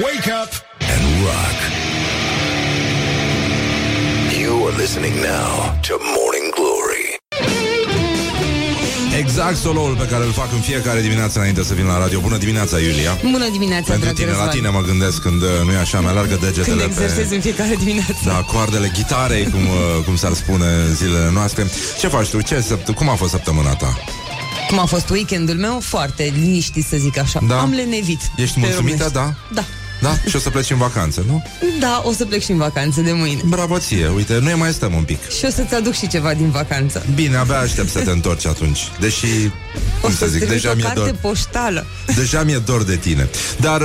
Wake up and rock. You are listening now to Morning Glory. Exact solo-ul pe care îl fac în fiecare dimineață înainte să vin la radio. Bună dimineața, Iulia. Bună dimineața, pentru tine, răzvan. La tine mă gândesc când nu e așa, mi alargă degetele. Când exersez în fiecare dimineață. Da, coardele gitarei, cum s-ar spune în zilele noastre. Ce faci tu? Cum a fost săptămâna ta? Cum a fost weekendul meu? Foarte liniștit, să zic așa. Da? Am lenevit. Ești mulțumită, da? Da. Da? Și o să pleci în vacanță, nu? Da, o să plec și în vacanță de mâine. Bravo ție, uite, noi mai stăm un pic. Și o să-ți aduc și ceva din vacanță. Bine, abia aștept să te întorci atunci. Deși, cum să zic, deja mi-e dor. Poștală. Deja mi-e dor de tine. Dar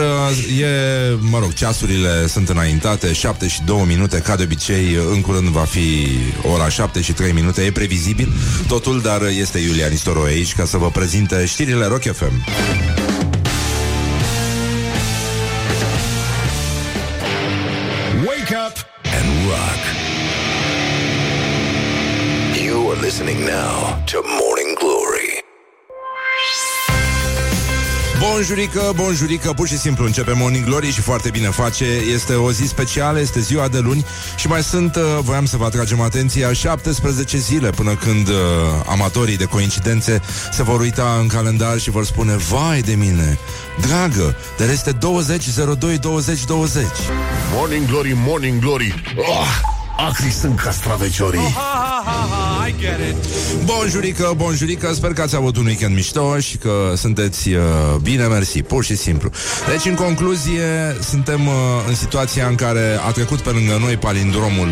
ceasurile sunt înaintate, 7 și 2 minute. Ca de obicei, în curând va fi ora 7 și 3 minute. E previzibil totul, dar este Iulia Nistoro aici ca să vă prezinte știrile Rock FM. Rock. You are listening now to Morning Glory. Bonjurică, bonjurică, pur și simplu începe Morning Glory și foarte bine face. Este o zi specială, este ziua de luni și mai sunt, voiam să vă atragem atenția, 17 zile până când amatorii de coincidențe se vor uita în calendar și vor spune: vai de mine, dragă, dar este 20-02-20-20. Morning Glory, Morning Glory, oh! Acri sunt castraveciorii. Bonjurică, bonjurică, sper că ați avut un weekend mișto și că sunteți bine, mersi, pur și simplu. Deci, în concluzie, suntem în situația în care a trecut pe lângă noi palindromul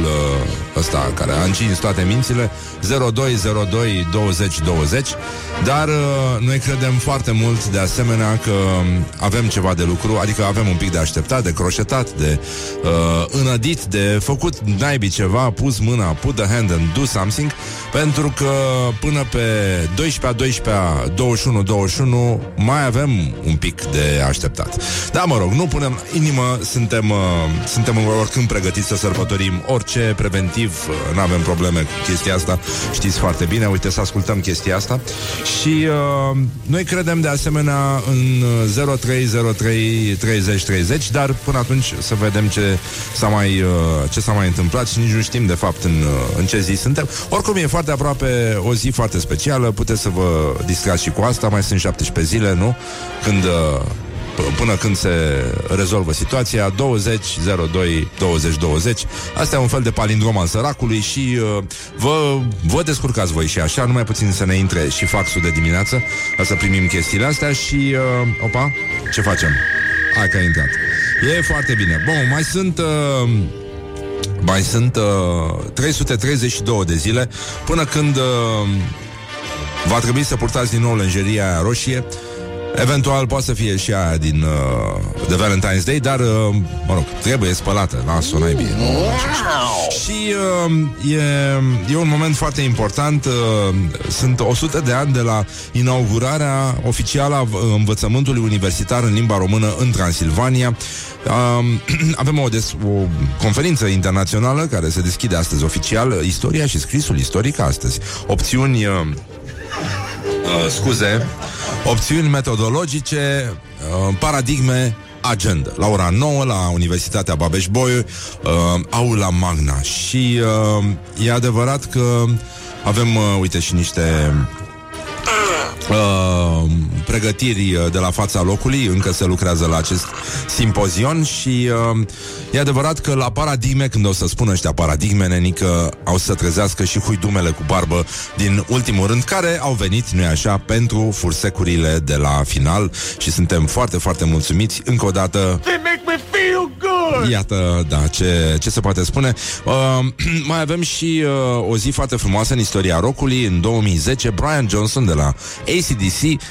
ăsta, care a încins toate mințile, 02022020. Dar noi credem foarte mult, de asemenea, că avem ceva de lucru, adică avem un pic de așteptat, de croșetat, de înădit, de făcut naibii ceva, pus mâna, put the hand and do something, pentru că până pe 12-a, 21-21 mai avem un pic de așteptat. Da, mă rog, nu punem inimă, suntem oricând pregătiți să sărbătorim orice, preventiv, nu avem probleme cu chestia asta, știți foarte bine, uite, să ascultăm chestia asta și noi credem de asemenea în 0303 30 30, dar până atunci să vedem ce s-a mai întâmplat și nici nu știm de fapt în ce zi suntem. Oricum e foarte aproape o zi foarte specială, puteți să vă distrați și cu asta, mai sunt 17 zile, nu? Până când se rezolvă situația, 20-02-20-20. Asta e un fel de palindrom al săracului și vă descurcați voi și așa, numai puțin să ne intre și faxul de dimineață, ca să primim chestiile astea și... opa, ce facem? Hai că a intrat. E foarte bine. Bun, mai sunt... Mai sunt 332 de zile până când va trebui să purtați din nou lenjeria aia roșie. Eventual poate să fie și aia din de Valentine's Day, dar, mă rog, trebuie spălată, las-o, n-ai bine. Și e un moment foarte important. Sunt 100 de ani de la inaugurarea oficială a învățământului universitar în limba română în Transilvania. Avem o conferință internațională care se deschide astăzi oficial, istoria și scrisul istoric astăzi. Opțiuni... opțiuni metodologice, paradigme, agenda. La ora 9, la Universitatea Babeș-Bolyai, aula magna. Și e adevărat că avem, uite, și niște... pregătiri de la fața locului. Încă se lucrează la acest simpozion. Și e adevărat că la paradigme, când o să spună ăștia paradigme, nenică, au să trezească și huidumele cu barbă din ultimul rând, care au venit, nu-i așa, pentru fursecurile de la final. Și suntem foarte, foarte mulțumiți. Încă o dată, iată, da, ce se poate spune. Mai avem și o zi foarte frumoasă în istoria rockului. În 2010, Brian Johnson de la ACDC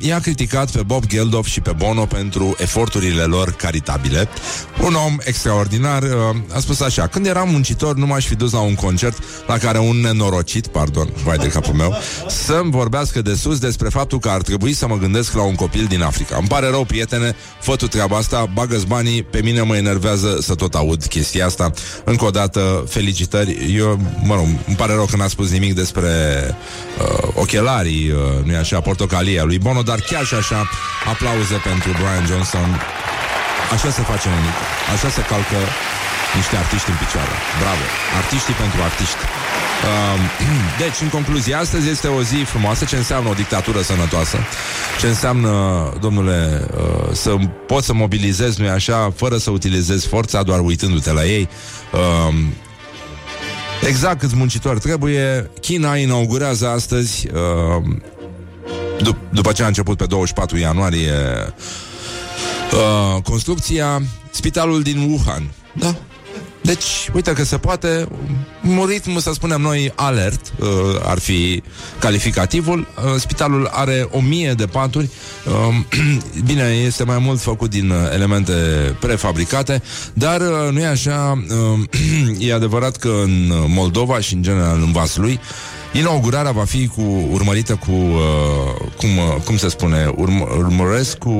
i-a criticat pe Bob Geldof și pe Bono pentru eforturile lor caritabile. Un om extraordinar a spus așa: când eram muncitor, nu m-aș fi dus la un concert la care un nenorocit, pardon, vai de capul meu, să-mi vorbească de sus despre faptul că ar trebui să mă gândesc la un copil din Africa. Îmi pare rău, prietene, fă tu treaba asta, bagă-ți banii, pe mine mă enervează să tot aud chestia asta. Încă o dată, felicitări. Eu, mă rog, îmi pare rău că n-a spus nimic despre ochelarii, nu-i așa, portocalia lui Bono, dar chiar și așa, aplauze pentru Brian Johnson Așa se face nimic. Așa se calcă niște artiști în picioare. Bravo! Artiștii pentru artiști. Deci, în concluzie, astăzi este o zi frumoasă. Ce înseamnă o dictatură sănătoasă? Ce înseamnă, domnule, să poți să mobilizezi, nu-i așa, fără să utilizezi forța, doar uitându-te la ei. Exact câți muncitori trebuie. China inaugurează astăzi, după ce a început pe 24 ianuarie, construcția spitalul din Wuhan. Da. Deci, uite că se poate. Un ritm, să spunem noi, alert, ar fi calificativul. Spitalul are 1000 de paturi. Bine, este mai mult făcut din elemente prefabricate, dar nu e așa. E adevărat că în Moldova și în general în Vaslui inaugurarea va fi urmărită cu cum se spune, urmăresc cu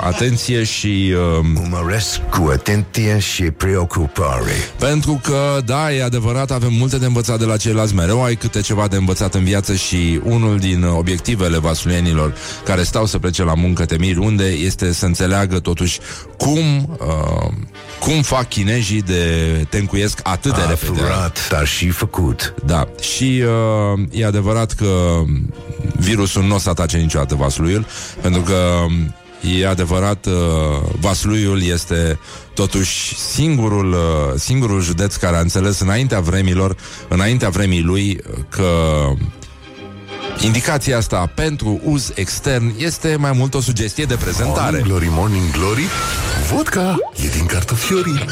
atenție și urmăresc cu atenție și preocupare. Pentru că, da, e adevărat, avem multe de învățat de la ceilalți, mereu ai câte ceva de învățat în viață și unul din obiectivele vasluienilor care stau să plece la muncă, te miri unde, este să înțeleagă totuși cum fac chinezii de te încuiesc atât de repede. Furat, dar și făcut. Da, și e adevărat că virusul nu o să atace niciodată Vasluiul, pentru că e adevărat, Vasluiul este totuși singurul județ care a înțeles înaintea vremii lui că indicația asta pentru uz extern este mai mult o sugestie de prezentare. Morning glory, morning glory, vodka e din cartofiorii.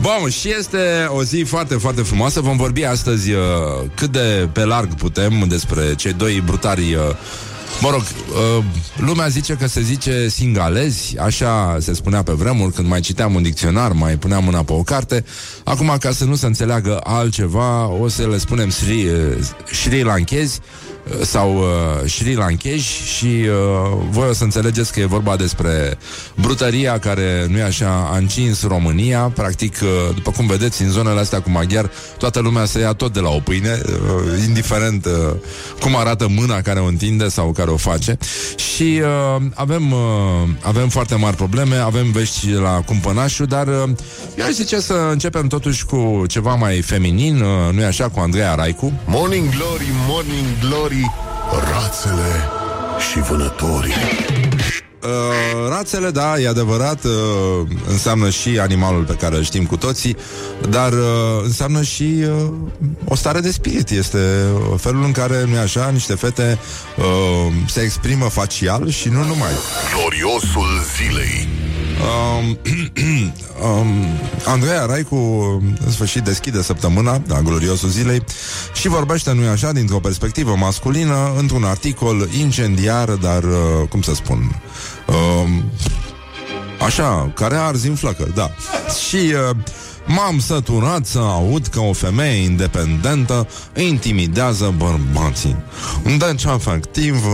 Bun, și este o zi foarte, foarte frumoasă. Vom vorbi astăzi cât de pe larg putem despre cei doi brutari. Mă rog, lumea zice că se zice singalezi, așa se spunea pe vremuri, când mai citeam un dicționar, mai puneam mâna pe o carte. Acum, ca să nu se înțeleagă altceva, o să le spunem sri-lankezi sau sri-lankezi și voi o să înțelegeți că e vorba despre brutăria care, nu-i așa, a încins România. Practic, după cum vedeți, în zonele astea cu maghiar, toată lumea se ia tot de la o pâine, indiferent cum arată mâna care o întinde sau care o face. Și avem foarte mari probleme, avem vești la cumpănașul, dar eu aș zice să începem totuși cu ceva mai feminin, nu-i așa, cu Andreea Raicu. Morning glory, morning glory, rațele și vânătorii. Rațele, da, e adevărat, înseamnă și animalul pe care îl știm cu toții, dar înseamnă și o stare de spirit. Este felul în care, nu-i așa, niște fete se exprimă facial și nu numai. Gloriosul zilei. Andreea Raicu, în sfârșit, deschide săptămâna la gloriosul zilei și vorbește, nu-i așa, dintr-o perspectivă masculină, într-un articol incendiar, dar, cum să spun, așa, care arzi în flăcări, da. Și m-am săturat să aud că o femeie independentă intimidează bărbații. Deci, efectiv,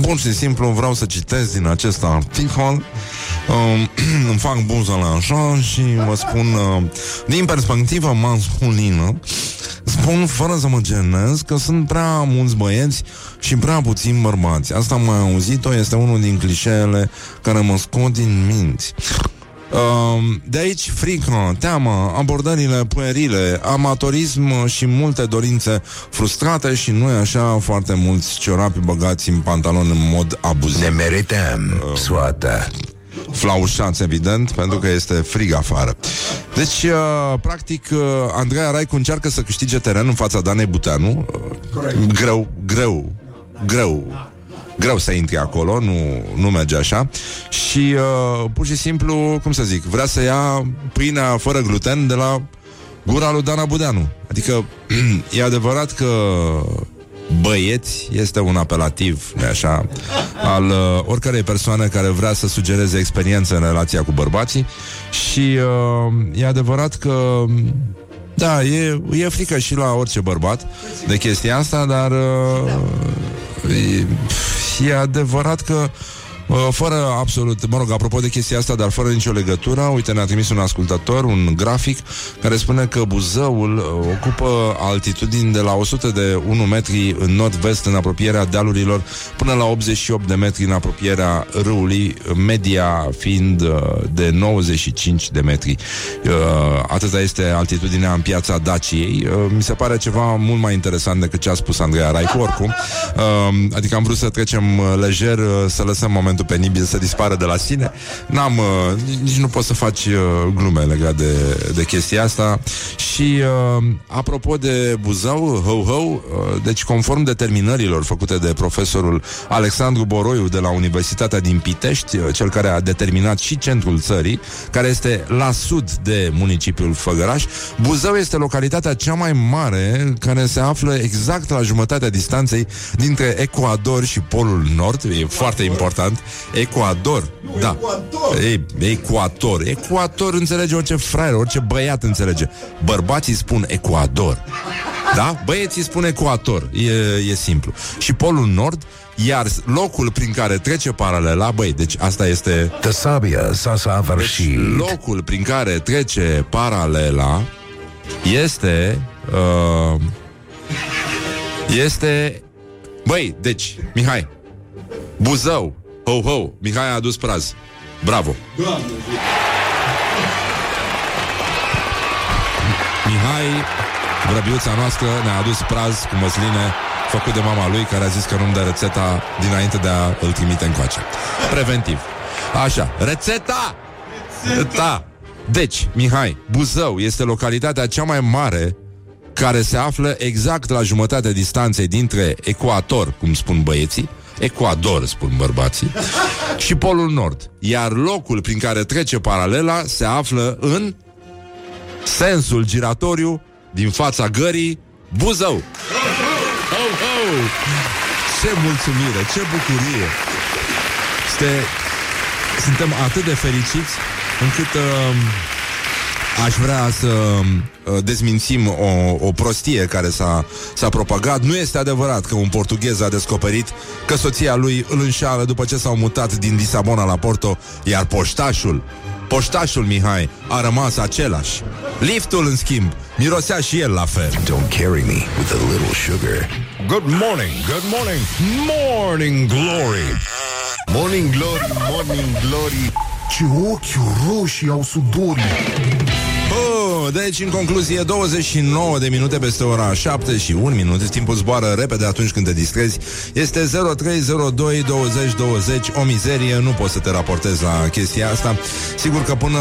pur și simplu vreau să citesc din acest articol. Îmi fac buzele așa și vă spun, din perspectivă masculină, spun fără să mă genez că sunt prea mulți băieți și prea puțini bărbați. Asta am mai auzit-o, este unul din clișeele care mă scot din minți. De aici frică, teamă, abordările puerile, amatorism și multe dorințe frustrate și, nu-i așa, foarte mulți ciorapi băgați în pantaloni în mod abuziv. Ne merităm soată flaușanți, evident, pentru că este frig afară. Deci, practic, Andreea Raicu încearcă să câștige teren în fața Danei Buteanu. Greu să intri acolo, nu merge așa. Și pur și simplu, cum să zic, vrea să ia pâinea fără gluten de la gura lui Dana Budeanu. Adică e adevărat că băieți este un apelativ, nu-i așa, al oricărei persoane care vrea să sugereze experiență în relația cu bărbații. Și e adevărat că, da, e frică și la orice bărbat de chestia asta, dar e adevărat că Fără absolut, mă rog, apropo de chestia asta, dar fără nicio legătură, uite, ne-a trimis un ascultător un grafic care spune că Buzăul ocupă altitudini de la 100 de 1 metri în nord-vest, în apropierea dealurilor, până la 88 de metri în apropierea râului, media fiind de 95 de metri. Atâta este altitudinea în Piața Daciei. Mi se pare ceva mult mai interesant decât ce a spus Andreea Raicu, oricum. Adică am vrut să trecem lejer, să lăsăm momentul penibil să dispară de la sine. N-am, nici nu poți să faci glume legate de chestia asta. Și apropo de Buzău, deci conform determinărilor făcute de profesorul Alexandru Boroiu de la Universitatea din Pitești, cel care a determinat și centrul țării, care este la sud de municipiul Făgăraș, Buzău este localitatea cea mai mare, care se află exact la jumătatea distanței dintre Ecuador și Polul Nord. E Ecuador. Foarte important. Ecuador. Nu, da. Ecuator. Ecuator înțelege orice fraier, orice băiat înțelege. Bărbații spun Ecuador. Da? Băieții spun Ecuator. E simplu. Și Polul Nord, iar locul prin care trece paralela, băi, deci asta este... Deci locul prin care trece paralela este... este... Băi, deci, Mihai, Buzău, Mihai a adus praz. Bravo. Mihai, vrăbiuța noastră, ne-a adus praz cu măsline făcut de mama lui, care a zis că nu-mi dă rețeta dinainte de a îl trimite încoace. Preventiv. Așa, rețeta! Rețeta! Deci, Mihai, Buzău este localitatea cea mai mare care se află exact la jumătatea distanței dintre Ecuator, cum spun băieții, Ecuador, spun bărbații, și Polul Nord. Iar locul prin care trece paralela se află în sensul giratoriu din fața gării Buzău. Ce mulțumire, ce bucurie! Suntem atât de fericiți încât... aș vrea să dezmințim o prostie care s-a propagat. Nu este adevărat că un portughez a descoperit că soția lui îl înșală după ce s-au mutat din Lisabona la Porto, iar poștașul Mihai a rămas același. Liftul, în schimb, mirosea și el la fel. Don't carry me with a little sugar. Good morning, good morning, morning glory. Morning glory, morning glory. Ce ochi roșii au sudorii. Deci, în concluzie, 29 de minute peste ora 7 și 1 minut. Timpul zboară repede atunci când te distrezi. Este 0302 20 20. O mizerie, nu poți să te raportezi la chestia asta. Sigur că până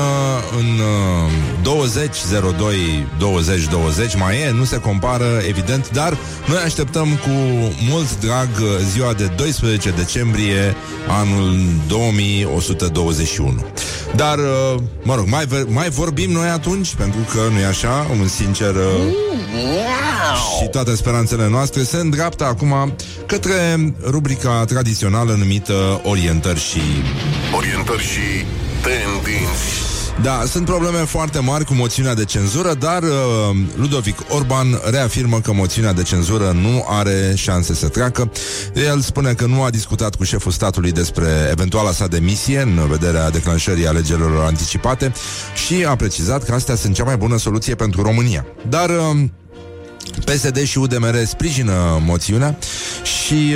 în 20 02 20 20 mai e, nu se compară, evident. Dar noi așteptăm cu mult drag ziua de 12 decembrie anul 2121. Dar, mă rog, mai vorbim noi atunci, pentru că nu-i așa, un sincer... Și toate speranțele noastre se îndreaptă acum către rubrica tradițională numită Orientări și tendinți. Da, sunt probleme foarte mari cu moțiunea de cenzură, dar Ludovic Orban reafirmă că moțiunea de cenzură nu are șanse să treacă. El spune că nu a discutat cu șeful statului despre eventuala sa demisie în vederea declanșării alegerilor anticipate și a precizat că astea sunt cea mai bună soluție pentru România. Dar... PSD și UDMR sprijină moțiunea și...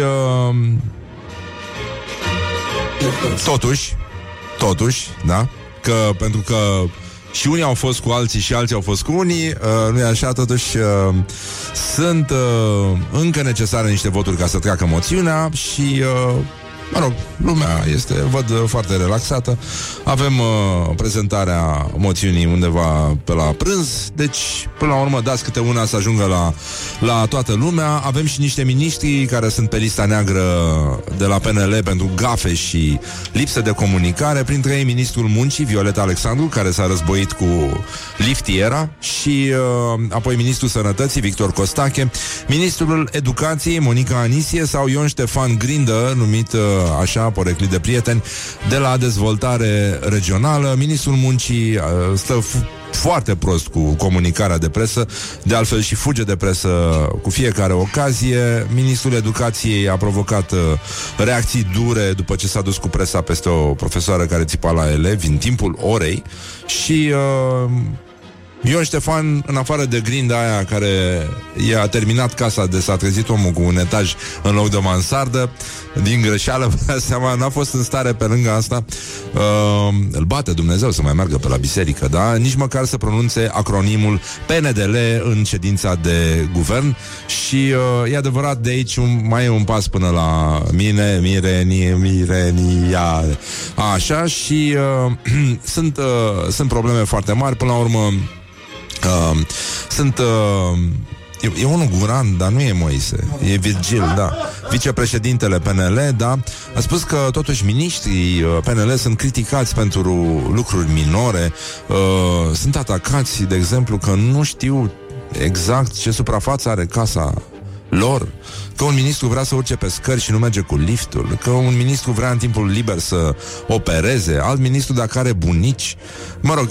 Totuși, da? Că, pentru că și unii au fost cu alții și alții au fost cu unii, nu e așa, totuși sunt încă necesare niște voturi ca să treacă moțiunea și, mă rog, lumea este, văd, foarte relaxată. Avem prezentarea moțiunii undeva pe la prânz, deci, până la urmă, dați câte una să ajungă la toată lumea. Avem și niște miniștri care sunt pe lista neagră de la PNL pentru gafe și lipsă de comunicare. Printre ei, ministrul muncii, Violeta Alexandru, care s-a războit cu liftiera, și apoi ministrul sănătății, Victor Costache, ministrul educației, Monica Anisie, sau Ion Ștefan Grindă, numit așa, poreclit de prieteni, de la dezvoltare regională. Ministrul muncii stă foarte prost cu comunicarea de presă, de altfel și fuge de presă cu fiecare ocazie. Ministrul Educației a provocat reacții dure după ce s-a dus cu presa peste o profesoară care țipa la elevi în timpul orei și... Ion Ștefan, în afară de grinda aia care i-a terminat casa de s-a trezit omul cu un etaj în loc de mansardă, din greșeală, vă dați seama, n-a fost în stare pe lângă asta. Îl bate Dumnezeu să mai meargă pe la biserică, da? Nici măcar să pronunțe acronimul PNL în ședința de guvern și e adevărat, de aici mai e un pas până la mine, Mirenia. Așa, și sunt probleme foarte mari, până la urmă. E unul guran, dar nu e Moise, e Virgil, da. Vicepreședintele PNL, da. A spus că totuși miniștrii PNL sunt criticați pentru lucruri minore, sunt atacați, de exemplu, că nu știu exact ce suprafață are casa lor, că un ministru vrea să urce pe scări și nu merge cu liftul, că un ministru vrea în timpul liber să opereze, alt ministru dacă are bunici. Mă rog,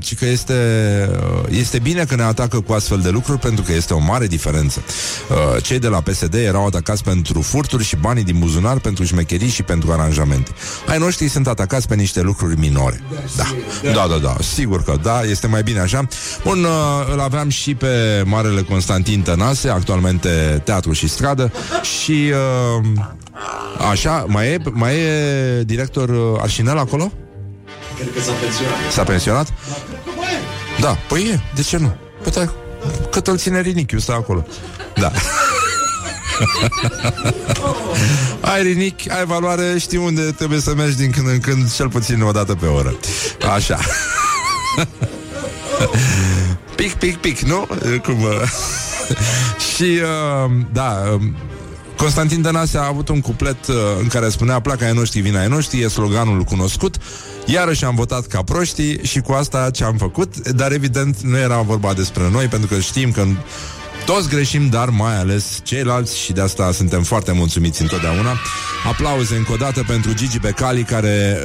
ci că este bine că ne atacă cu astfel de lucruri, pentru că este o mare diferență. Cei de la PSD erau atacați pentru furturi și banii din buzunar, pentru șmecherii și pentru aranjamente. Ai noștri sunt atacați pe niște lucruri minore. Da, sigur că da, este mai bine așa. Bun, îl aveam și pe marele Constantin Tănase, actualmente Teatru și Stradă, și așa, mai e director Arșinel acolo? Cred că s-a pensionat. S-a pensionat? Da, păi e, de ce nu? Păi cât îl ține Rinichiu, stă acolo. Da. Ai Rinic, ai valoare, știi unde trebuie să mergi din când în când, cel puțin o dată pe oră. Așa. Pic, pic, pic, nu? Cum... Și, da, Constantin Tănase a avut un cuplet în care spunea placa ai noștri, vina ai noștri, e sloganul cunoscut. Iarăși am votat ca proștii și cu asta ce am făcut. Dar evident nu era vorba despre noi, pentru că știm că toți greșim, dar mai ales ceilalți, și de asta suntem foarte mulțumiți întotdeauna. Aplauze încă o dată pentru Gigi Becali, care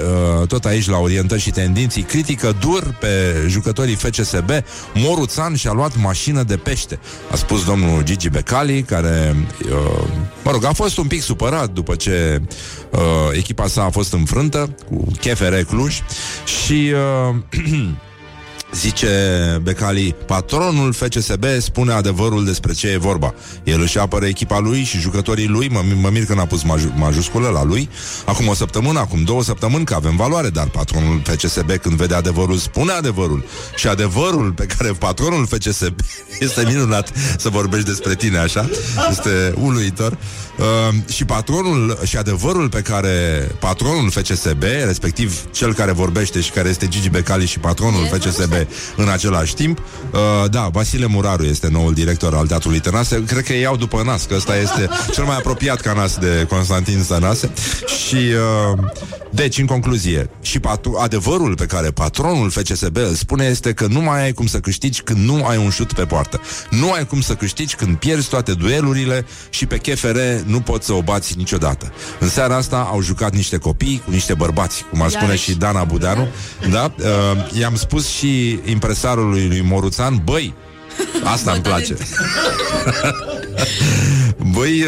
tot aici la Orientări și Tendinții critică dur pe jucătorii FCSB. Moruțan și-a luat mașină de pește, a spus domnul Gigi Becali, care, mă rog, a fost un pic supărat după ce echipa sa a fost înfrântă cu CFR Cluj și... Zice Becali, patronul FCSB spune adevărul despre ce e vorba. El își apără echipa lui și jucătorii lui. Mă mir că n-a pus majusculă la lui. Acum o săptămână, acum două săptămâni, că avem valoare. Dar patronul FCSB, când vede adevărul, spune adevărul. Și adevărul pe care patronul FCSB... Este minunat să vorbești despre tine așa, este uluitor. Și patronul și adevărul pe care patronul FCSB, respectiv cel care vorbește și care este Gigi Becali și patronul FCSB în același timp. Da, Vasile Muraru este noul director al Teatrului Tănase. Cred că iau după nas, că ăsta este cel mai apropiat canas de Constantin Tănase. Și deci, în concluzie, și adevărul pe care patronul FCSB îl spune este că nu mai ai cum să câștigi când nu ai un șut pe poartă. Nu ai cum să câștigi când pierzi toate duelurile și pe CFR nu poți să o bați niciodată. În seara asta au jucat niște copii cu niște bărbați, cum ar spune și Dana Budeanu. Da? I-am spus și impresarului lui Moruțan, băi, asta îmi place. Băi,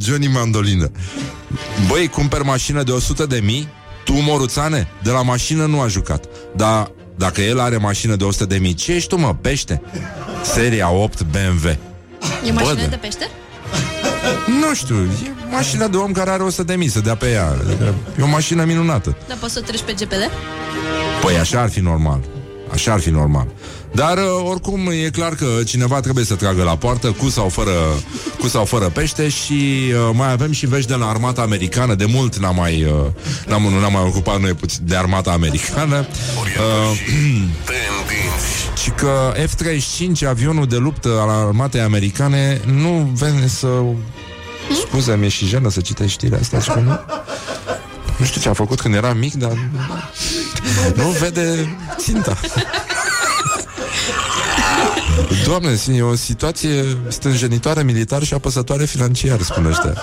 Johnny Mandolină, băi, cumperi mașină de 100.000, tu, Moruțane, de la mașină nu a jucat. Dar dacă el are mașină de 100.000, ce ești tu, mă, pește? Seria 8 BMW. E mașină de pește? Nu știu, e mașina de om care are 100.000 să dea pe ea. E o mașină minunată. Dar poți să o treci pe GPL? Păi așa ar fi normal. Așa ar fi normal. Dar oricum e clar că cineva trebuie să tragă la poartă, cu sau fără pește. Și mai avem și vești de la armata americană. De mult n-am mai ocupat noi de armata americană. Și că F-35, avionul de luptă al armatei americane, nu veni să... Scuze-mi, e și jenă să citești știrea asta, spune. Nu știu ce a făcut când era mic, dar nu vede ținta. Doamne, e o situație stânjenitoare militar și apăsătoare financiar, spune ăștia.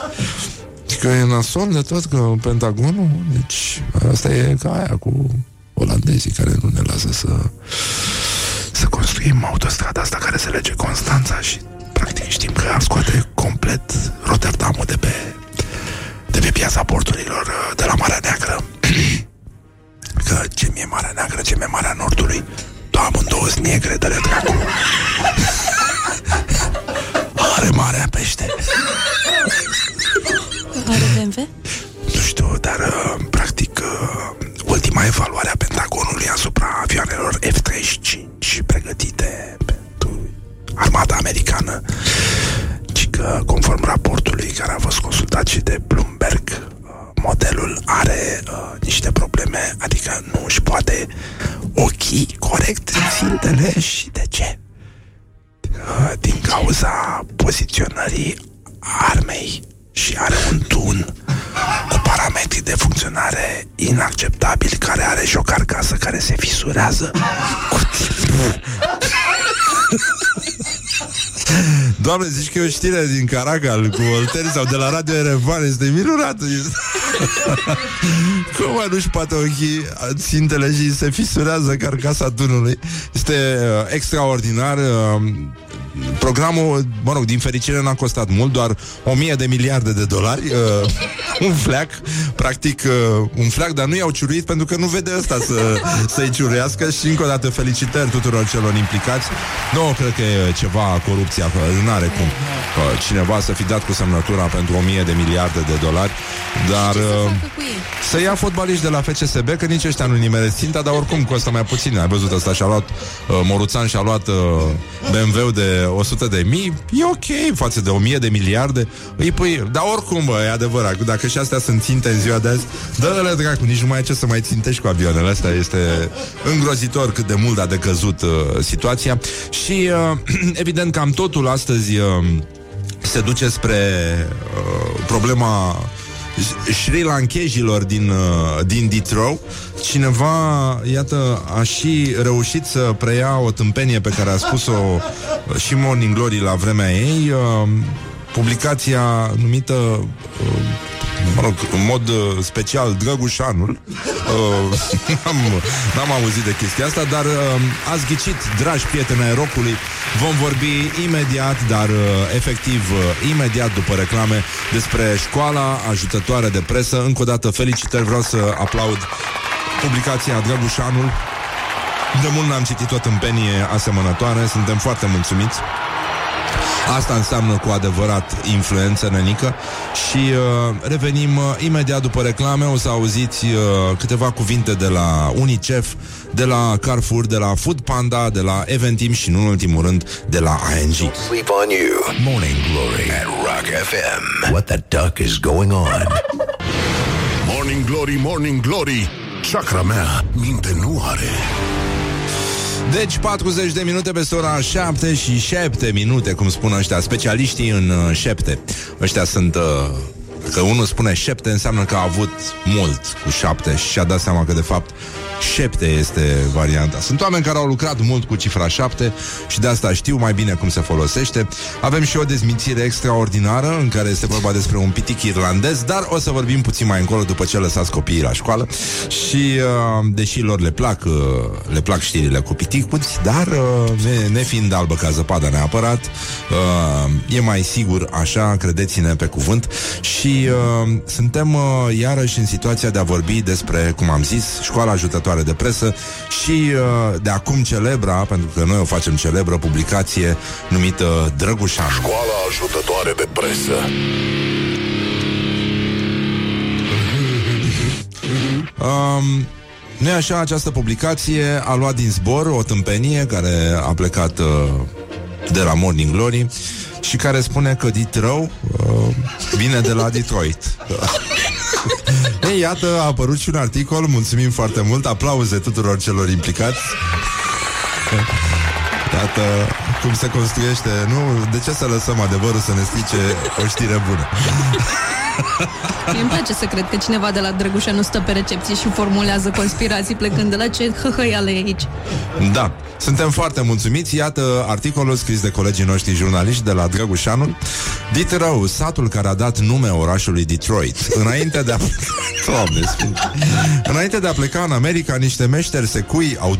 Că e nasol de tot, că Pentagonul, deci asta e ca aia cu olandezii care nu ne lasă să construim autostrada asta care se lege Constanța și practic știm că am scoate complet Rotterdamul de pe piața porturilor de la Marea Neagră. Că ce mi-e Marea Neagră, ce mi-e Marea Nordului, amândouă sunt negre, dă-le dracu. Are marea pește. Are BMW? Nu știu, dar practic ultima evaluare a Pentagonului asupra avioanelor F-35 pregătite pentru armata americană, ci că conform raportului care a fost consultat și de Bloomberg, modelul are niște probleme, adică nu își poate ochii corect țintele. Și de ce? Din cauza poziționării armei și are un tun cu parametri de funcționare inacceptabili, care are și o carcasă care se fisurează cu timpul. Doamne, zici că e o știre din Caracal cu Olteri sau de la Radio Erevan. Este minunat. Cum nu-și poate ochii țintele și se fisurează carcasa tunului. Este extraordinar. Programul, mă rog, din fericire n-a costat mult, doar 1.000 de miliarde de dolari. Un fleac, practic un fleac, dar nu i-au ciuruit pentru că nu vede ăsta să-i ciuruiască. Și încă o dată felicitări tuturor celor implicați. Nu cred că e ceva corupția, nu are cum cineva să fi dat cu semnătura pentru 1.000 de miliarde de dolari. Dar să ia fotbaliști de la FCSB, că nici ăștia nu nimeresc ținta, dar oricum costă mai puțin. Ai văzut, ăsta și-a luat Moruțan și-a luat BMW-ul de 100.000, e ok, față de 1.000 de miliarde, îi pui. Dar oricum, bă, e adevărat, dacă și astea sunt ținte în ziua de azi, dă-le dracu, nici nu mai ai ce să mai țintești cu avioanele astea. Este îngrozitor cât de mult a decăzut situația. Și evident cam totul astăzi se duce spre problema sri-lankezilor din Ditrău. Cineva, iată, a și reușit să preia o tâmpenie pe care a spus-o și Morning Glory la vremea ei. Publicația numită, mă rog, în mod special, Drăgușanul. N-am auzit de chestia asta, dar ați ghicit, dragi prieteni ai rockului. Vom vorbi imediat, dar efectiv imediat după reclame, despre școala ajutătoare de presă. Încă o dată felicitări, vreau să aplaud publicația Drăgușanul. De mult n-am citit o tâmpenie asemănătoare, suntem foarte mulțumiți. Asta înseamnă cu adevărat influență, nenică. Și revenim imediat după reclame. O să auziți câteva cuvinte de la UNICEF, de la Carrefour, de la Food Panda, de la Eventim și, nu în ultimul rând, de la ING. Sleep on you. Morning Glory at Rock FM. What the duck is going on? Morning Glory, Morning Glory, chakra mea minte nu are. Deci 40 de minute peste ora 7 și 7 minute, cum spun ăștia, specialiștii în șepte. Ăștia sunt, că unul spune șepte, înseamnă că a avut mult cu 7 și și-a dat seama că de fapt șepte este varianta. Sunt oameni care au lucrat mult cu cifra 7 și de asta știu mai bine cum se folosește. Avem și o dezmințire extraordinară în care este vorba despre un pitic irlandez, dar o să vorbim puțin mai încolo după ce lăsați copiii la școală. Și deși lor le plac știrile cu piticuți, dar nefiind albă ca zăpada neapărat, e mai sigur așa, credeți-ne pe cuvânt. Și suntem iarăși în situația de a vorbi despre, cum am zis, școala ajutătoare de presă și de acum celebra, pentru că noi o facem celebră, publicație numită Drăgușan. Școala ajutătoare de presă. Nu-i așa, această publicație a luat din zbor o tâmpenie care a plecat de la Morning Glory și care spune că Ditrău vine de la Detroit. Ei, iată, a apărut și un articol. Mulțumim foarte mult, aplauze tuturor celor implicați. Iată cum se construiește, nu? De ce să lăsăm adevărul să ne strice o știre bună? Mie îmi place să cred că cineva de la Drăgușanul stă pe recepție și formulează conspirații plecând de la ce hăhăiale e aici. Da, suntem foarte mulțumiți. Iată articolul scris de colegii noștri jurnaliști de la Drăgușanul. Ditrău, satul care a dat nume orașului Detroit. Înainte de a pleca în America, niște meșteri secui au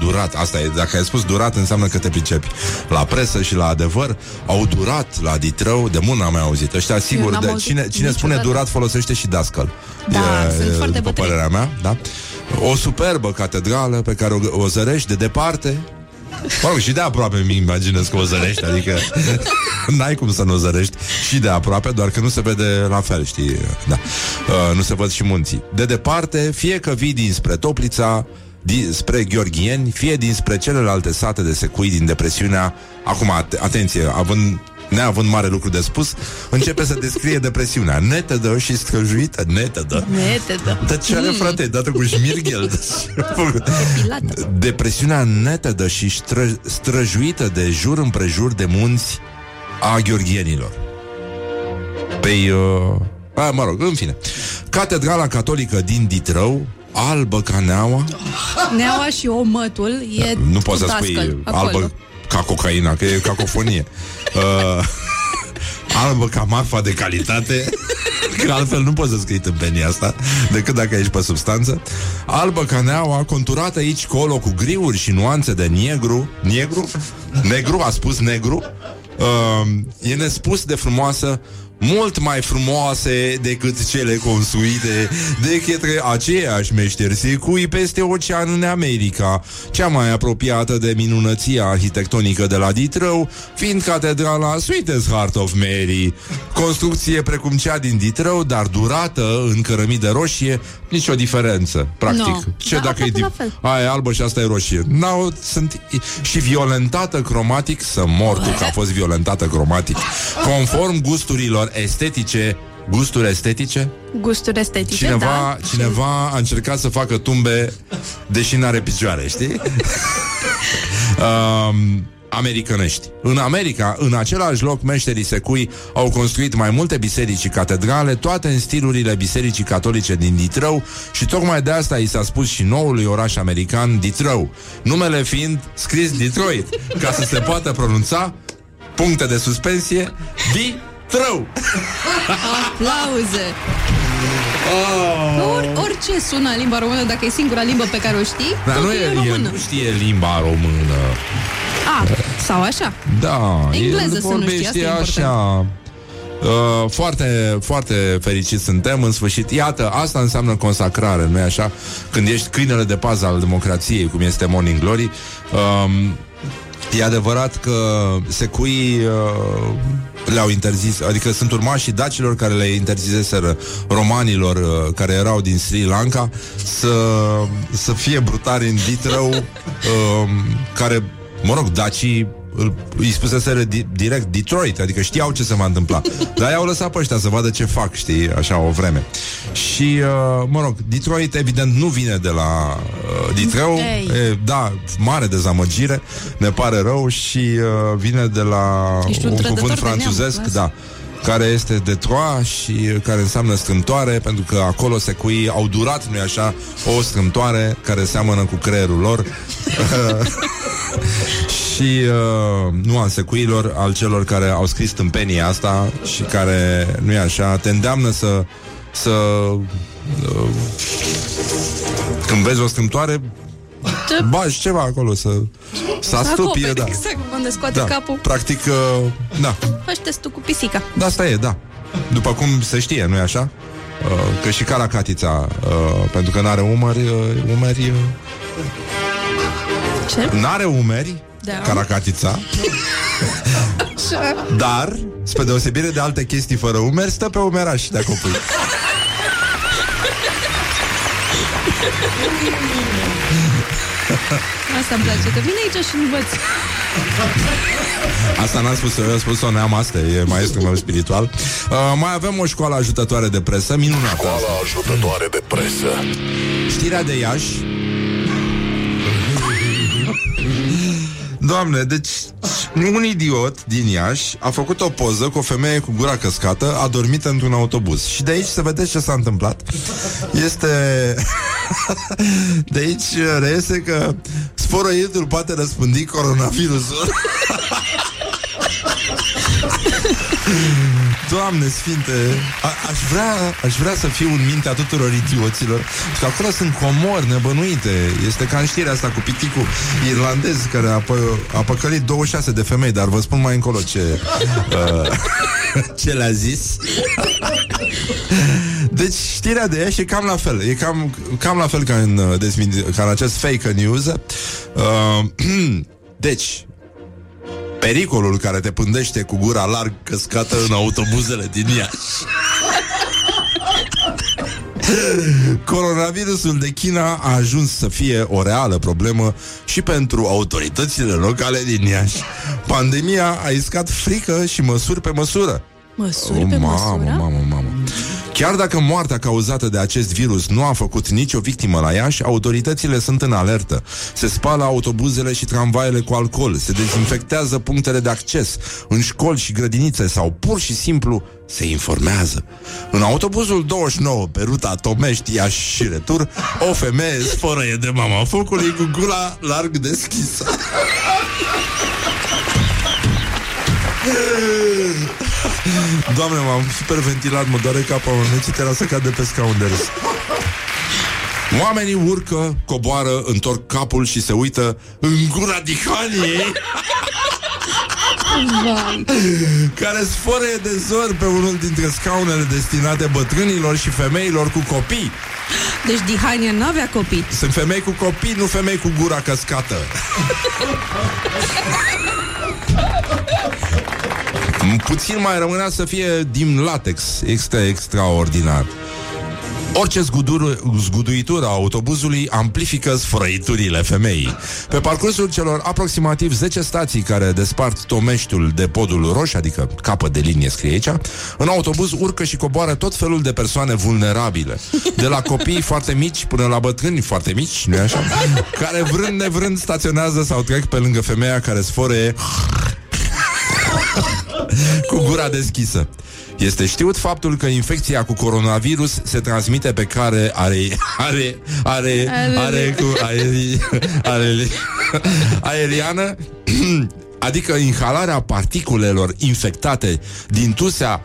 durat, asta e, dacă ai spus durat înseamnă că te pricepi la presă și la adevăr, au durat la Ditrău, de mult n-am mai auzit. Ăștia sigur, de cine spune durat folosește și dascăl. Da, sunt foarte bătrâni. După părerea mea, da? O superbă catedrală pe care o zărești de departe. Mă rog, și de aproape îmi imaginez că o zărești, adică n-ai cum să nu o zărești și de aproape, doar că nu se vede la fel, știi? Da. Nu se văd și munții. De departe, fie că vii dinspre Toplița, spre Gheorgheni, fie dinspre celelalte sate de secui din depresiunea. Acum, atenție, neavând mare lucru de spus, începe să descrie depresiunea. Netedă și scăjuită, netedă. Dar ce are, frate, dată cu șmirghel? Depresiunea netedă și străjuită de jur împrejur de munți a gheorghienilor. Mă rog, în fine. Catedrala catolică din Ditrău, albă ca neaua. Neaua și omătul e... Nu poți să spui albă ca cocaina, că e cacofonie. Albă ca marfa de calitate, că altfel nu poți să scrii tâmpenia asta decât dacă ești pe substanță. Albă ca neaua, conturată aici colo cu griuri și nuanțe de negru. Negru, a spus negru. E nespus de frumoasă, mult mai frumoase decât cele construite de către aceiași meșteri secui peste ocean în America, cea mai apropiată de minunăția arhitectonică de la Ditrău, fiind catedrala Sweetest Heart of Mary, construcție precum cea din Ditrău, dar durată în cărămidă roșie, nicio diferență, practic. No. Ce dacă e aia e albă și asta e roșie. Sunt și violentată cromatic, să mor tu că a fost violentată cromatic, conform gusturilor estetice. Gusturi estetice? Gusturi estetice, cineva a încercat să facă tumbe, deși n-are picioare, știi? Americanești. În America, în același loc, meșterii secui au construit mai multe biserici și catedrale, toate în stilurile bisericii catolice din Ditrău, și tocmai de asta i s-a spus și noului oraș american Ditrău, numele fiind scris Detroit, ca să se poată pronunța, puncte de suspensie, Ditrău. Aplauze! Oh. Orice sună limba română, dacă e singura limbă pe care o știi, dar nu e română. Nu știe limba română. Sau așa? Da, engleză să nu știi, asta e important. Foarte, foarte fericit suntem, în sfârșit. Iată, asta înseamnă consacrare, nu-i așa? Când ești câinele de pază al democrației, cum este Morning Glory. E adevărat că secuii le-au interzis, adică sunt urmașii dacilor care le interziseseră romanilor care erau din Sri Lanka să fie brutari în Ditrău, care... Mă rog, dacii îi spuseseră direct Detroit, adică știau ce se va întâmpla. Dar i-au lăsat pe ăștia să vadă ce fac, știi, așa o vreme. Și, mă rog, Detroit evident nu vine de la Ditrău. Da, mare dezamăgire, ne pare rău. Și vine de la un cuvânt francezesc, da, care este Detroit și care înseamnă strâmtoare, pentru că acolo secuii au durat, nu-i așa, o strâmtoare care seamănă cu creierul lor. Și nu al secuilor, al celor care au scris tâmpenia asta și care, nu-i așa, te îndeamnă să când vezi o strâmtoare, bași ceva acolo, să astupie, acoperi, da. Exact, unde scoate capul. Practic, da. Faci testul cu pisica. Da, asta e, da. După cum se știe, nu-i așa? Că și caracatița, pentru că n-are umeri... Ce? N-are umeri, da. Caracatița. Dar, spre deosebire de alte chestii fără umeri, stă pe umeraș de copil. Asta îmi place, că vine aici și învăț. Asta n-am spus eu, am spus-o neamaste, e maestrul meu spiritual. Mai avem o școală ajutătoare de presă, minunată. Școala ajutătoare de presă. Știrea de Iași. Doamne, deci un idiot din Iași a făcut o poză cu o femeie cu gura căscată adormită într-un autobuz. Și de aici se vede ce s-a întâmplat. Este... De aici reiese că sporoidul poate răspândi coronavirusul. Doamne sfinte, aș vrea să fiu în mintea tuturor idioților, pentru că acolo sunt comori nebănuite. Este ca în știrea asta cu piticul irlandez care a păcălit 26 de femei, dar vă spun mai încolo ce le-a zis. Deci știrea de Iași e cam la fel. E cam la fel ca în acest fake news. Deci pericolul care te pândește cu gura larg căscată în autobuzele din Iași. Coronavirusul de China a ajuns să fie o reală problemă și pentru autoritățile locale din Iași. Pandemia a iscat frică și măsuri pe măsură. Mamă. Chiar dacă moartea cauzată de acest virus nu a făcut nicio victimă la Iași, autoritățile sunt în alertă. Se spală autobuzele și tramvaiele cu alcool, se dezinfectează punctele de acces, în școli și grădinițe sau pur și simplu se informează. În autobuzul 29 pe ruta Tomești-Iași și retur, o femeie sfărăie de mama focului cu gura larg deschisă. Doamne, m-am superventilat, mă doare capul, mă necitera să cad de pe scaun de râs. Oamenii urcă, coboară, întorc capul și se uită în gura dihaniei care sfărăie de zor pe unul dintre scaunele destinate bătrânilor și femeilor cu copii. Deci Dihania n-avea copii. Sunt femei cu copii, nu femei cu gura căscată. Puțin mai rămânea să fie din latex. Extraordinar. Orice zguduitură a autobuzului amplifică sfărăiturile femeii. Pe parcursul celor aproximativ 10 stații care despart Tomeștiul de podul roșu, adică capăt de linie scrie aici, în autobuz urcă și coboară tot felul de persoane vulnerabile, de la copii foarte mici până la bătrâni foarte mici, nu-i așa? Care vrând nevrând staționează sau trec pe lângă femeia care sfărăie cu gura deschisă. Este știut faptul că infecția cu coronavirus se transmite pe care aeriană, adică inhalarea particulelor infectate din tusea,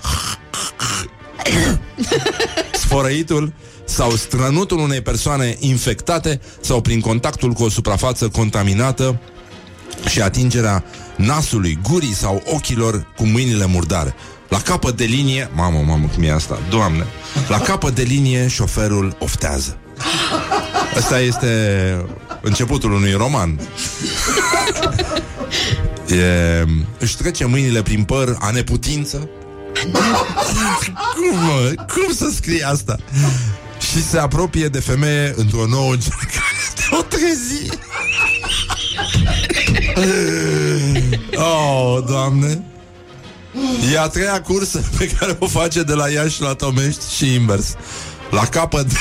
sfărăitul sau strănutul unei persoane infectate sau prin contactul cu o suprafață contaminată și atingerea nasului, gurii sau ochilor cu mâinile murdare. La capăt de linie... Mamă, cum e asta? Doamne! La capăt de linie șoferul oftează. Asta este începutul unui roman. Își trece mâinile prin păr a neputință. Cum să scrie asta? Și se apropie de femeie într-o nouă încercare de o trezi. Oh, Doamne! E a treia cursă pe care o face de la Iași la Tomești și invers. La capăt de...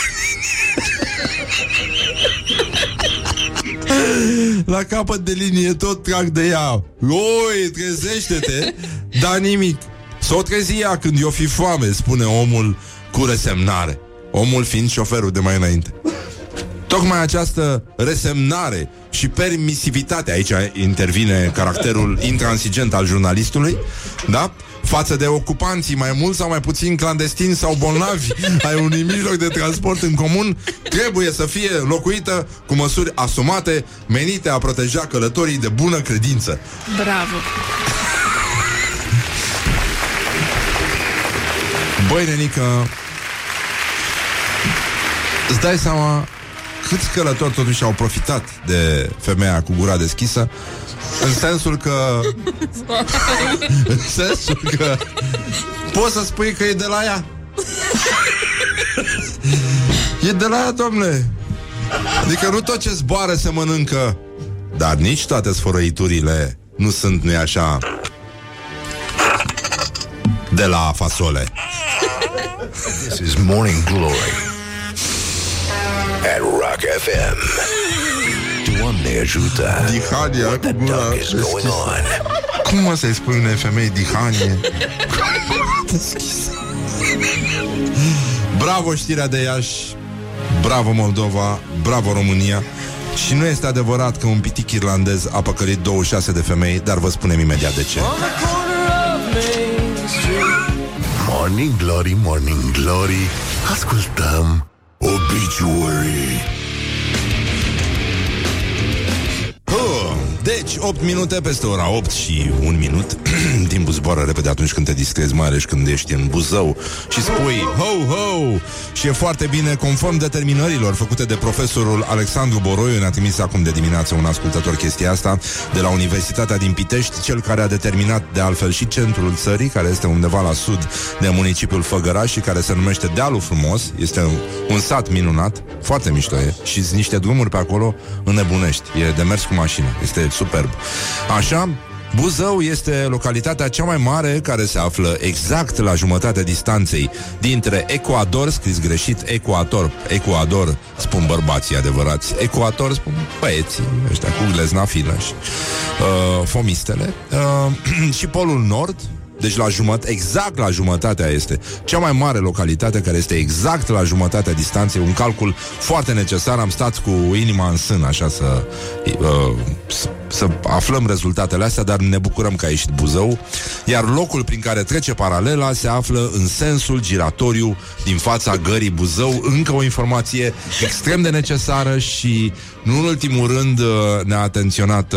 La capăt de linie tot trag de ea. Oi, trezește-te! Dar nimic. S-o trezi ea când i-o fi foame, spune omul cu resemnare. Omul fiind șoferul de mai înainte. Tocmai această resemnare și permisivitatea, aici intervine caracterul intransigent al jurnalistului, da? Față de ocupanții mai mult sau mai puțin clandestini sau bolnavi ai unui mijloc de transport în comun, trebuie să fie locuită cu măsuri asumate menite a proteja călătorii de bună credință. Bravo! Băi, nenică, îți dai seama câți călători totuși au profitat de femeia cu gura deschisă, în sensul că poți să spui că e de la ea. E de la ea, domnule. Adică nu tot ce zboară se mănâncă, dar nici toate sfărăiturile nu sunt, nu-i așa, de la fasole. This is Morning Glory at Rock FM. ne ajută. Diharia cu mâna. Cum mă să-i spui unei femei dihanie? Bravo știrea de Iași, bravo Moldova, bravo România. Și nu este adevărat că un pitic irlandez a păcălit 26 de femei, dar vă spunem imediat de ce. Morning Glory, Morning Glory, ascultăm obituary. Deci, 8 minute peste ora 8 și 1 minut. Timpul zboară repede atunci când te distrezi, mai ales când ești în Buzău și spui ho, ho! Și e foarte bine, conform determinărilor făcute de profesorul Alexandru Boroiu, ne-a trimis acum de dimineață un ascultător chestia asta, de la Universitatea din Pitești, cel care a determinat de altfel și centrul țării, care este undeva la sud de municipiul Făgăraș și care se numește Dealul Frumos. Este un sat minunat, foarte mișto e, și niște drumuri pe acolo înnebunești. E de mers cu mașină, este superb. Așa, Buzău este localitatea cea mai mare care se află exact la jumătatea distanței dintre Ecuador, scris greșit, Ecuador, spun bărbații adevărați, Ecuador spun băieții, ăștia cu gleznafilă și fomistele, și Polul Nord. Deci exact la jumătatea este cea mai mare localitate care este exact la jumătatea distanței. Un calcul foarte necesar. Am stat cu inima în sân așa să aflăm rezultatele astea, dar ne bucurăm că a ieșit Buzău. Iar locul prin care trece paralela se află în sensul giratoriu din fața gării Buzău. Încă o informație extrem de necesară. Și nu în ultimul rând ne-a atenționat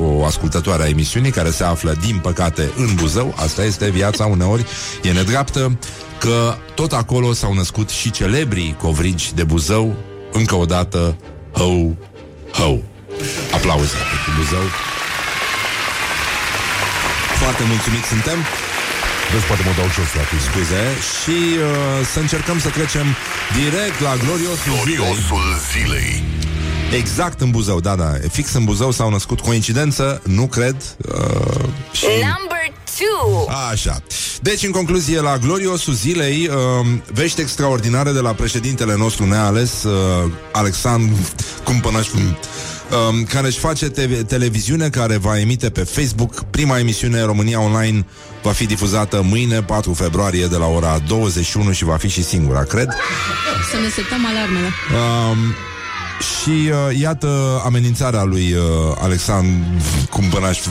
o ascultătoare a emisiunii care se află, din păcate, în Buzău. Asta este viața, uneori e nedreaptă, că tot acolo s-au născut și celebrii covrigi de Buzău. Încă o dată, ho, ho! Aplauze pentru Buzău. Foarte mulțumiți suntem. Vezi, poate mă dau jos la tine. Scuze. Și să încercăm să trecem direct la gloriosul zilei. Exact în Buzău, da, fix în Buzău s-au născut. Coincidență? Nu cred. Și... Number 2. Așa. Deci, în concluzie, la gloriosul zilei, vești extraordinare de la președintele nostru neales, Alexandru Cumpănașcu, care își face televiziune, care va emite pe Facebook. Prima emisiune România Online va fi difuzată mâine, 4 februarie, de la ora 21 și va fi și singura, cred. Să ne setăm alarmele. Și iată amenințarea lui Alexandru Cumpănașcu.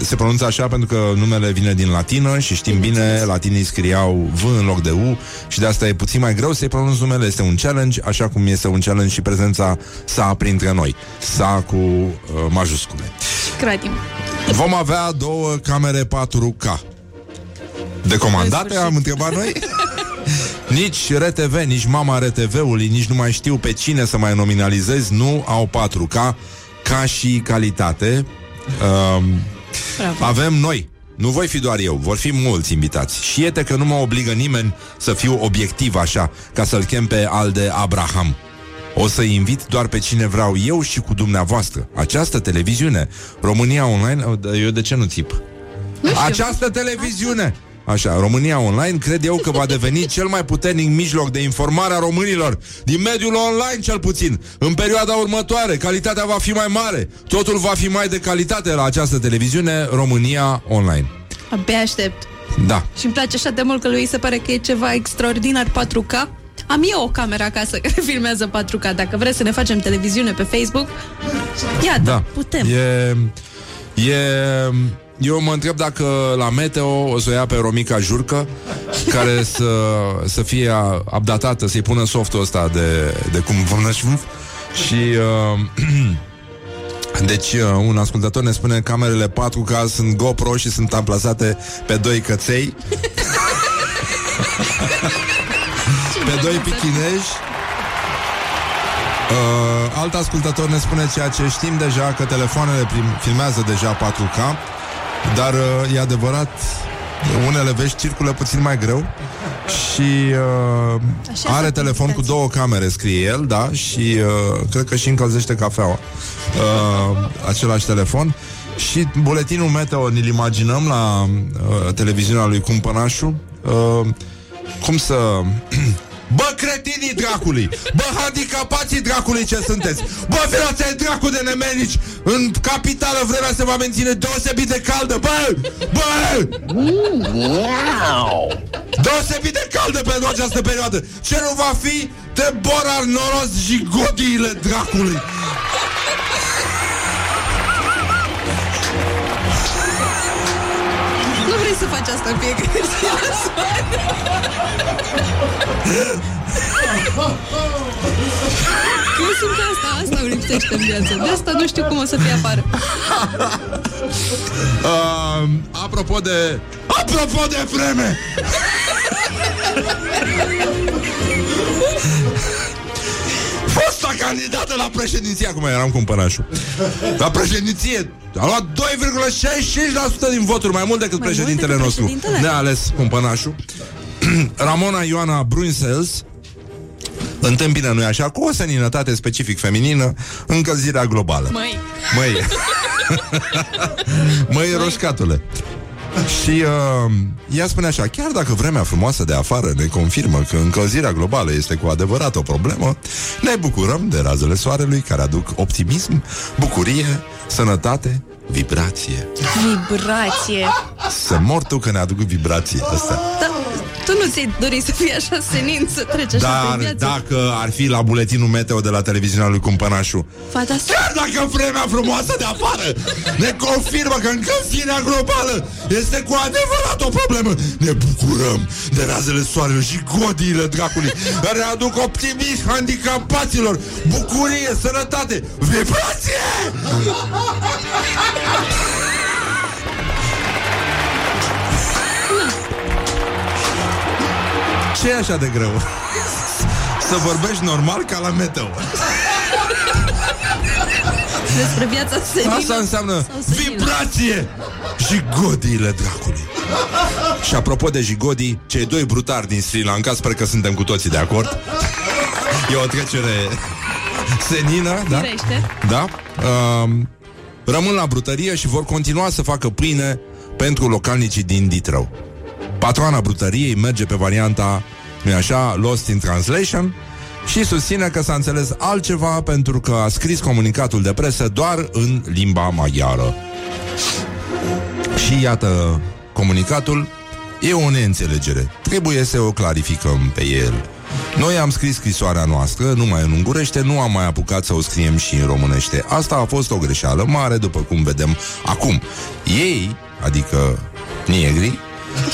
Se pronunță așa pentru că numele vine din latină și știm bine, latinii scriau V în loc de U și de asta e puțin mai greu să-i pronunț numele. Este un challenge, așa cum este un challenge și prezența sa printre noi. Sa cu majuscule. Credem. Vom avea 2 camere 4K. Decomandate, am întrebat noi? Nici RTV, nici mama RTV-ului, nici nu mai știu pe cine să mai nominalizez, nu au 4K ca și calitate. Avem noi, nu voi fi doar eu, vor fi mulți invitați. Și iete că nu mă obligă nimeni să fiu obiectiv așa, ca să-l chem pe Alde Abraham. O să-i invit doar pe cine vreau eu și cu dumneavoastră. Această televiziune România Online, eu de ce nu țip? Această televiziune, așa, România Online, cred eu că va deveni cel mai puternic mijloc de informare a românilor din mediul online, cel puțin. În perioada următoare, calitatea va fi mai mare. Totul va fi mai de calitate la această televiziune România Online. Abia aștept. Da. Și îmi place așa de mult că lui se pare că e ceva extraordinar 4K. Am eu o cameră acasă care filmează 4K. Dacă vreți să ne facem televiziune pe Facebook, iată, da, putem. Eu mă întreb dacă la Meteo o să o ia pe Romica Jurcă, care să fie updatată, să-i pună softul ăsta de cum vă și... Deci, un ascultător ne spune că camerele 4K sunt GoPro și sunt amplasate pe 2 căței. Pe 2 pichinezi. Alt ascultător ne spune ceea ce știm deja, că telefoanele filmează deja 4K. Dar e adevărat, unele vești circulă puțin mai greu. Și are telefon cu 2 camere, scrie el, da. Și cred că și încălzește cafeaua același telefon. Și buletinul meteo ne-l imaginăm la televiziunea lui Cumpănașu. Cum să Bă, cretinii dracului! Bă, handicapații dracului ce sunteți! Bă, filați ai dracu de nemenici! În capitală vremea se va menține deosebit de caldă! Bă! Bă! Deosebit de caldă pentru această perioadă! Ce nu va fi? Te borar noros și godiile dracului! Nu vrei să faci asta în fiecare zi la soare? Eu sunt asta îmi lipsește în viață. De asta nu știu cum o să fie afară. Apropo de vreme! Fosta candidată la președinție, acum eram cumpărașul. La președinție a luat 2,65% din voturi, mai mult decât mai președintele nostru. Ne-a ales cumpărașul. Ramona Ioana Brunsels întâmpină, nu-i așa, cu o seninătate specific feminină, încălzirea globală. Măi, roșcatule. Și ea spune așa: chiar dacă vremea frumoasă de afară ne confirmă că încălzirea globală este cu adevărat o problemă, ne bucurăm de razele soarelui care aduc optimism, bucurie, sănătate, vibrație. Vibrație. Să mor tu că ne aduc vibrație asta. Da, tu nu ți-ai dori să fii așa senin, să treci așa. Dar prin viață? Dacă ar fi la buletinul meteo de la televiziunea lui Cumpănașu: chiar dacă vremea frumoasă de afară ne confirmă că încălzirea globală este cu adevărat o problemă, ne bucurăm de razele soarelui și godiile dracului care aduc optimism handicapaților, bucurie, sănătate, vibrație. Ce e așa de greu? Să vorbești normal ca la meteo. Despre viața senină. Asta înseamnă vibrație. Jigodiile dracului. Și apropo de jigodii, cei doi brutari din Sri Lanka, sper că suntem cu toții de acord. E o trecere senină, da? Da? Rămân la brutărie și vor continua să facă pâine pentru localnicii din Ditrău. Patroana brutăriei merge pe varianta, nu-i așa, Lost in Translation, și susține că s-a înțeles altceva pentru că a scris comunicatul de presă doar în limba maghiară. Și iată comunicatul: e o neînțelegere, trebuie să o clarificăm pe el. Noi am scris scrisoarea noastră numai în ungurește, nu am mai apucat să o scriem și în românește. Asta a fost o greșeală mare, după cum vedem acum. Ei, adică negri,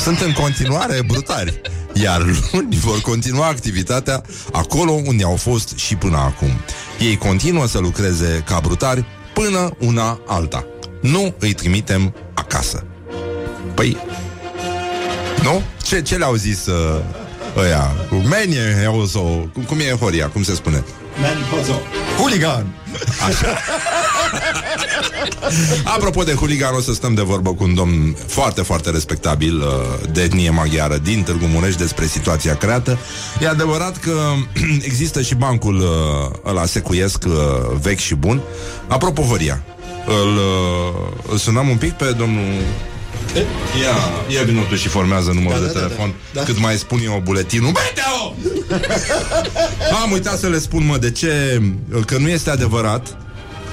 sunt în continuare brutari, iar luni vor continua activitatea acolo unde au fost și până acum. Ei continuă să lucreze ca brutari până una alta. Nu îi trimitem acasă. Păi, nu? Ce le-au zis ăia? Menie, cum e Horia, cum se spune? Meniozo. Hooligan. Așa. Apropo de hooligan, o să stăm de vorbă cu un domn foarte, foarte respectabil de etnie maghiară din Târgu Mureș despre situația creată. E adevărat că există și bancul ăla secuiesc vechi și bun. Apropo, Horia, îl sunăm un pic pe domnul... Ia vină tu și formează numărul de telefon. Cât mai spun eu buletinul meteo! Am uitat să le spun, mă, de ce. Că nu este adevărat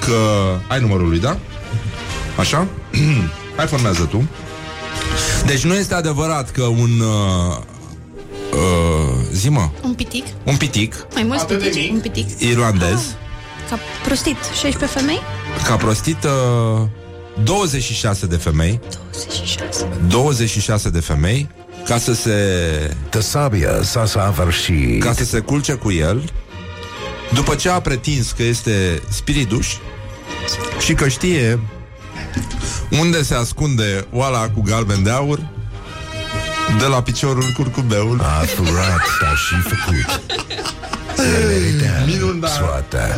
că... Ai numărul lui, da? Așa? Hai, formează tu. Deci nu este adevărat că un... zi-mă. Un pitic. Mai mulți pitici. Un pitic irlandez. Ca prostit 16 femei? Ca prostit 26 de femei. 26 de femei ca să se... Tăsabia s-a săvârșit. Ca să se culce cu el, după ce a pretins că este spiriduș și că știe unde se ascunde oala cu galben de aur de la piciorul curcubeul. Aturat, dar și făcut.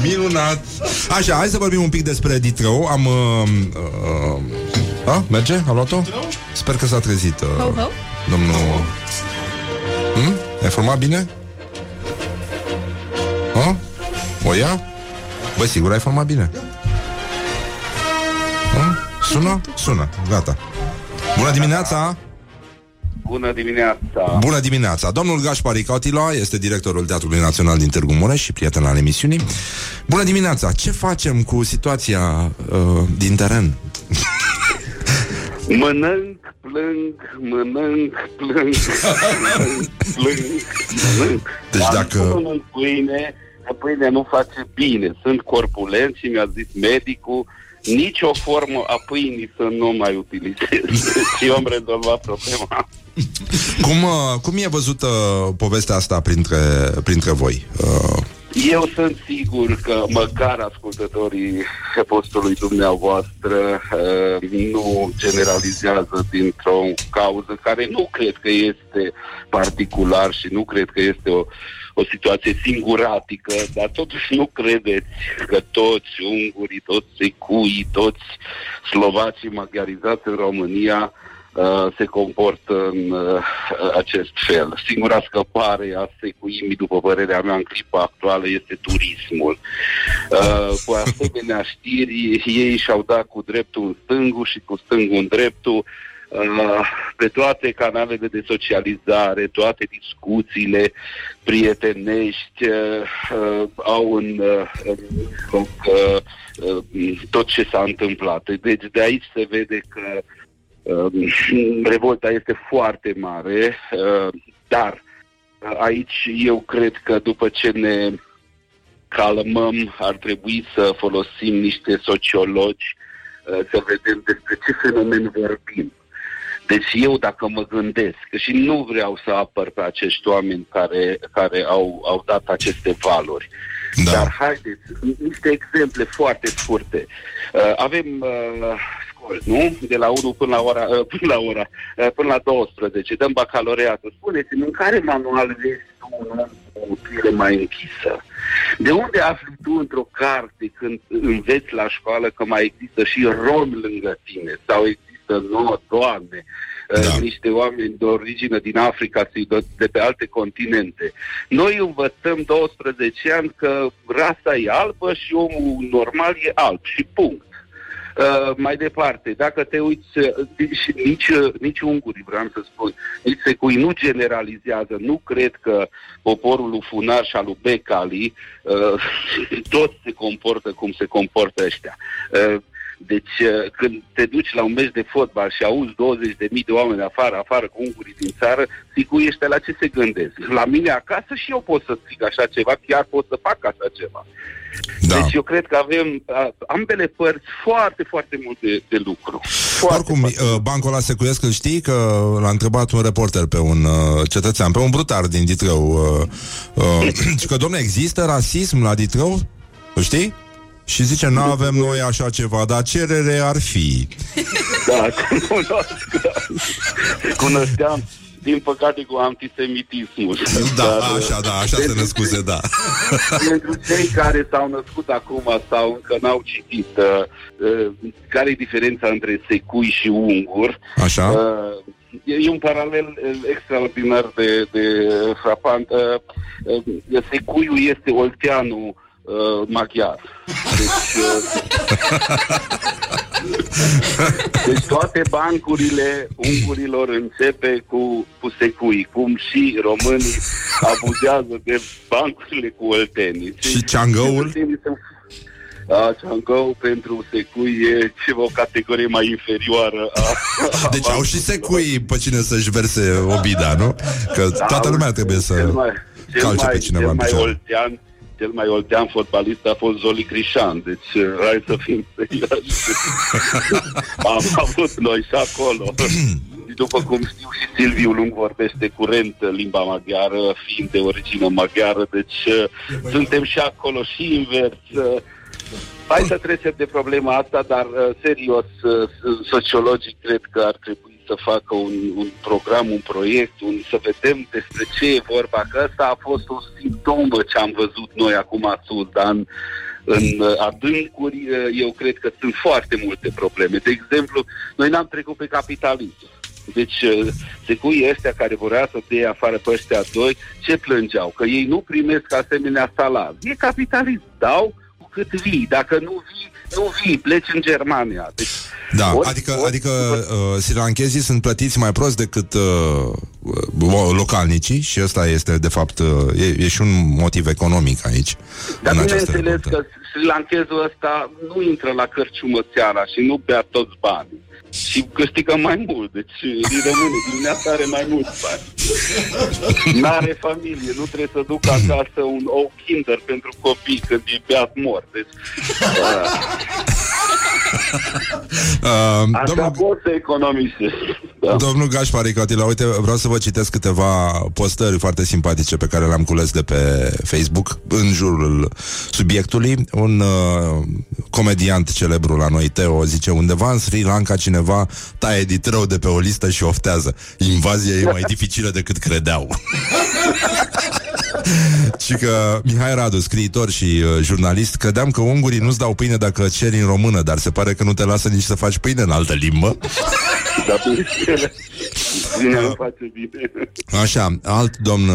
Minunat. Așa, hai să vorbim un pic despre Ditrău. Am... merge? A luat-o? Sper că s-a trezit domnul. Ai format bine? O ia? Bă, sigur ai format bine. Sună? Sună, gata. Bună dimineața. Bună dimineața! Bună dimineața! Domnul Gașparic Atila este directorul Teatrului Național din Târgu Mureș și prieten al emisiunii. Bună dimineața! Ce facem cu situația din teren? Mănânc, plâng, mănânc, plâng, mănânc, plâng, mănânc. Deci dacă... Mănânc pâine, că pâinea nu face bine. Sunt corpulent și mi-a zis medicul nici o formă a pâinii să nu mai utilizez. Și eu am rezolvat problema. Cum e văzută povestea asta printre voi? Eu sunt sigur că măcar ascultătorii postului dumneavoastră nu generalizează dintr-o cauză care nu cred că este particular și nu cred că este o situație singuratică, dar totuși nu credeți că toți ungurii, toți secuii, toți slovacii maghiarizați în România se comportă în acest fel. Singura scăpare a secuimii, după părerea mea, în clipa actuală, este turismul. Cu asemenea știri, ei și-au dat cu dreptul în stângul și cu stângul în dreptul. Pe toate canalele de socializare, toate discuțiile prietenești au în tot ce s-a întâmplat. Deci de aici se vede că revolta este foarte mare, dar aici eu cred că după ce ne calmăm ar trebui să folosim niște sociologi să vedem despre ce fenomen vorbim. Deci eu dacă mă gândesc, și nu vreau să apăr pe acești oameni care au dat aceste valori, da. Dar haideți, niște exemple foarte scurte. Avem școli, nu? De la 1 până la 12, dăm bacalaureatul. Spuneți-mi, în care manual vezi tu un om cu utile mai închisă? De unde afli tu într-o carte când înveți la școală că mai există și romi lângă tine? Sau nouă, Doamne, da. Niște oameni de origine din Africa, de pe alte continente. Noi învățăm 12 ani că rasa e albă și omul normal e alb și punct. Mai departe, dacă te uiți, nici ungurii, vreau să spun, nici secui nu generalizează, nu cred că poporul lui Funar și al lui Becali toți se comportă cum se comportă ăștia. Deci când te duci la un meci de fotbal și auzi 20.000 de oameni afară cu ungurii din țară, sicuiește la ce se gândesc. La mine acasă și eu pot să zic așa ceva, chiar pot să fac așa ceva. Da. Deci eu cred că avem ambele părți foarte, foarte mult de lucru. Oricum, bancul ăla secuiesc, îl știi că l-a întrebat un reporter pe un cetățean, pe un brutar din Ditrău, că, domne, există rasism la Ditrău? Îl știi? Și zice, nu avem noi așa ceva, dar cerere ar fi. Da, cunoșteam, din păcate, cu antisemitismul. Da, așa se născuse, da. Pentru cei care s-au născut acum sau încă n-au citit, care e diferența între secui și ungur? Așa. E un paralel extraordinar de frapant. Secuiul este olteanul maghiar. Deci toate bancurile ungurilor începe cu secui, cum și românii abuzează de bancurile cu oltenii. Și ceangăul? Ceangăul pentru secui e ceva o categorie mai inferioară a deci au și secui pe cine să-și verse obida, nu? Că toată lumea trebuie să calce pe cineva în picioare. Cel mai oltean fotbalist a fost Zoli Crișan, deci hai să fim serioși. Am avut noi și acolo. După cum știu și Silviu Lung vorbește curent limba maghiară, fiind de origine maghiară, deci suntem și acolo și invers. Hai să trecem de problema asta, dar serios, sociologii cred că ar trebui să facă un program, un proiect, să vedem despre ce e vorba, că ăsta a fost o simptomă ce am văzut noi acum sus, dar în adâncuri eu cred că sunt foarte multe probleme. De exemplu, noi n-am trecut pe capitalism. Deci secuii ăștia care vorea să dea afară pe ăștia doi, ce plângeau? Că ei nu primesc asemenea salarii. E capitalism, dau cât vii. Dacă nu vii, nu vii, pleci în Germania. Deci, da, adică silanchezii sunt plătiți mai prost decât localnicii și ăsta este, de fapt, e și un motiv economic aici. Dar bineînțeles că silanchezul ăsta nu intră la cărciumă seara și nu bea toți banii. Și câștigă mai mult, deci îi rămâne, dumneavoastră are mai mult bani. N-are familie, nu trebuie să ducă acasă un ou Kinder pentru copii, când e beat mor. Deci, așa pot să economisești. Da. Domnul Gașpar Icatila, uite, vreau să vă citesc câteva postări foarte simpatice pe care le-am cules de pe Facebook în jurul subiectului. Un comediant celebru la noi, Teo, zice: undeva în Sri Lanka cineva taie Ditrău de pe o listă și oftează. Invazia e mai dificilă decât credeau. Și că Mihai Radu, scriitor și jurnalist: credeam că ungurii nu-ți dau pâine dacă ceri în română, dar se pare că nu te lasă nici să faci pâine în altă limbă. Așa, alt domn,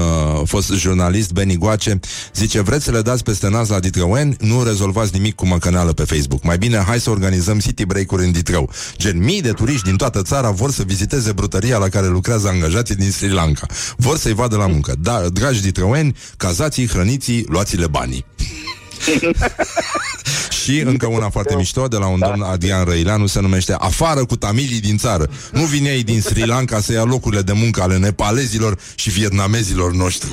fost jurnalist, Beni Goace, zice: vreți să le dați peste nas la ditrăueni? Nu rezolvați nimic cu măcăneală pe Facebook. Mai bine hai să organizăm city break-uri în Ditrău. Gen, mii de turiști din toată țara vor să viziteze brutăria la care lucrează angajații din Sri Lanka. Vor să-i vadă la muncă. Dar, dragi ditrăueni, cazați-i, hrăniți-i, luați-le banii. Și încă una foarte mișto de la un domn, Adrian Răileanu, se numește: afară cu tamilii din țară. Nu vine ei din Sri Lanka să ia locurile de muncă ale nepalezilor și vietnamezilor noștri.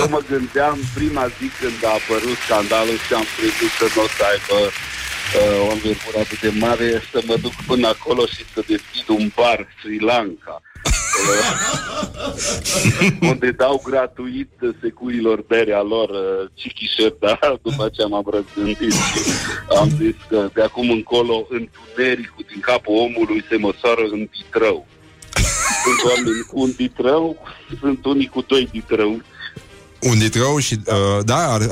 Eu mă gândeam prima zi când a apărut scandalul și am crezut că nu o să aibă o învergură atât de mare, să mă duc până acolo și să deschid un bar Sri Lanka unde dau gratuit securilor berea lor cichișe, dar după ce am răzgândit, am zis că de acum încolo întunericul din capul omului se măsoară în Ditrău. Sunt oameni cu un Ditrău, sunt unii cu doi Ditrău. Un Ditrău și,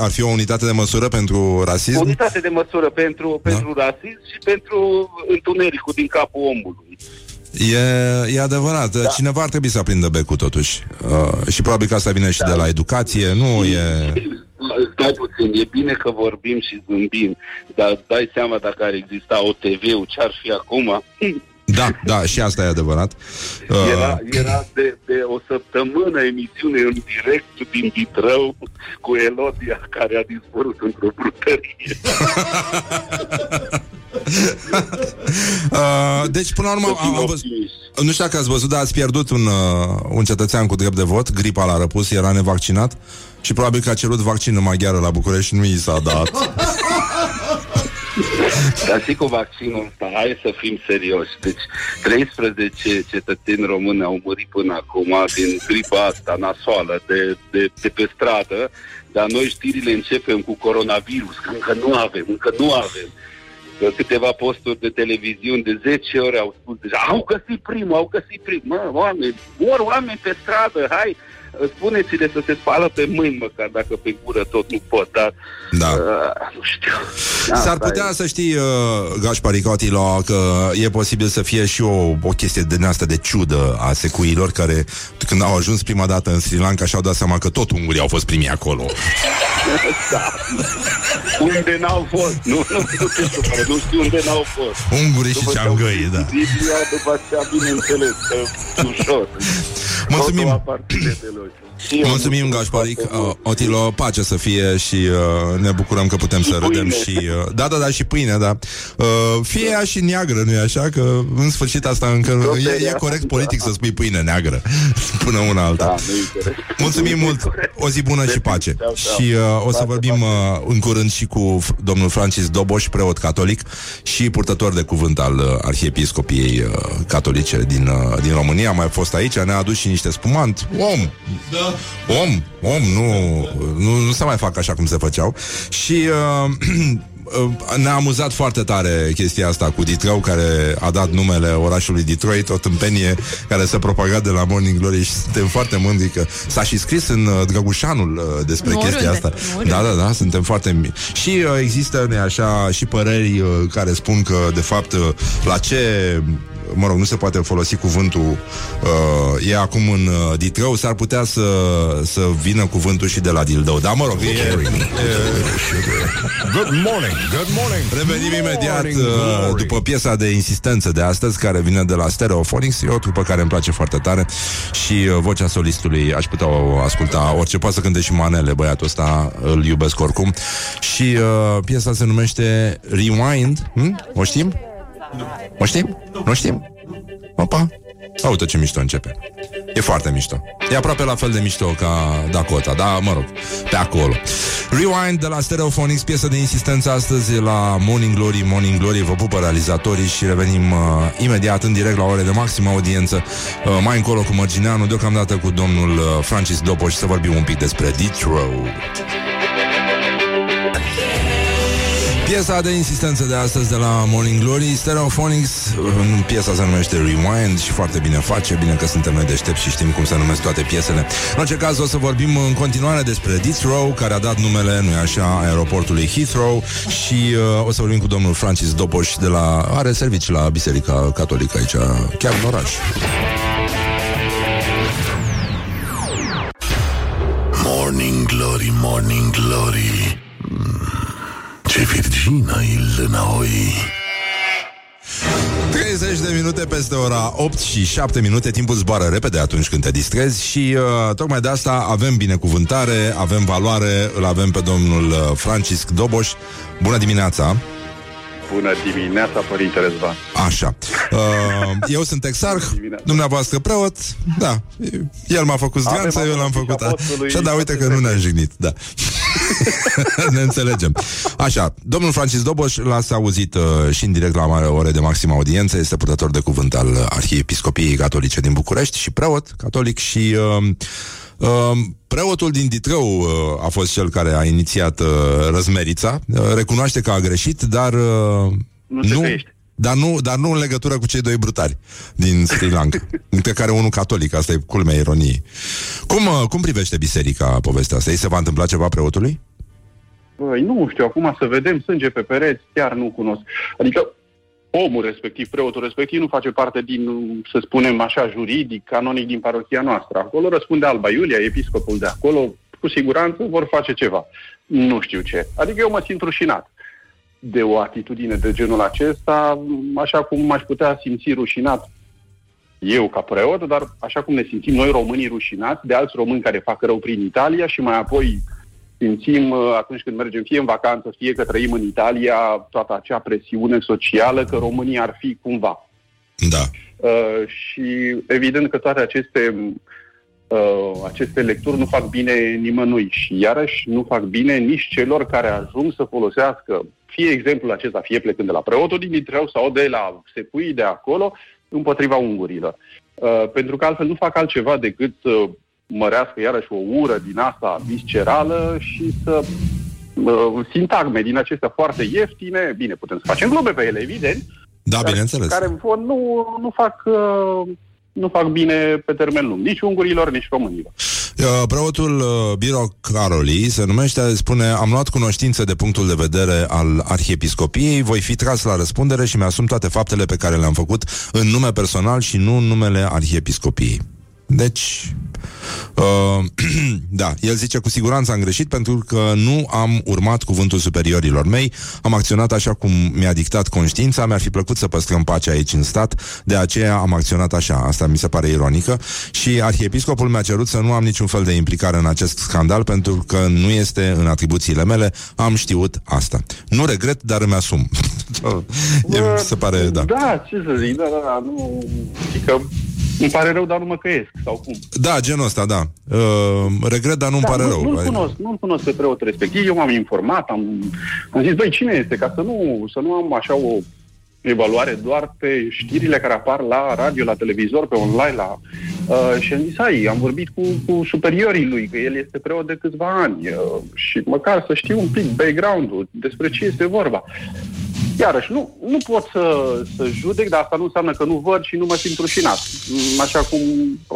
ar fi o unitate de măsură pentru rasism? O unitate de măsură pentru rasism și pentru întunericul din capul omului. E adevărat, da. Cineva ar trebui să aprindă becul totuși. Și probabil că asta vine și de la educație. Nu e... Stai puțin, e bine că vorbim și zâmbim, dar dai seama dacă ar exista OTV-ul, ce-ar fi acum? Da, și asta e adevărat. Era de o săptămână emisiune în direct din Ditrău cu Elodia, care a dispărut într-o brutărie. Deci, până la urmă, nu știu dacă ați văzut, dar ați pierdut un cetățean cu drept de vot. Gripa l-a răpus, era nevaccinat și probabil că a cerut vaccin în maghiară la București și nu i s-a dat. Dar și cu vaccinul ăsta, hai să fim serioși. Deci 13 cetățeni români au murit până acum din gripa asta nasoală de pe stradă. Dar noi știrile începem cu coronavirus, că încă nu avem. Câteva posturi de televiziuni de 10 ore au spus deja: au găsit primul. Mor oameni pe stradă, hai, spuneți-le să se spală pe mâini măcar, dacă pe gură tot nu pot, dar nu știu. S-ar putea să știi, Gașpar Icatila, că e posibil să fie și o chestie din asta de ciudă a secuilor, care când au ajuns prima dată în Sri Lanka și-au dat seama că tot ungurii au fost primii acolo. Da. Unde n-au fost? Nu știu unde n-au fost. Ungurii și ceangăii, da. După aceea, bineînțeles, ușor. Mulțumim. Mulțumim, Gașpar Otilo, pace să fie și ne bucurăm că putem să râdem și da, și pâine, da. Fie ea și neagră, nu e așa? Că în sfârșit asta încă e corect politic să spui pâine neagră până una alta. Mulțumim mult, o zi bună și pace. Și o să vorbim în curând și cu domnul Francis Doboș, preot catolic și purtător de cuvânt al Arhiepiscopiei Catolice din România. A mai fost aici, ne-a adus și niște spumant. Om, nu se mai fac așa cum se făceau. Și ne-a amuzat foarte tare chestia asta cu Ditrău, care a dat numele orașului Detroit, o tâmpenie care s-a propagat de la Morning Glory și suntem foarte mândri că s-a și scris în Drăgușanul despre chestia asta. Da, suntem foarte mici. Și există, așa, și păreri care spun că, de fapt, la ce mă rog, nu se poate folosi cuvântul, e acum în Ditrău, s-ar putea să vină cuvântul și de la Dildău. Dar mă rog, Good morning, good morning. Revenim imediat după piesa de insistență de astăzi, care vine de la Stereophonics. E o trupă care îmi place foarte tare și vocea solistului aș putea o asculta orice, poate să cânte și manele, băiatul ăsta, îl iubesc oricum. Și piesa se numește Rewind. O știm? O știm? Nu știm? Opa! Uite ce mișto începe. E foarte mișto. E aproape la fel de mișto ca Dakota, dar mă rog, pe acolo. Rewind de la Stereophonics, piesă de insistență astăzi la Morning Glory, Morning Glory. Vă pupă realizatorii și revenim imediat în direct la ore de maximă audiență, mai încolo cu Mărgineanu, deocamdată cu domnul Francis Dopo, și să vorbim un pic despre Detroit. Piesa de insistență de astăzi de la Morning Glory, Stereophonics, piesa se numește Rewind și foarte bine face, bine că suntem noi deștepți și știm cum se numesc toate piesele. În orice caz o să vorbim în continuare despre Ditrău, care a dat numele, nu-i așa, aeroportului Heathrow, și o să vorbim cu domnul Francis Dopoș de la... are servici la Biserica Catolică aici, chiar în oraș. Morning Glory, Morning Glory, ce virgină îl înăoi. 30 de minute peste ora 8 și 7 minute, timpul zboară repede atunci când te distrezi și tocmai de asta avem binecuvântare, avem valoare, îl avem pe domnul Francisc Doboș. Bună dimineața! Bună dimineața, părinte Răzvan. Așa. Eu sunt exarh, dumneavoastră preot. Da, el m-a făcut zganță, eu l-am făcut. Și da, uite că nu ne-a jignit, da. Ne înțelegem. Așa, domnul Francis Doboș, l-ați auzit și în direct la mare ore de maximă audiență. Este purtător de cuvânt al Arhiepiscopiei Catolice din București și preot catolic și... preotul din Ditrău a fost cel care a inițiat răzmerița. Recunoaște că a greșit, dar nu în legătură cu cei doi brutari din Sri Lanka, dintre care unul catolic. Asta e culmea ironiei. Cum privește biserica povestea asta? Ei se va întâmpla ceva preotului? Băi, nu știu, acum să vedem, sânge pe pereți, chiar nu cunosc. Adică omul respectiv, preotul respectiv, nu face parte din, să spunem așa, juridic, canonic din parohia noastră. Acolo răspunde Alba Iulia, episcopul de acolo, cu siguranță vor face ceva. Nu știu ce. Adică eu mă simt rușinat de o atitudine de genul acesta, așa cum m-aș putea simți rușinat eu ca preot, dar așa cum ne simțim noi românii rușinați de alți români care fac rău prin Italia și mai apoi... simțim atunci când mergem fie în vacanță, fie că trăim în Italia, toată acea presiune socială că România ar fi cumva. Da. Și evident că toate aceste lecturi nu fac bine nimănui și iarăși nu fac bine nici celor care ajung să folosească, fie exemplul acesta, fie plecând de la preotul din Ditrău sau de la secuii de acolo, împotriva ungurilor. Pentru că altfel nu fac altceva decât să mărească iarăși o ură din asta viscerală și să sintagme din acestea foarte ieftine, bine, putem să facem globe pe ele, evident, da, bineînțeles, care în fond nu fac bine pe termen lung, nici ungurilor, nici românilor. Preotul Biro Caroli se numește, spune: am luat cunoștință de punctul de vedere al Arhiepiscopiei, voi fi tras la răspundere și mi-asum toate faptele pe care le-am făcut în nume personal și nu în numele Arhiepiscopiei. Deci, da, el zice: cu siguranță am greșit pentru că nu am urmat cuvântul superiorilor mei, am acționat așa cum mi-a dictat conștiința, mi-ar fi plăcut să păstrăm pacea aici în stat, de aceea am acționat așa. Asta mi se pare ironică. Și arhiepiscopul mi-a cerut să nu am niciun fel de implicare în acest scandal pentru că nu este în atribuțiile mele, am știut asta. Nu regret, dar îmi asum. Se pare, da. Da, ce să zic, da, nu... Adică... îmi pare rău, dar nu mă căiesc, sau cum? Da, genul ăsta, da. Regret, dar nu-mi pare rău. Nu-l cunosc pe preot respectiv, eu m-am informat, am zis, băi, cine este? Ca să nu am așa o evaluare doar pe știrile care apar la radio, la televizor, pe online, la... și am zis, am vorbit cu superiorii lui, că el este preot de câțiva ani și măcar să știu un pic background-ul, despre ce este vorba. Iarăși, nu pot să judec, dar asta nu înseamnă că nu văd și nu mă simt rușinat.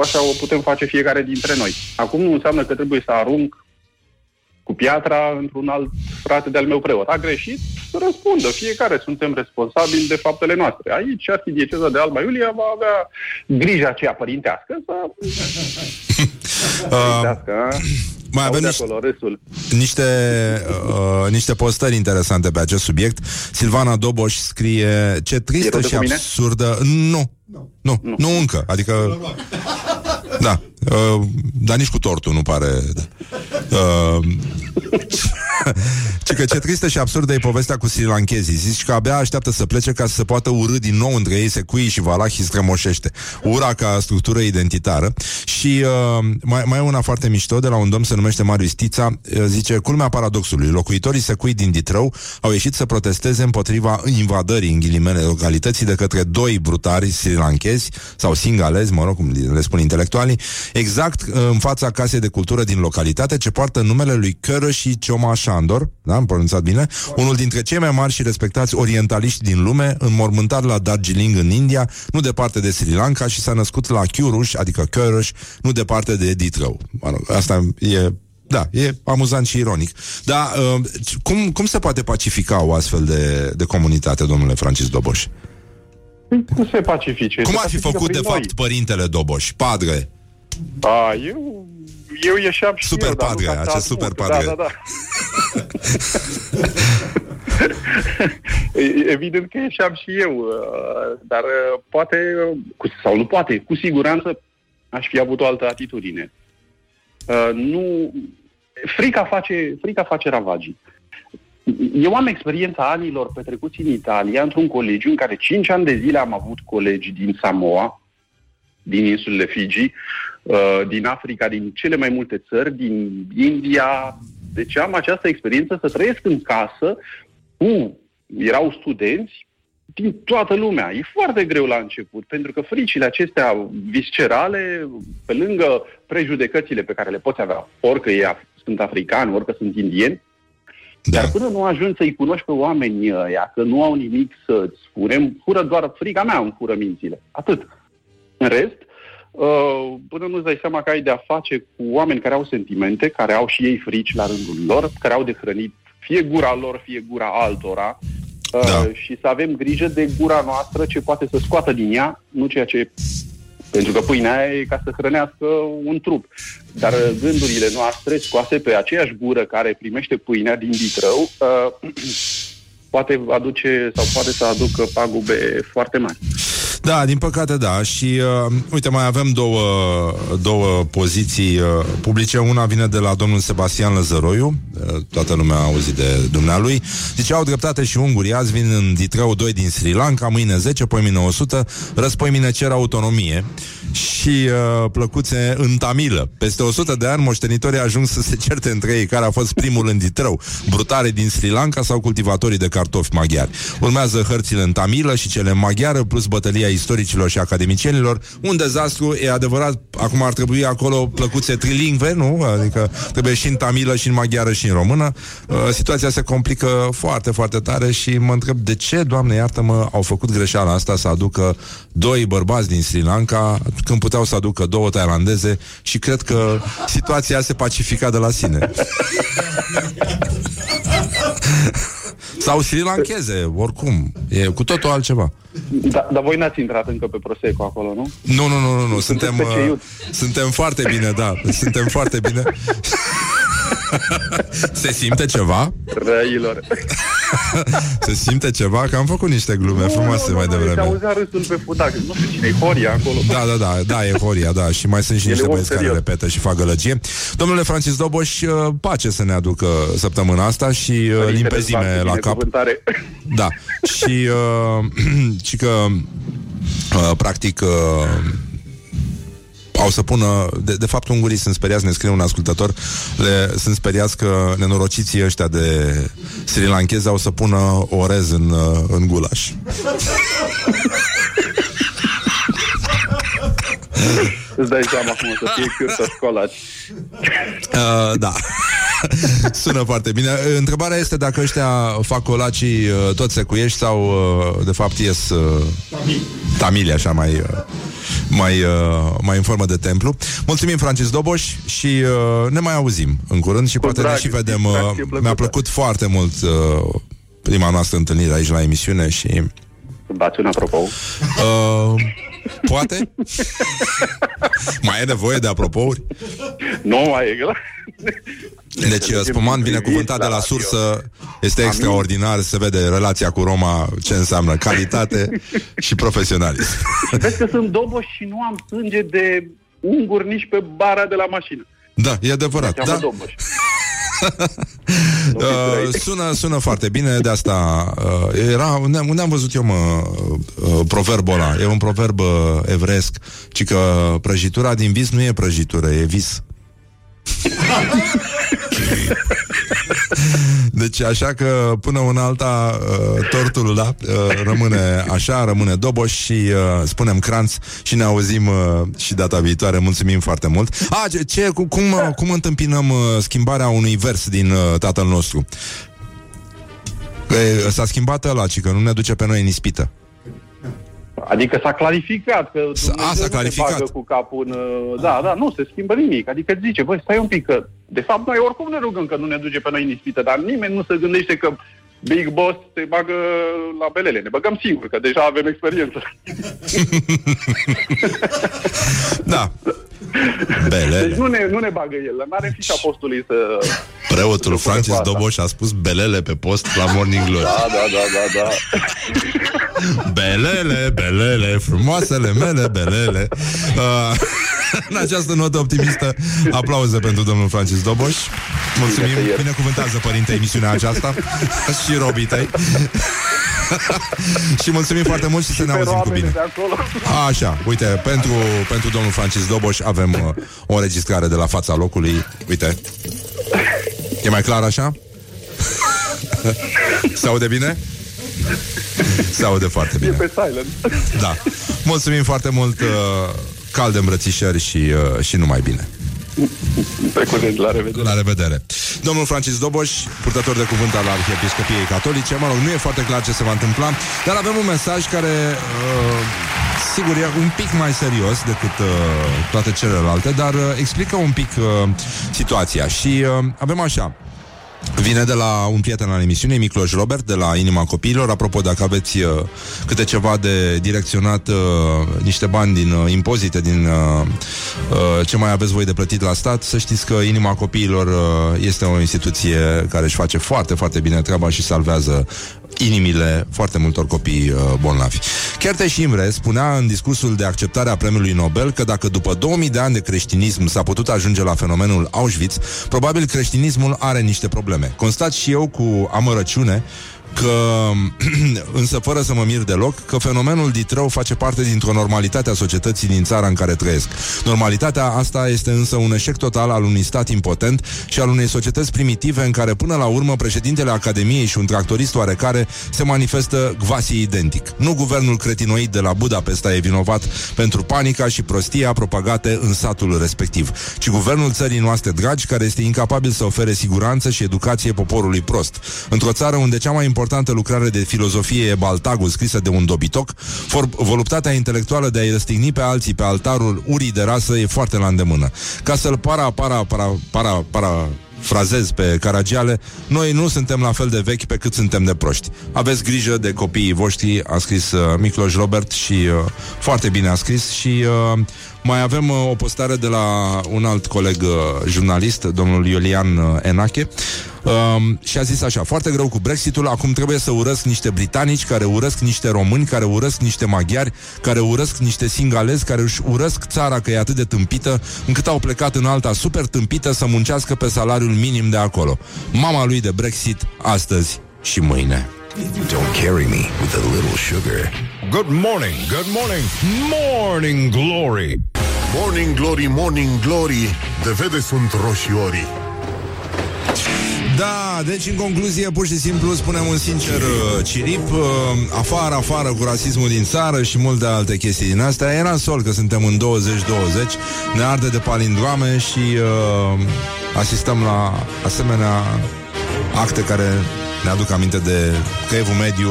Așa o putem face fiecare dintre noi. Acum nu înseamnă că trebuie să arunc cu piatra într-un alt frate de-al meu preot. A greșit? Să răspundă. Fiecare suntem responsabili de faptele noastre. Aici arhidieceza de Alba Iulia va avea grija aceea părintească să... Mai avem niște postări interesante pe acest subiect. Silvana Doboș scrie: ce tristă și absurdă... Nu încă. Adică... Da. Dar nici cu tortul nu pare... Cică ce tristă și absurdă e povestea cu srilanchezii. Zici că abia așteaptă să plece ca să se poată urâ din nou între ei, secuii și valahii strămoșește. Ura ca structură identitară. Și mai e una foarte mișto de la un domn, se numește Marius Tița. Zice: culmea paradoxului, locuitorii secui din Ditrău au ieșit să protesteze împotriva invadării, în ghilimele, localității de către doi brutari srilanchezi sau singalezi, mă rog cum le spun intelectualii, exact în fața casei de cultură din localitate, ce poartă numele lui Cără și Cioma Șandor, da, am pronunțat bine, unul dintre cei mai mari și respectați orientaliști din lume, înmormântat la Darjeeling în India, nu departe de Sri Lanka, și s-a născut la Chiuruș, adică Cărăș, nu departe de Ditrău. Asta e, da, e amuzant și ironic. Dar cum se poate pacifica o astfel de comunitate, domnule Francis Doboș? Nu se pacifice. Cum ar fi făcut, de fapt, părintele Doboș, padre? Da, eu ieșeam și super eu, padre, acest super padre. Da. Evident că ieșeam și eu, dar poate, sau nu poate, cu siguranță aș fi avut o altă atitudine. Nu, frica face ravagii. Eu am experiența anilor petrecuți în Italia, într-un colegiu în care 5 ani de zile am avut colegi din Samoa, din insulele Fiji, din Africa, din cele mai multe țări, din India. Deci am această experiență să trăiesc în casă cu... Erau studenți din toată lumea. E foarte greu la început, pentru că fricile acestea viscerale, pe lângă prejudecățile pe care le poți avea, orică sunt africani, orică sunt indieni, da. Dar până nu ajungi să-i cunoști pe oamenii ăia, că nu au nimic să-ți fure, fură doar frica mea, îmi fură mințile. Atât. În rest, până nu-ți dai seama că ai de-a face cu oameni care au sentimente, care au și ei frici la rândul lor, care au de hrănit fie gura lor, fie gura altora, da. Și să avem grijă de gura noastră, ce poate să scoată din ea, nu ceea ce... Pentru că pâinea aia e ca să hrănească un trup. Dar gândurile noastre scoase pe aceeași gură care primește pâinea din Ditrău, poate aduce sau poate să aducă pagube foarte mari. Da, din păcate da. Și uite, mai avem două poziții publice. Una vine de la domnul Sebastian Lăzăroiu, toată lumea a auzit de dumnealui. Zice: au dreptate și ungurii, azi vin în Ditrău 2 din Sri Lanka, mâine 10, poimine 100, răspoimine cer autonomie. Și plăcuțe în tamilă. Peste 100 de ani moștenitorii ajung să se certe între ei care a fost primul în Ditrău, brutare din Sri Lanka sau cultivatorii de cartofi maghiari. Urmează hărțile în tamilă și cele în maghiară, plus bătălia istoricilor și academicienilor. Un dezastru, e adevărat. Acum ar trebui acolo plăcuțe trilingve, nu? Adică trebuie și în tamilă, și în maghiară, și în română. Situația se complică foarte, foarte tare. Și mă întreb de ce, Doamne iartă-mă, au făcut greșeala asta să aducă doi bărbați din Sri Lanka când puteau să aducă două tailandeze, și cred că situația se pacifica de la sine. Sau srilancheze, oricum. E cu totul altceva. Dar voi n-ați intrat încă pe Prosecco acolo, nu? Nu. Suntem foarte bine, da. Suntem foarte bine. Se simte ceva? Răilor. Se simte ceva? Că am făcut niște glume frumoase mai devreme. Se auzea râsul pe futac. Nu știu cine e Horia acolo. Da, e Horia, da. Și mai sunt și niște băieți care repetă și fac gălăgie. Domnule Francis Doboș, pace să ne aducă săptămâna asta și limpezime la cap. Da. Și practic... Au să pună... De fapt, ungurii sunt speriați, ne scrie un ascultător, sunt speriați că nenorociții ăștia de srilanchezi au să pună orez în gulaș. Îți dai seama cum o să fie cârtă scolaci. Da. Sună foarte bine. Întrebarea este dacă ăștia fac colacii toți secuiești sau, de fapt, ies tamili, așa mai... mai în formă de templu. Mulțumim, Francis Doboș, și ne mai auzim în curând și poate ne și vedem. Mi-a plăcut foarte mult prima noastră întâlnire aici la emisiune și... Dați un apropo. Poate? Mai e nevoie de apropouri? Nu, mai e. Deci, Spăman, binecuvântat de la sursă, este extraordinar, se vede relația cu Roma, ce înseamnă calitate și profesionalism. Vezi că sunt Doboș și nu am sânge de unguri nici pe bara de la mașină. Da, e adevărat. Deci, da. Sună foarte bine. De asta era, unde am văzut eu proverbul ăla. E un proverb evresc, ci că prăjitura din vis nu e prăjitură, e vis. Deci așa că până în alta tortul, da, rămâne așa, rămâne Doboș și spunem Cranț și ne auzim și data viitoare. Mulțumim foarte mult. Cum întâmpinăm schimbarea unui vers din Tatăl nostru? S-a schimbat ăla, ci că nu ne duce pe noi în ispită. Adică s-a clarificat că Dumnezeu nu se bagă cu capul în... Da, nu se schimbă nimic. Adică zice, băi, stai un pic, că de fapt noi oricum ne rugăm că nu ne duce pe noi în ispită, dar nimeni nu se gândește că Big Boss se bagă la belele. Ne băgăm singuri, că deja avem experiență. Da. Belele. Deci nu ne bagă el, n-are fișa postului să... Preotul Francis Doboș a spus belele pe post la Morning Glory. Da. Belele, frumoasele mele, belele. În această notă optimistă, aplauze pentru domnul Francis Doboș. Mulțumim, binecuvântează, părinte, emisiunea aceasta și robii tăi. Și mulțumim foarte mult și să ne auzim cu bine. Așa, uite, pentru domnul Francis Doboș avem o înregistrare de la fața locului. Uite, e mai clar așa? Se aude bine? Se aude foarte bine. E pe silent. Da. Mulțumim foarte mult, calde îmbrățișări și numai bine. La revedere. La revedere. Domnul Francis Doboș, purtător de cuvânt al Arhiepiscopiei Catolice. Mă rog, nu e foarte clar ce se va întâmpla, dar avem un mesaj care sigur e un pic mai serios decât toate celelalte, dar explică un pic situația. Și avem așa. Vine de la un prieten al emisiunii, Miklós Róbert, de la Inima Copiilor. Apropo, dacă aveți câte ceva de direcționat, niște bani din impozite, din ce mai aveți voi de plătit la stat, să știți că Inima Copiilor este o instituție care își face foarte, foarte bine treaba și salvează inimile foarte multor copii bolnavi. Kertész Imre spunea în discursul de acceptare a premiului Nobel că dacă după 2000 de ani de creștinism s-a putut ajunge la fenomenul Auschwitz, probabil creștinismul are niște probleme. Constat și eu cu amărăciune că, însă fără să mă mir deloc, că fenomenul Ditrău face parte dintr-o normalitate a societății din țara în care trăiesc. Normalitatea asta este însă un eșec total al unui stat impotent și al unei societăți primitive în care până la urmă președintele Academiei și un tractorist oarecare se manifestă quasi identic. Nu guvernul cretinoid de la Budapesta e vinovat pentru panica și prostia propagate în satul respectiv, ci guvernul țării noastre dragi, care este incapabil să ofere siguranță și educație poporului prost. Într-o țară unde cea mai importantă lucrare de filozofie e Baltagul, scrisă de un dobitoc, voluptatea intelectuală de a-i răstigni pe alții pe altarul urii de rasă e foarte la îndemână. Ca să-l parafrazez pe Caragiale, noi nu suntem la fel de vechi pe cât suntem de proști. Aveți grijă de copiii voștri, a scris Miklós Róbert și foarte bine a scris. Și mai avem o postare de la un alt coleg jurnalist, domnul Iulian Enache, și a zis așa: foarte greu cu Brexitul, acum trebuie să urăsc niște britanici, care urăsc niște români, care urăsc niște maghiari, care urăsc niște singalezi, care își urăsc țara că e atât de tâmpită, încât au plecat în alta super tâmpită să muncească pe salariul minim de acolo. Mama lui de Brexit, astăzi și mâine. Don't carry me with a little sugar. Good morning, good morning, Morning Glory. Morning Glory, Morning Glory, de vede sunt roșiorii. Da, deci în concluzie, pur și simplu spunem un sincer cirip: afară, afară cu rasismul din țară și multe alte chestii din astea. E nasol că suntem în 2020, ne arde de palindrome și asistăm la asemenea acte care ne aduc aminte de Evul Mediu,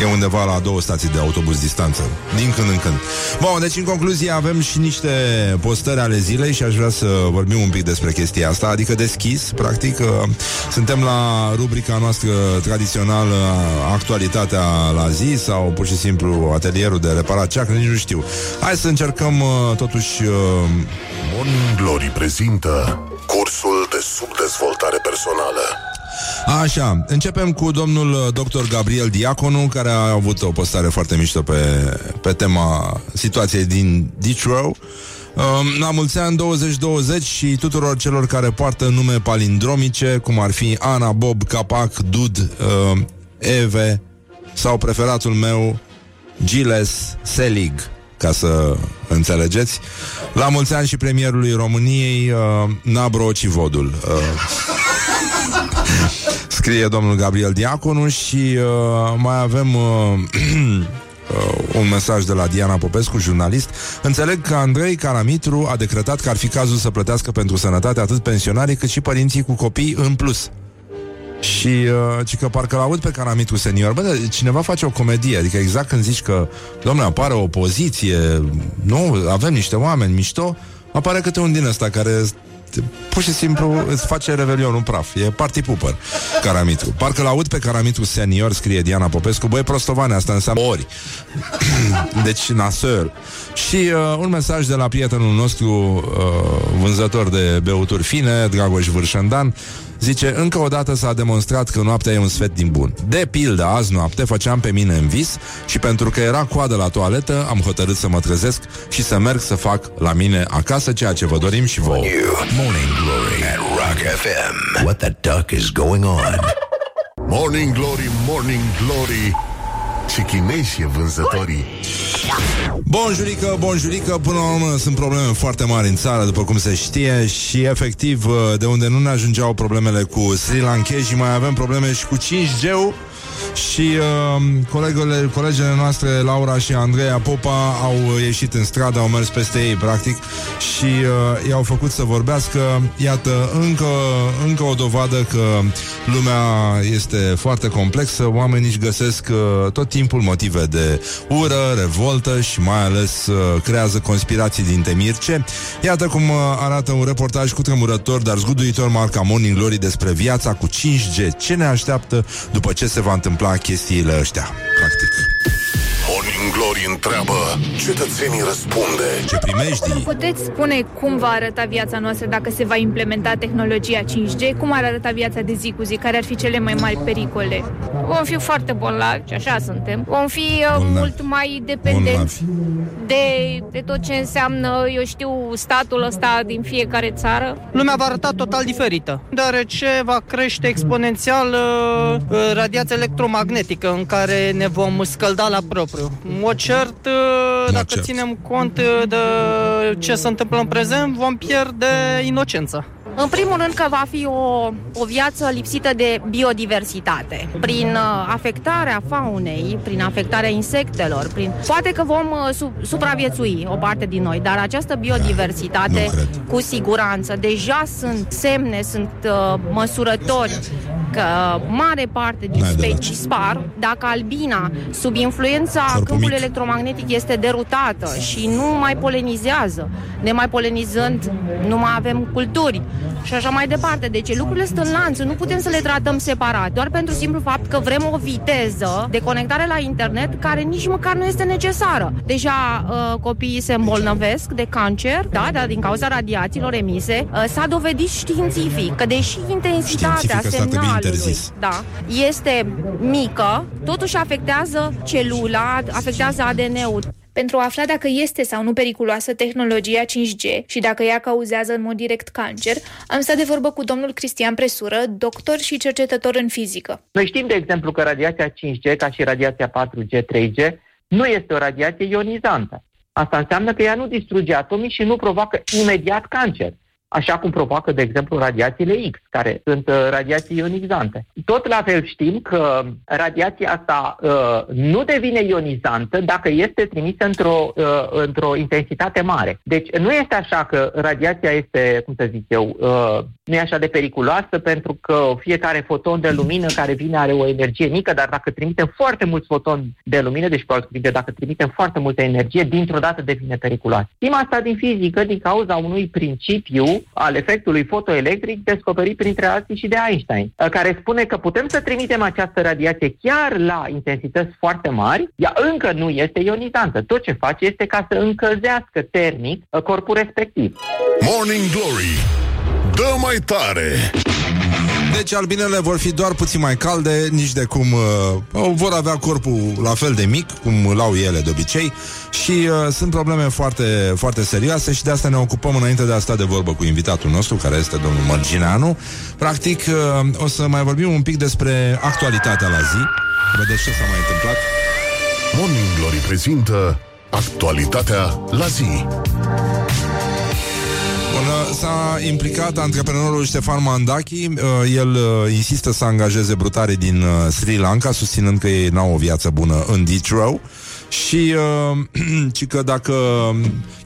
E undeva la 2 stații de autobuz distanță, din când în când. Bun, deci în concluzie avem și niște postări ale zilei și aș vrea să vorbim un pic despre chestia asta, adică deschis, practic. Suntem la rubrica noastră tradițională, actualitatea la zi sau pur și simplu atelierul de reparat ceacră, nici nu știu. Hai să încercăm totuși... Morning Glory prezintă cursul de subdezvoltare personală. Așa, începem cu domnul doctor Gabriel Diaconu, care a avut o postare foarte mișto pe tema situației din Ditrău. La mulți ani 2020 și tuturor celor care poartă nume palindromice, cum ar fi Ana, Bob, Capac, Dud, Eve sau preferatul meu Giles Selig, ca să înțelegeți. La mulți ani și premierului României Nabro Civodul. Scrie domnul Gabriel Diaconu și mai avem un mesaj de la Diana Popescu, jurnalist. Înțeleg că Andrei Caramitru a decretat că ar fi cazul să plătească pentru sănătate atât pensionarii cât și părinții cu copii în plus. Și ci că parcă l-aud pe Caramitru senior. Bă, cineva face o comedie. Adică exact când zici că, domnule, apare o opoziție, nu, avem niște oameni mișto, apare câte un din ăsta care... pur și simplu îți face revelionul praf. E party pooper, Caramitru. Parcă l-aud pe Caramitru senior, scrie Diana Popescu. Băi, prostovane, asta înseamnă ori. Deci, nasăl. Și un mesaj de la prietenul nostru vânzător de beuturi fine, Dragoș Vârșendan. Zice, încă o dată s-a demonstrat că noaptea e un sfet din bun. De pildă, azi noapte făceam pe mine în vis și pentru că era coadă la toaletă, am hotărât să mă trezesc și să merg să fac la mine acasă, ceea ce vă dorim și vouă. Morning Glory at Rock FM. What the duck is going on? Morning Glory, Morning Glory. Și chineșii vânzătorii. Bonjurică, bonjurică. Până la urmă sunt probleme foarte mari în țară, după cum se știe. Și efectiv, de unde nu ne ajungeau problemele cu Sri Lankezi, mai avem probleme și cu 5G-ul. Și colegele noastre Laura și Andreea Popa au ieșit în stradă, au mers peste ei practic și i-au făcut să vorbească. Iată, încă o dovadă că lumea este foarte complexă. Oamenii își găsesc tot timpul motive de ură, revoltă și mai ales creează conspirații din temirce. Iată cum arată un reportaj cutremurător, dar zguduitor, marca Morning Glory, despre viața cu 5G. Ce ne așteaptă după ce se va întâmpla chestiile ăștia, practic. Morning Glory întreabă, cetățenii răspunde. Ce primejdii? Puteți spune cum va arăta viața noastră dacă se va implementa tehnologia 5G? Cum ar arăta viața de zi cu zi? Care ar fi cele mai mari pericole? Vom fi foarte bolnavi, și așa suntem. Vom fi mult mai dependenți de tot ce înseamnă, eu știu, statul ăsta din fiecare țară. Lumea va arăta total diferită, deoarece va crește exponențial radiația electromagnetică, în care ne vom scălda la propriu. Mă cert, dacă ținem cont de ce se întâmplă în prezent, vom pierde inocența. În primul rând că va fi o viață lipsită de biodiversitate. Prin afectarea faunei, prin afectarea insectelor, poate că vom supraviețui o parte din noi, dar această biodiversitate, cu siguranță, deja sunt semne, sunt măsurători că mare parte din specii spar. Dacă albina, sub influența câmpului electromagnetic, este derutată și nu mai polenizează, nemai polenizând, nu mai avem culturi și așa mai departe. Deci lucrurile sunt în lanț, nu putem să le tratăm separat, doar pentru simplu fapt că vrem o viteză de conectare la internet care nici măcar nu este necesară. Deja copiii se îmbolnăvesc de cancer, dar din cauza radiațiilor emise. S-a dovedit științific că deși intensitatea semnalului este mică, totuși afectează celula, afectează ADN-ul. Pentru a afla dacă este sau nu periculoasă tehnologia 5G și dacă ea cauzează în mod direct cancer, am stat de vorbă cu domnul Cristian Presură, doctor și cercetător în fizică. Noi știm, de exemplu, că radiația 5G, ca și radiația 4G, 3G, nu este o radiație ionizantă. Asta înseamnă că ea nu distruge atomii și nu provoacă imediat cancer. așa cum provoacă, de exemplu, radiațiile X, care sunt radiații ionizante. Tot la fel știm că radiația asta nu devine ionizantă dacă este trimisă într-o intensitate mare. Deci nu este așa că radiația este, cum să zic eu, nu e așa de periculoasă, pentru că fiecare foton de lumină care vine are o energie mică, dar dacă trimitem foarte mulți fotoni de lumină, deci cu altcuvinte, dacă trimitem foarte multă energie, dintr-o dată devine periculoasă. Știm asta din fizică din cauza unui principiu al efectului fotoelectric descoperit printre alții și de Einstein, care spune că putem să trimitem această radiație chiar la intensități foarte mari, ea încă nu este ionizantă. Tot ce face este ca să încălzească termic corpul respectiv. Morning Glory. Dă mai tare! Deci albinele vor fi doar puțin mai calde, nici de cum vor avea corpul la fel de mic, cum l-au ele de obicei, și sunt probleme foarte, foarte serioase și de asta ne ocupăm înainte de a sta de vorbă cu invitatul nostru, care este domnul Mărgineanu. Practic, o să mai vorbim un pic despre actualitatea la zi. Vedeți ce s-a mai întâmplat? Morning Glory prezintă actualitatea la zi. S-a implicat antreprenorul Ștefan Mandachi. El insistă să angajeze brutarii din Sri Lanka, susținând că ei n-au o viață bună în Ditrău. Și că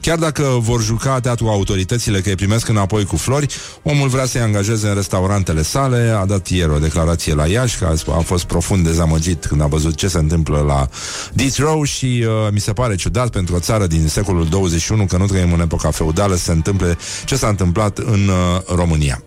chiar dacă vor juca teatrul autoritățile că îi primesc înapoi cu flori, omul vrea să-i angajeze în restaurantele sale. A dat ieri o declarație la Iași, că a fost profund dezamăgit când a văzut ce se întâmplă la Detroit și mi se pare ciudat pentru o țară din secolul 21, că nu trăim în epoca feudală, să se întâmple ce s-a întâmplat în România.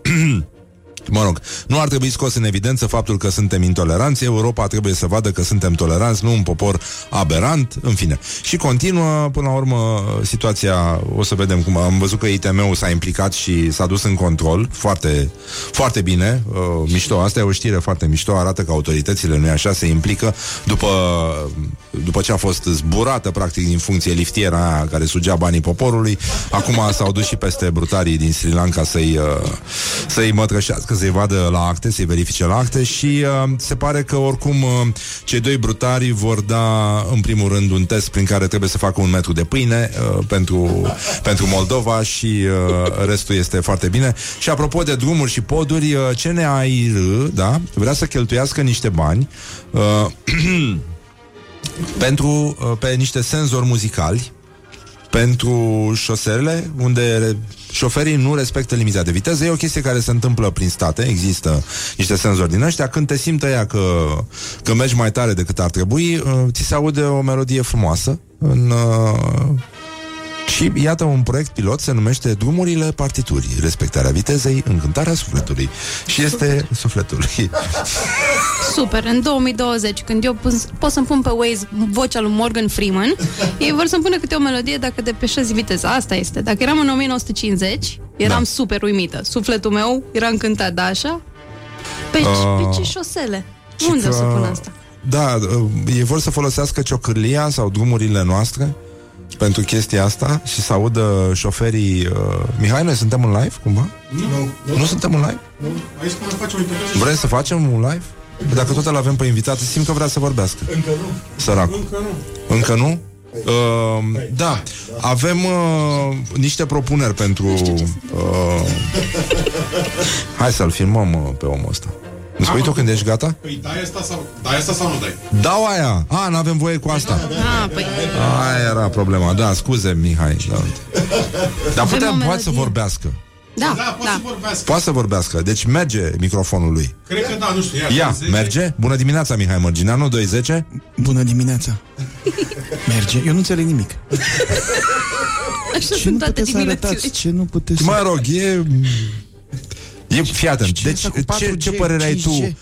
Mă rog, nu ar trebui scos în evidență faptul că suntem intoleranți. Europa trebuie să vadă că suntem toleranți, nu un popor aberant, în fine. Și continuă, până la urmă, situația, o să vedem cum. Am văzut că ITM-ul s-a implicat și s-a dus în control, foarte, foarte bine, mișto. Asta e o știre foarte mișto, arată că autoritățile, nu-i așa, se implică după ce a fost zburată, practic, din funcție liftiera aia care sugea banii poporului. Acum s-au dus și peste brutarii din Sri Lanka să-i mătrășească, să-i vadă la acte, să-i verifice la acte. Și se pare că oricum cei doi brutari vor da în primul rând un test prin care trebuie să facă un metru de pâine pentru Moldova și restul este foarte bine. Și apropo de drumuri și poduri, CNAIR, da, vrea să cheltuiască niște bani pe niște senzori muzicali pentru șoselele unde șoferii nu respectă limita de viteză. E o chestie care se întâmplă prin state. Există niște senzori din ăștia. Când te simte ea că mergi mai tare decât ar trebui, ți se aude o melodie frumoasă și iată un proiect pilot, se numește Drumurile Partiturii, respectarea vitezei, încântarea sufletului. Și este sufletul. Super, în 2020, când eu pot să-mi pun pe Waze vocea lui Morgan Freeman, ei vor să-mi pună câte o melodie dacă depășesc viteza. Asta este. Dacă eram în 1950, eram super uimită. Sufletul meu era încântat, da, așa? Pe ce șosele? Unde o să pun asta? Da, ei vor să folosească ciocârlia sau drumurile noastre pentru chestia asta și să audă șoferii... Mihai, noi suntem în live, cumva? Nu. Nu suntem în live? Nu. Aici cum facem un interviu. Vrei să facem un live? Dacă tot îl avem pe invitat, simt că vrea să vorbească. Încă nu. Săracu. Încă nu? Da. Avem niște propuneri pentru... Hai să-l filmăm pe omul ăsta. Îmi spui tu când ești gata? Păi dai asta sau nu dai? Dau aia! A, n-avem voie cu asta. Aia era problema. Da, scuze, Mihai. Dar poate să vorbească. Da, poate să vorbească. Deci merge microfonul lui. Cred că da, nu știu. Ia, merge? Bună dimineața, Mihai Mărgineanu, 210. Bună dimineața. Merge? Eu nu înțeleg nimic. Așa sunt toate diminețile. Mă rog, fii atent. Deci, ce părere ai tu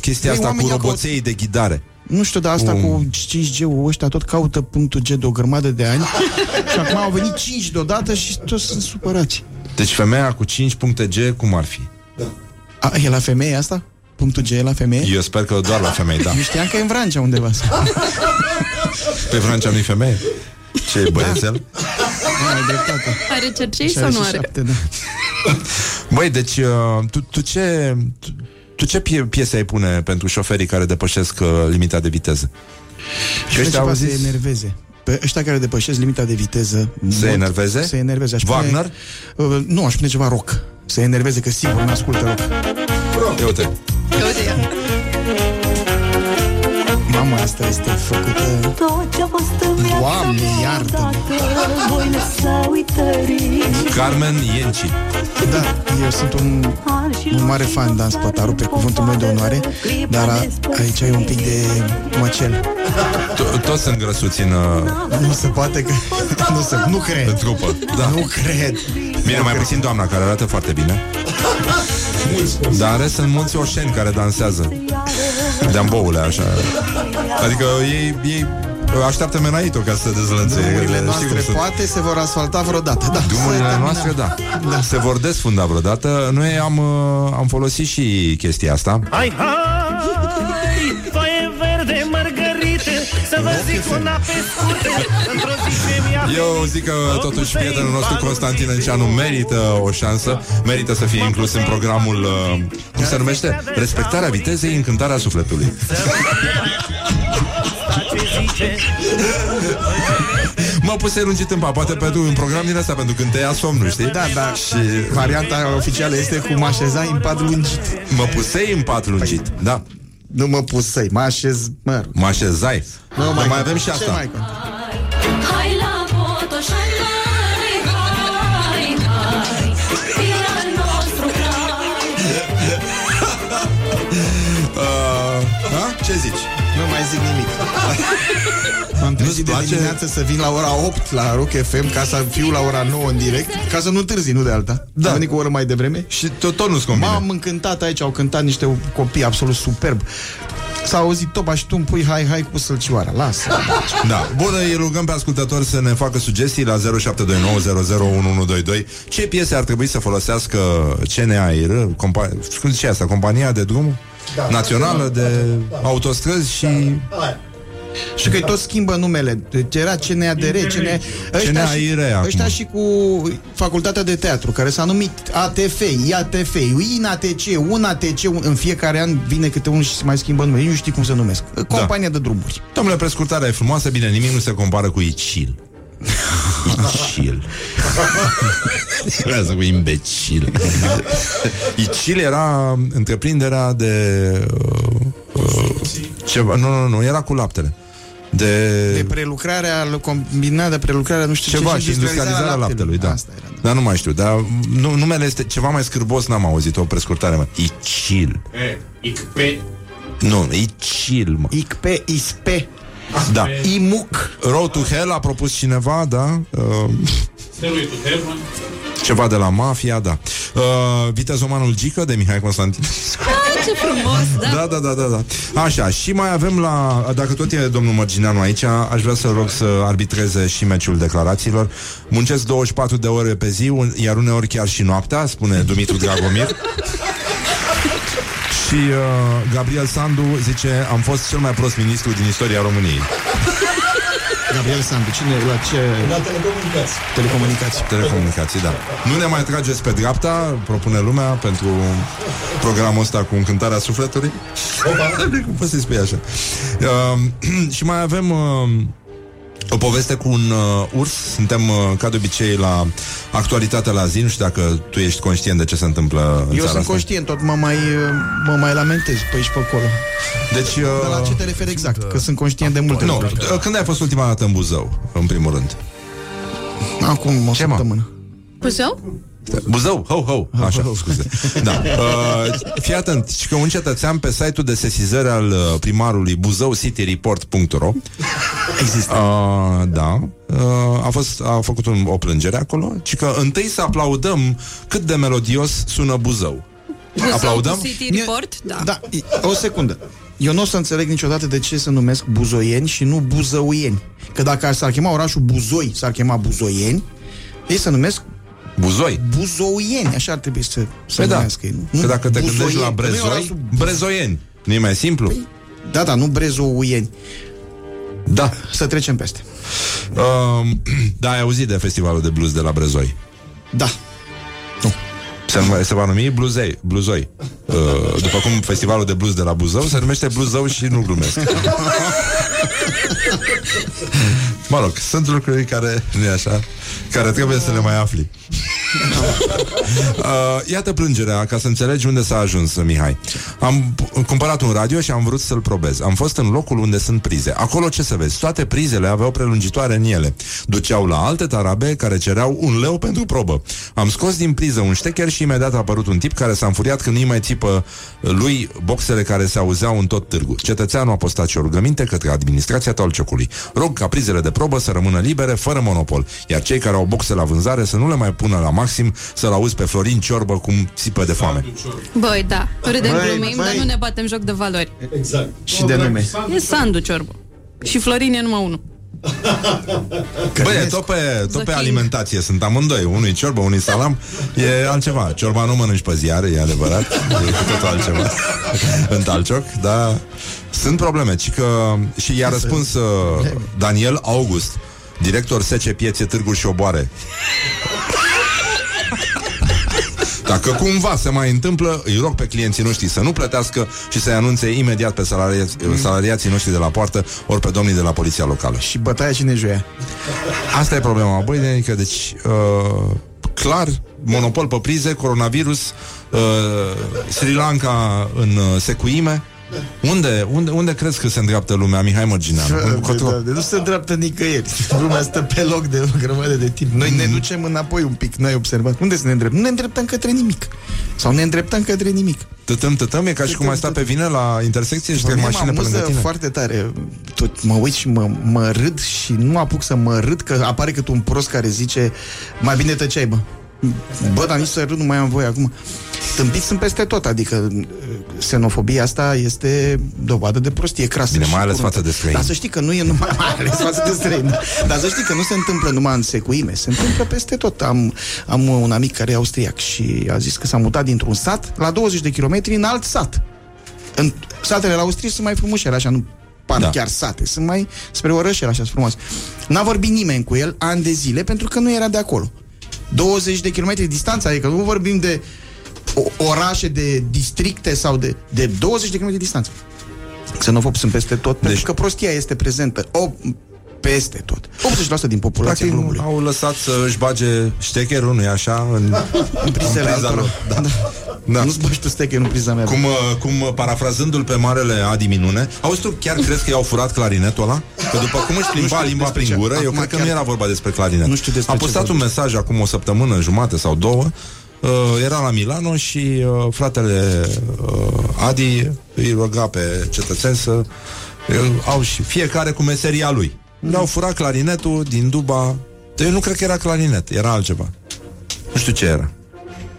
chestia asta cu roboței de ghidare? Nu știu, dar asta cu 5G-ul ăștia tot caută punctul G de o grămadă de ani și acum au venit 5 deodată și toți sunt supărați. Deci femeia cu 5 puncte G, cum ar fi? Da. E la femeie asta? Punctul G e la femeie? Eu sper că doar la femeie, da. Eu știam că e în Vrancea undeva. Pe Vrancea nu-i femeie? Ce e băiețel? Are cercei sau nu are? 7, da. Băi, deci tu ce piese ai pune pentru șoferii care depășesc limita de viteză? Și ăștia au zis, să enerveze. pe ăștia care depășesc limita de viteză. Se enerveze? Se enerveze. Wagner? Pune, nu, aș spune ceva rock. Se enerveze, că sigur nu ascultă rock. Rock, eu te. Mama, asta este făcută. Doamne, iartă-mă. Carmen Ienci. Da, eu sunt un mare fan, Dan Spătaru, pe cuvântul meu de onoare. Dar aici e un pic de măcel. Toți sunt grăsuți în... Nu se poate că... Nu cred. În trupă, da. Nu cred. Bine, mai puțin doamna, care arată foarte bine. Dar sunt mulți oșeni care dansează de-am boule, așa. Adică ei așteaptă Menaito ca să dezlănțuie. Drumurile noastre poate se vor asfalta vreodată, da. Drumurile noastre, da. Se vor desfunda vreodată. Noi am folosit și chestia asta. Hai, foaie verde, mărgărită, să vă zic una pe scurtă. Într-o zi ce mi-a venit. Eu zic că totuși prietenul nostru Constantin Tănase merită o șansă. Merită să fie inclus în programul, cum se numește? Respectarea vitezei, încântarea sufletului. M-a pus elungit în pat, poate pentru un program din asta, pentru când te ia somnul, știi? Da, și varianta oficială este cu m-aș așeza în pat lungit. Mă pusei în pat lungit, păi, da. Nu mă pusei, mă așezai. Mai avem și asta. Hai la Botoșani. Ce zici? Nu mai zic nimic. M-am trezit de dimineață să vin la ora 8 la Rock FM, ca să fiu la ora 9 în direct, ca să nu întârzi, nu de alta. Da. Am venit cu o oră mai devreme. Și tot nu-ți combine. M-am încântat aici, au cântat niște copii absolut superb. S-a auzit toba și tu îmi pui hai cu sălcioara. Lasă. Da. Bun, îi rugăm pe ascultători să ne facă sugestii la 0729001122. Ce piese ar trebui să folosească CNAIR, cum zice asta, compania de drum? Da, națională de autostrăzi și... Da. Și că-i tot schimbă numele. Era CNADR, ăștia și cu facultatea de teatru, care s-a numit ATF, IATF, INATC, UNATC. În fiecare an vine câte unul și se mai schimbă numele. Nu știu cum se numesc. Compania de drumuri. Domnule, prescurtarea e frumoasă, bine, nimic nu se compară cu Icil. Icil. Era un imbecil. Icil era întreprinderea de ceva, nu, era cu laptele. De prelucrarea combinată, prelucrarea, nu știu ceva, ce, și industrializarea laptelui, da. Asta era, da. Dar nu mai știu, dar numele este ceva mai scârbos, n-am auzit o prescurtare, mă. Icil. Icil, mă. Ispe. Da. Imuc. Road to Hell a propus cineva, da? Ceva de la Mafia, da. Vitezomanul Gică de Mihai Constantin. Ce frumos, da? Da. Așa, și mai avem la... Dacă tot e domnul Mărgineanu aici, aș vrea să rog să arbitreze și meciul declarațiilor. Muncesc 24 de ore pe zi, iar uneori chiar și noaptea, spune Dumitru Dragomir. Și Gabriel Sandu zice: am fost cel mai prost ministru din istoria României. Gabriel Sandu, cine, la ce? La telecomunicații, da. Nu ne mai trageți pe dreapta, propune lumea, pentru programul ăsta cu încântarea sufletului. Cum poți să-i spui așa? Și mai avem... o poveste cu un urs. Suntem, ca de obicei, la actualitatea la zi. Nu știu dacă tu ești conștient de ce se întâmplă în țara asta. Eu sunt conștient, tot mă mai lamentez pe aici, pe acolo. Deci, dar la ce te referi exact? Că sunt conștient de multe lucruri. Când ai fost ultima dată în Buzău, în primul rând? Acum o săptămână. Buzău? Ho. Așa, scuze. Da. Fii atent, și că un cetățean pe site-ul de sesizări al primarului buzăucityreport.ro există. A făcut o plângere acolo, și că întâi să aplaudăm cât de melodios sună Buzău. Aplaudăm? City Report? Da. O secundă. Eu nu o să înțeleg niciodată de ce se numesc buzoieni și nu buzăuieni. Că dacă s-ar chema orașul Buzoi, s-ar chema Buzoieni, ei se numesc Buzoi. Buzoieni, așa ar trebui să numească ei, nu? Că dacă te gândești la Brezoi, Brezoieni. Nu e mai simplu? Păi, da, nu Brezouieni. Da. Să trecem peste. Ai auzit de festivalul de blues de la Brezoi? Da. Nu. Se va numi Bluzei, Bluzoi. După cum festivalul de blues de la Buzău se numește Bluzău și nu glumesc. Mă rog, sunt lucruri care, nu-i așa, care trebuie să le mai afli. Iată plângerea, ca să înțelegi unde s-a ajuns, Mihai. Am cumpărat un radio și am vrut să-l probez. Am fost în locul unde sunt prize. Acolo ce să vezi? Toate prizele aveau prelungitoare în ele. Duceau la alte tarabe care cereau 1 leu pentru probă. Am scos din priză un ștecher și imediat a apărut un tip care s-a înfuriat când nu-i mai țipă lui boxele care se auzeau în tot târgul. Cetățeanul a postat și o rugăminte către administrația Tolciocului. Rog ca prizele de probă să rămână libere, fără monopol, iar cei care au boxe la vânzare să nu le mai pună la maxim, să-l auzi pe Florin Ciorbă cum țipă de foame. Băi, da, râdem, glumim, dar nu ne batem joc de valori. Exact. Și de nume. E Sandu Ciorbă. Și Florin e numai unul. Băi, tot pe alimentație sunt amândoi. Unui ciorbă, unui salam. E altceva, ciorba nu mănânci pe ziare. E adevărat, e tot altceva. În Talcioc, dar sunt probleme. Și i-a răspuns Daniel August, director SC Piețe, Târguri și Oboare: dacă cumva se mai întâmplă, îi rog pe clienții noștri să nu plătească și să-i anunțe imediat pe salariații noștri de la poartă, ori pe domnii de la poliția locală. Și bătaia cine joia? Asta e problema, băi, adică, deci, clar, monopol pe prize, coronavirus, Sri Lanka în secuime. Unde crezi că se îndreaptă lumea, Mihai Mărgineanu? Nu se îndreaptă nicăieri. Lumea stă pe loc de o grămadă de timp. Noi ne ducem înapoi un pic, n-ai observat. Unde să ne îndreptăm? Nu ne îndreptăm către nimic. Sau ne îndreptăm către nimic. Tătăm, e ca și cum ai stat pe vină la intersecție și trec mașină pe lângă tine. Foarte tare. Tot mă uit și mă râd și nu apuc să mă râd, că apare cât un prost care zice: mai bine tăceai, bă. Bă, dar nici să râd nu mai am voie acum. Tâmpiți sunt peste tot, adică xenofobia asta este dovadă de prostie crasă. Bine, mai ales față de străini. Dar să știi că nu e numai mai ales față de străini. Dar să știi că nu se întâmplă numai în secuime, se întâmplă peste tot. Am un amic care e austriac și a zis că s-a mutat dintr-un sat la 20 de kilometri în alt sat. În satele la Austria sunt mai frumoase, așa, nu par chiar sate, sunt mai spre orășele așa frumoase. N-a vorbit nimeni cu el ani de zile pentru că nu era de acolo. 20 de kilometri distanță, adică nu vorbim de orașe, de districte sau de 20 de kilometri distanță. Xenofob sunt peste tot, deci, pentru că prostia este prezentă peste tot. 80% din populația globului. Au lăsat să își bage ștecherul, nu-i așa? În prizele altora. Da. Nu-ți bagi tu stecherul în priza mea. Cum parafrazându-l pe marele Adi Minune, auzi tu, chiar crezi că i-au furat clarinetul ăla? Că după cum își plimba limba prin gură, eu cred că nu era vorba despre clarinet. Nu știu despre. A postat un mesaj acum o săptămână, jumate sau două. Era la Milano și fratele Adi îi ruga pe cetățeni să au și fiecare cu meseria lui. Le-au furat clarinetul din duba. Eu nu cred că era clarinet, era altceva. Nu știu ce era.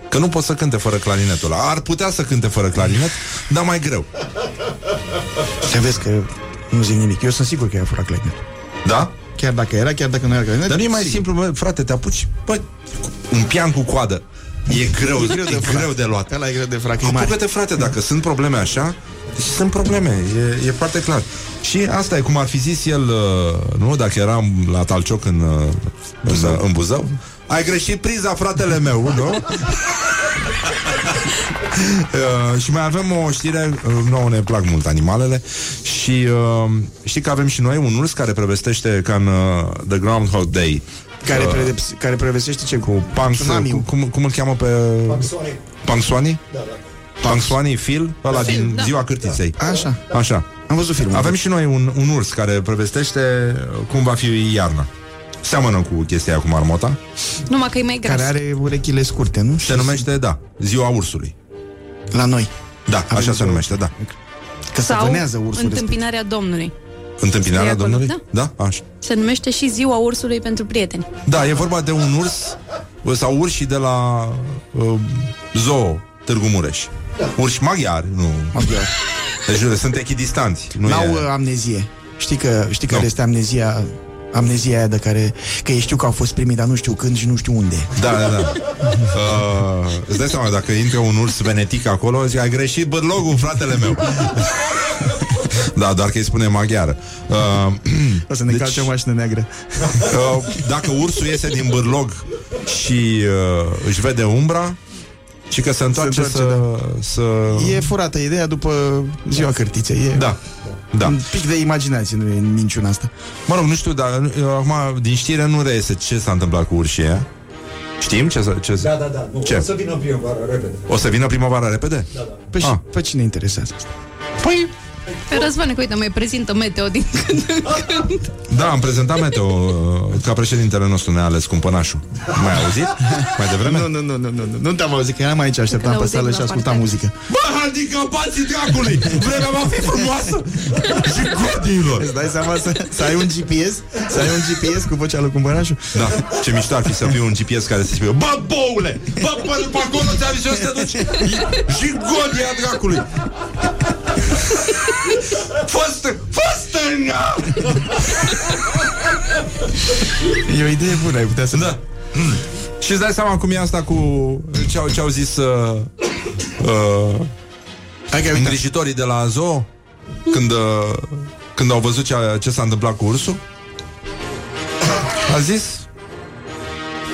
Că nu pot să cânte fără clarinetul ăla. Ar putea să cânte fără clarinet, dar mai greu. Să vezi că nu zic nimic. Eu sunt sigur că i-a furat clarinetul. Da? Chiar dacă nu era clarinet. Dar nu e mai simplu, bă, frate, te apuci, bă, un pian cu coadă. E greu de luat. Ăla e greu de frac. Apucă-te, frate, dacă sunt probleme așa. Deci sunt probleme, e foarte clar. Și asta e cum ar fi zis el, nu, dacă eram la Talcioc în Buzău: ai greșit priza, fratele meu, nu? Și mai avem o știre. Nouă ne plac mult animalele. Și știi că avem și noi un urs care prevestește ca în The Groundhog Day. Care prevestește ce? Cu tsunami. Cum îl cheamă pe... Pansoni? Da. Pansoni, Phil, ăla din Ziua Cârtiței. Da. Așa. Am văzut filmul. Avem și noi un urs care prevestește cum va fi iarna. Seamănă cu chestia cu marmota. Numai că e mai gras. Care are urechile scurte, nu? Se numește, Ziua Ursului. La noi. Da, avem așa se numește, da. Că săpânează ursul. Întâmpinarea respect. Domnului. Întâmpinarea Domnului? Da, așa. Se numește și Ziua Ursului pentru prieteni. Da, e vorba de un urs sau urși de la zoo, Târgu Mureș. Urși maghiari, nu. Maghiari. Deci sunt echidistanți. N-au amnezie. Știi că este amnezia... Amnezia aia de care... Că ei știu că au fost primii, dar nu știu când și nu știu unde. Da. Îți dai seama, dacă intră un urs venetic acolo, zic: ai greșit bârlogul, fratele meu. Da, doar că îi spune maghiară. O să ne calce o mașină neagră. Dacă ursul iese din bârlog și își vede umbra, Și că se întoarce să... E furată ideea după ziua cărtiței. E... Da. Da. Un pic de imaginație, nu e minciuna asta. Mă rog, nu știu, dar acum din știre nu reiese ce s-a întâmplat cu urșia. Știm ce să... Da. Nu, ce? O să vină primăvara repede. O să vină primăvara repede? Da. Pe cine interesează asta? Păi... Răzvane, că uite, mai prezintă Meteo din când în când. Da, am prezentat Meteo ca președintele nostru neales, cumpănașul. M-ai auzit? Mai devreme? Nu. Nu te-am auzit, că eram aici, așteptam pe sală și ascultam muzică. Bă, handicapații dracului! Vremea va fi frumoasă! Și godilor! Îți dai seama să ai un GPS? Să ai un GPS cu vocea lui cumpănașul? Da, ce mișto ar fi să fie un GPS care să-ți spune: bă, boule! Bă, după acolo ți-am zis să te duci! Și godia dracului! Fă stânga! E o idee bună, ai putea să... Da. Și îți dai seama cum e asta cu ce-au zis îngrijitorii de la zoo când au văzut ce s-a întâmplat cu ursul. A zis: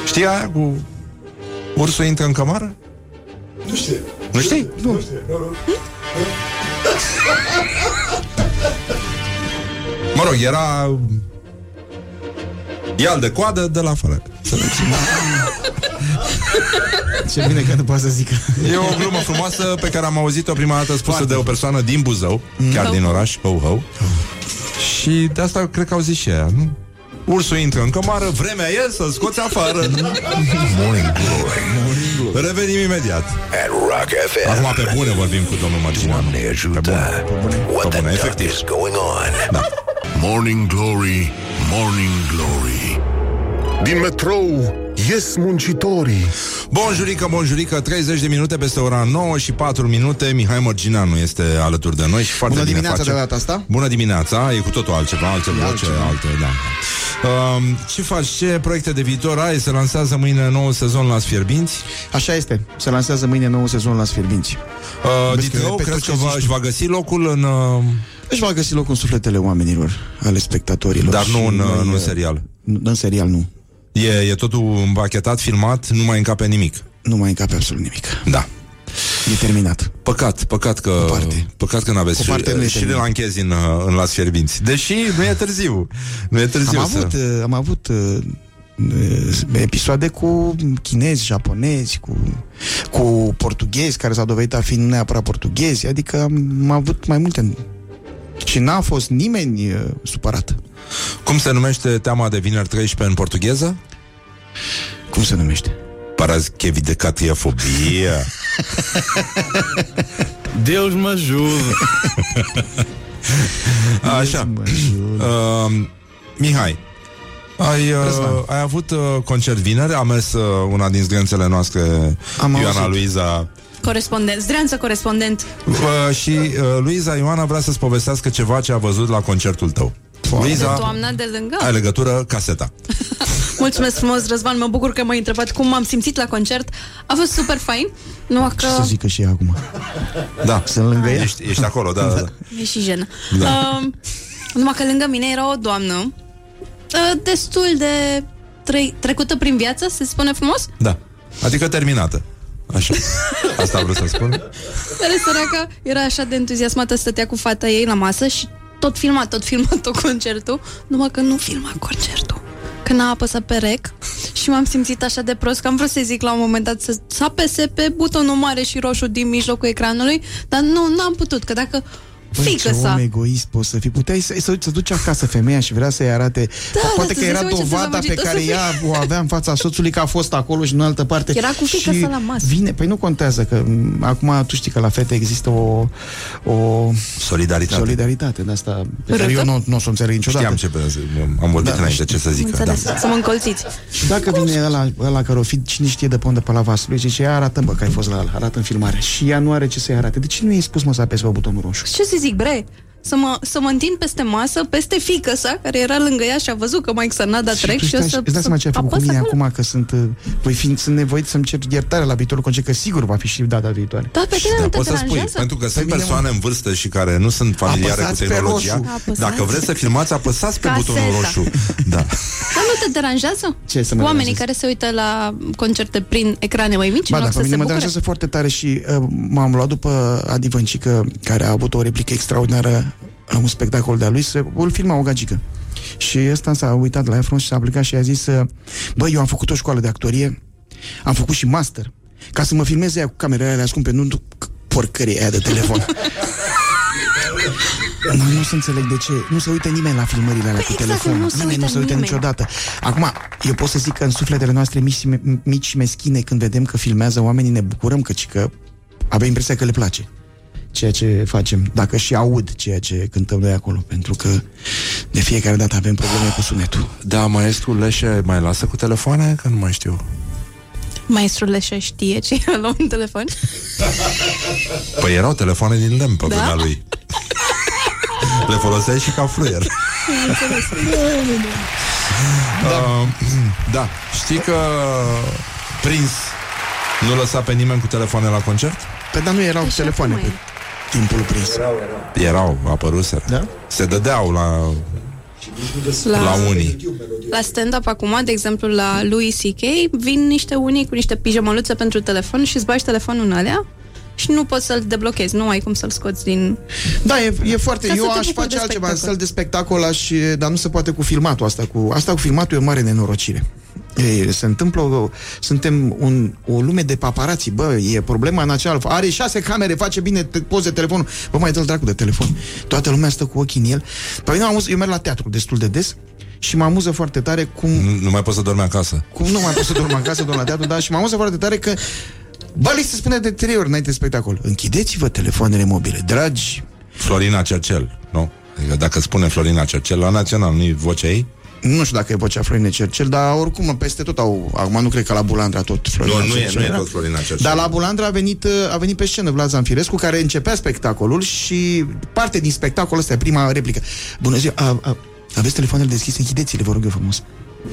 știi aia cu ursul intră în cămară? Nu știu. Nu știi? Nu știu. Mă rog, era ial de coadă de la afară. Ce bine că nu poate să zică. E o glumă frumoasă pe care am auzit-o prima dată spusă de o persoană din Buzău, chiar din oraș, ho-ho. Și de asta cred că au zis și aia, nu? Ursul intră în cămară, vremea e să-l scoți afară. Morning Glory. Revenim imediat. Acum pe bune vorbim cu domnul Marginanu. Pe bune, efectiv. Da. Morning Glory, Morning Glory. Din metrou ies muncitorii. Bonjurică, 30 de minute peste ora 9 și 4 minute. Mihai Mărginanu este alături de noi și foarte bună bine dimineața face. De data asta. Bună dimineața, e cu totul altceva. Da. Ce faci? Ce proiecte de viitor ai? Se lansează mâine noul sezon la Sfierbinți? Așa este, se lansează mâine noul sezon la Sfierbinți. Ditrău, crezi că își va găsi locul în... Își va găsi locul în sufletele oamenilor, ale spectatorilor. Dar nu în serial. În serial nu. E totul împachetat, filmat, nu mai încape nimic. Nu mai încape absolut nimic. Da. E terminat. Păcat că n-aveți și de lanchezi în Las Fierbinți. Deși nu e târziu. Am avut episoade cu chinezi, japonezi, cu portughezi, care s-au dovedit a fi nu neapărat portughezi. Adică am avut mai multe. Și n-a fost nimeni supărat. Cum se numește teama de vineri 13 în portugheză? Cum se numește? Paraschevi de catriafobie. Deus mă ajută. Așa. Mihai, ai avut concert vineri, a mers una din zgâențele noastre, Ioana Luiza... Corespondent, zdreanță corespondent. Și Luiza Ioana vrea să-ți povestească ceva ce a văzut la concertul tău. Luiza, toamna de lângă. Ai legătură caseta. Mulțumesc frumos, Răzvan, mă bucur că m-ai întrebat cum m-am simțit la concert. A fost super fain. Numai că... Ce să zică și ea acum? Da, sunt lângă ea. Ești acolo, da. E și jenă. Da. Numai că lângă mine era o doamnă destul de trecută prin viață, se spune frumos? Da, adică terminată. Așa, asta vreau să spun. Dar săraca era așa de entuziasmată, stătea cu fata ei la masă și tot filmat tot concertul, numai că nu filma concertul. Că n-a apăsat pe rec și m-am simțit așa de prost că am vrut să zic la un moment dat să apese pe butonul mare și roșu din mijlocul ecranului, dar nu, n-am putut, că dacă... Băi, ce om egoist poți să fii. Puteai să duci acasă femeia și vrea să-i arate, da. Poate că era dovada pe care ea o avea în fața soțului, că a fost acolo și în altă parte. Era cu fiica sa la masă. Vine, păi nu contează, că acum tu știi că la fete există o solidaritate de asta, pe care eu nu o să o înțeleg niciodată. Știam ce am vorbit înainte ce să zic. Să mă încolțiți. Și dacă vine ăla care o fi, cine știe de pe unde pe la vasului, zice: ia arată-mi, bă, că ai fost la ăla, arată în filmare. Și ea nu are ce să-i arate. De ce nu i-ai spus, mă, să apese pe butonul roșu? Zic, bre, să mă întind peste masă, peste fiică sa, care era lângă ea și a văzut că m-a externat trec și o să... Îți dai seama ce a făcut cu mine acum, că sunt nevoit să-mi cer iertare la viitorul concert, că sigur va fi și data viitoare. Da, pe tine nu te deranjează. Pentru că sunt persoane în vârstă și care nu sunt familiare cu tehnologia. Dacă vreți să filmați, apăsați pe butonul roșu. Da. Nu te deranjează? Oamenii care se uită la concerte prin ecrane mai mici, în loc să se bucure. Ba da, pe mine mă deranjează foarte tare și m-am luat după Adi Văncică, care a avut o replică extraordinară la un spectacol de-a lui, îl filma o gagică. Și ăsta s-a uitat la ea și s-a aplicat și a zis: băi, eu am făcut o școală de actorie, am făcut și master, ca să mă filmez ea cu camerele alea scumpe, nu porcării aia de telefon. Nu o să înțeleg de ce. Nu se uită nimeni la filmările alea cu telefonul. Nu se uită niciodată. Acum, eu pot să zic că în sufletele noastre mici și meschine, când vedem că filmează oamenii, ne bucurăm că avem impresia că le place ceea ce facem, dacă și aud ceea ce cântăm noi acolo, pentru că de fiecare dată avem probleme cu sunetul. Da, maestrul Leșe mai lasă cu telefoane? Că nu mai știu. Maestrul Leșe știe ce i-a luat un telefon? Păi erau telefoane din lemn pe vremea lui. Le foloseai și ca fluier. Da, știi că Prince nu lăsa pe nimeni cu telefoane la concert? Păi dar nu erau telefoane pe timpul Prince. Erau, apăruseră. Da? Se dădeau la unii. La stand-up acum, de exemplu, la Louis C.K. vin niște unii cu niște pijamăluțe pentru telefon și îți bagi telefonul în alea și nu poți să-l deblochezi, nu ai cum să-l scoți din... Da, e foarte... Ca eu aș face altceva, să-l de spectacol dar nu se poate cu filmatul asta. Asta cu filmatul e o mare nenorocire. Se întâmplă... Suntem o lume de paparații. Bă, e problema în acea... Are 6 camere, face bine poze telefonul. Bă, mai dă-l dracu de telefon. Toată lumea stă cu ochii în el. Pe mine eu merg la teatru destul de des și mă amuză foarte tare cum... Nu mai poți să dormi acasă. Nu mai poți să dormi acasă, doar la teatru, dar și mă amuză foarte tare că Bali se spune de 3 ori înainte de spectacol: închideți-vă telefoanele mobile, dragi. Florina Cercel, nu? Adică dacă spune Florina Cercel la Național, nu-i vocea ei? Nu știu dacă e vocea Florinei Cercel, dar oricum peste tot au... Acum nu cred că la Bulandra tot Florina Cercel. Nu e tot Florina Cercel. Dar la Bulandra a venit pe scenă Vlad Zanfirescu, care începea spectacolul și parte din spectacolul ăsta e prima replică: bună ziua, aveți telefoanele deschise? Închideți-le, vă rog eu frumos.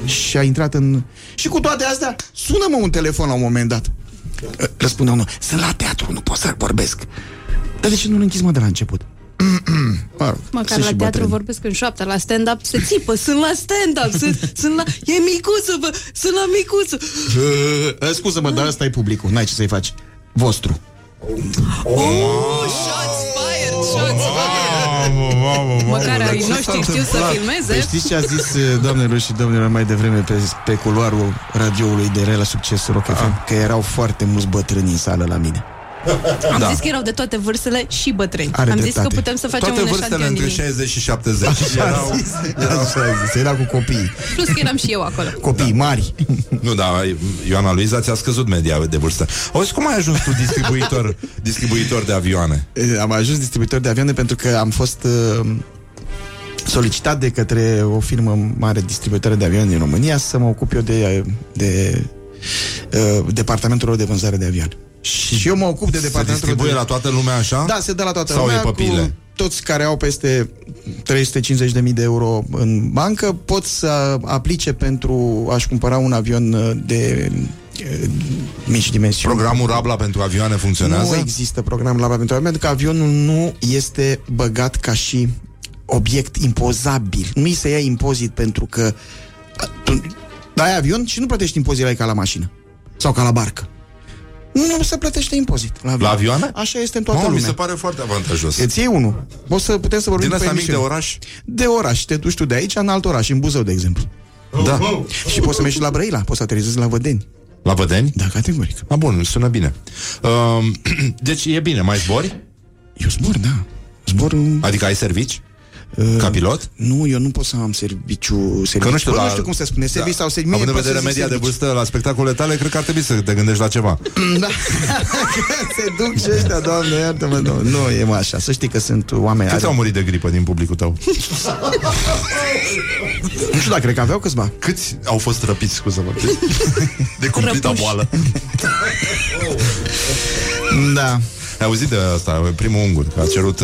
Și a intrat în... Și cu toate astea, sună-mă un telefon la un moment dat. Răspunde unul: sunt la teatru, nu pot să vorbesc. Dar de ce nu-l închizi, mă, de la început? Măcar la teatru vorbesc în șoaptă. La stand-up se țipă: sunt la stand-up, sunt la... E micuță, bă, sunt la micuță. Scuză-mă, dar ăsta e publicul, n-ai ce să-i faci. Vostru. Shots fired, shots fired. Măcar ai noștri știu să filmeze. Știți ce a zis, doamnelor și domnilor, mai devreme pe culoarul radioului de la Succes Rock FM? Că erau foarte mulți bătrâni în sală la mine. Am zis că erau de toate vârstele și bătrâni. Am zis că putem să facem un eșantion. Toate vârstele între 60 și 70. Era cu copiii. Plus că eram și eu acolo. Copii mari. Nu, dar Ioana Luiza, ți-a scăzut media de vârstă. Auzi, cum ai ajuns tu distribuitor de avioane? Am ajuns distribuitor de avioane pentru că am fost solicitat de către o firmă mare distribuitoare de avioane din România să mă ocup eu de departamentul de vânzare de avioane. Și eu mă ocup de departamentul... Se distribuie la toată lumea așa? Da, se dă la toată lumea. Sau e pe pile? Toți care au peste 350.000 de euro în bancă pot să aplice pentru a-și cumpăra un avion de mici dimensiuni. Programul Rabla pentru avioane funcționează? Nu există program Rabla pentru avioane, pentru că avionul nu este băgat ca și obiect impozabil. Nu-i se ia impozit, pentru că dai avion și nu plătești impozit la ei ca la mașină sau ca la barcă. Nu se plătește impozit la avioane? Așa este în toată lumea. Mi se pare foarte avantajos. Îți iei unul. O să putem să vorbim pe emisiune. Din ăsta mic de oraș? De oraș. Te duci tu de aici în alt oraș, în Buzău, de exemplu. Da. Și poți să mergi la Brăila, poți să aterizezi la Vădeni. La Vădeni? Da, categoric. A, bun, sună bine. Deci e bine, mai zbori? Eu zbor, da. Zbor. Adică ai servici? Ca pilot? Nu, eu nu pot să am serviciu. Că nu știu cum se spune, serviciu sau serviciu. Având în vedere media de vârstă la spectacole tale, cred că ar trebui să te gândești la ceva. Da. Se duc și ăștia, doamne, iartă-mă, doamne. Nu e așa, să știi că sunt oameni... Câți au murit de gripă din publicul tău? Nu știu, da, cred că aveau câțiva. Câți au fost răpiți, scuză-mă, de cumplita boală? Da. Ai auzit de asta, primul ungur, că a cerut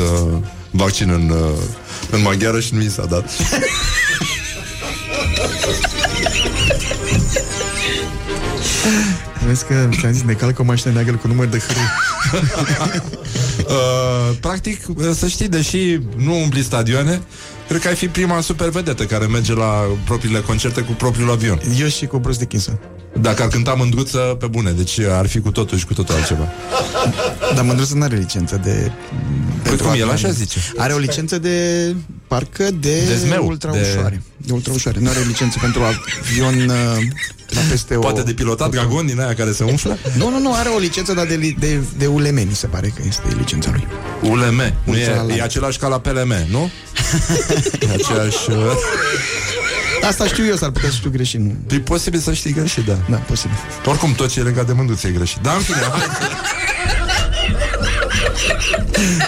vaccin în maghiară și nu i s-a dat. Vezi că, ți-am zis, ne calcă o mașină neagră cu număr de hârâi. Practic, să știi, deși nu umpli stadioane, cred că ai fi prima supervedetă care merge la propriile concerte cu propriul avion. Eu și cu Bruce Dickinson. Dacă ar cânta Mândruță, pe bune, deci ar fi cu totul și cu totul altceva. Dar Mândruță nu are licență de... Păi cum, el așa zice. Are o licență de... parcă de ultraușoare. De ultraușoare. Nu are licență pentru avion... Poate de pilotat dragon din aia care se umflă? Nu, nu, nu, are o licență, dar de ULM, mi se pare că este licența lui. ULM, nu e același ca la PLM, nu? E aceeași... Asta știu eu, s-ar putea să știu greșit. E posibil să știi greșit, da. Da, posibil. Oricum, tot ce e legat de Mânduță e greșit. Dar, în fine,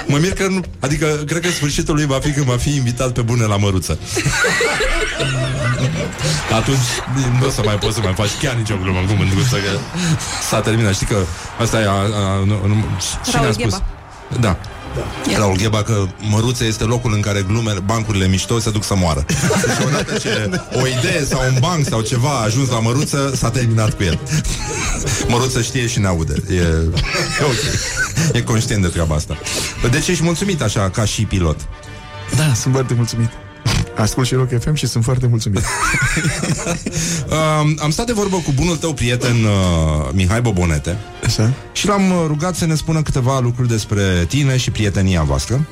mă mir că nu... Adică, cred că sfârșitul lui va fi când va fi invitat pe bune la Măruță. Atunci nu o să mai poți să mai faci chiar nicio glumă cu Mândruță, că s-a terminat. Știi că asta e... Cine a spus? Da. Raul Gheba, că Măruța este locul în care glumele, bancurile mișto se duc să moară. Și odată ce o idee sau un banc sau ceva a ajuns la Măruță, s-a terminat cu el. Măruță știe și ne aude. E ok. E conștient de treaba asta. Deci ești mulțumit așa, ca și pilot? Da, sunt foarte mulțumit. Ascult și Rock FM și sunt foarte mulțumit. Am stat de vorbă cu bunul tău prieten Mihai Bobonete. Așa. Și l-am rugat să ne spună câteva lucruri despre tine și prietenia voastră.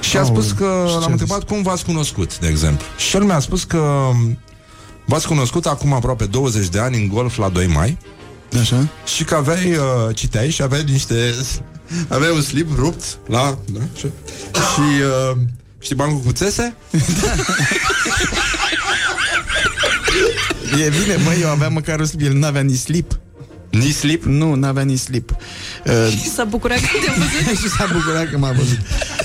Și a spus că l-am întrebat cum v-ați cunoscut, de exemplu. Și el mi-a spus că v-ați cunoscut acum aproape 20 de ani în golf la 2 mai. Așa. Și că aveai, citeai și aveai niște... aveai un slip rupt la... Da, și... știi bancul cu țese? Da. E bine, măi, eu aveam măcar un slip, el n-avea nici slip. Nici slip? Nu, n-avea nici slip. Și s-a bucurat că te-a văzut. Și s-a bucurat că m-a văzut.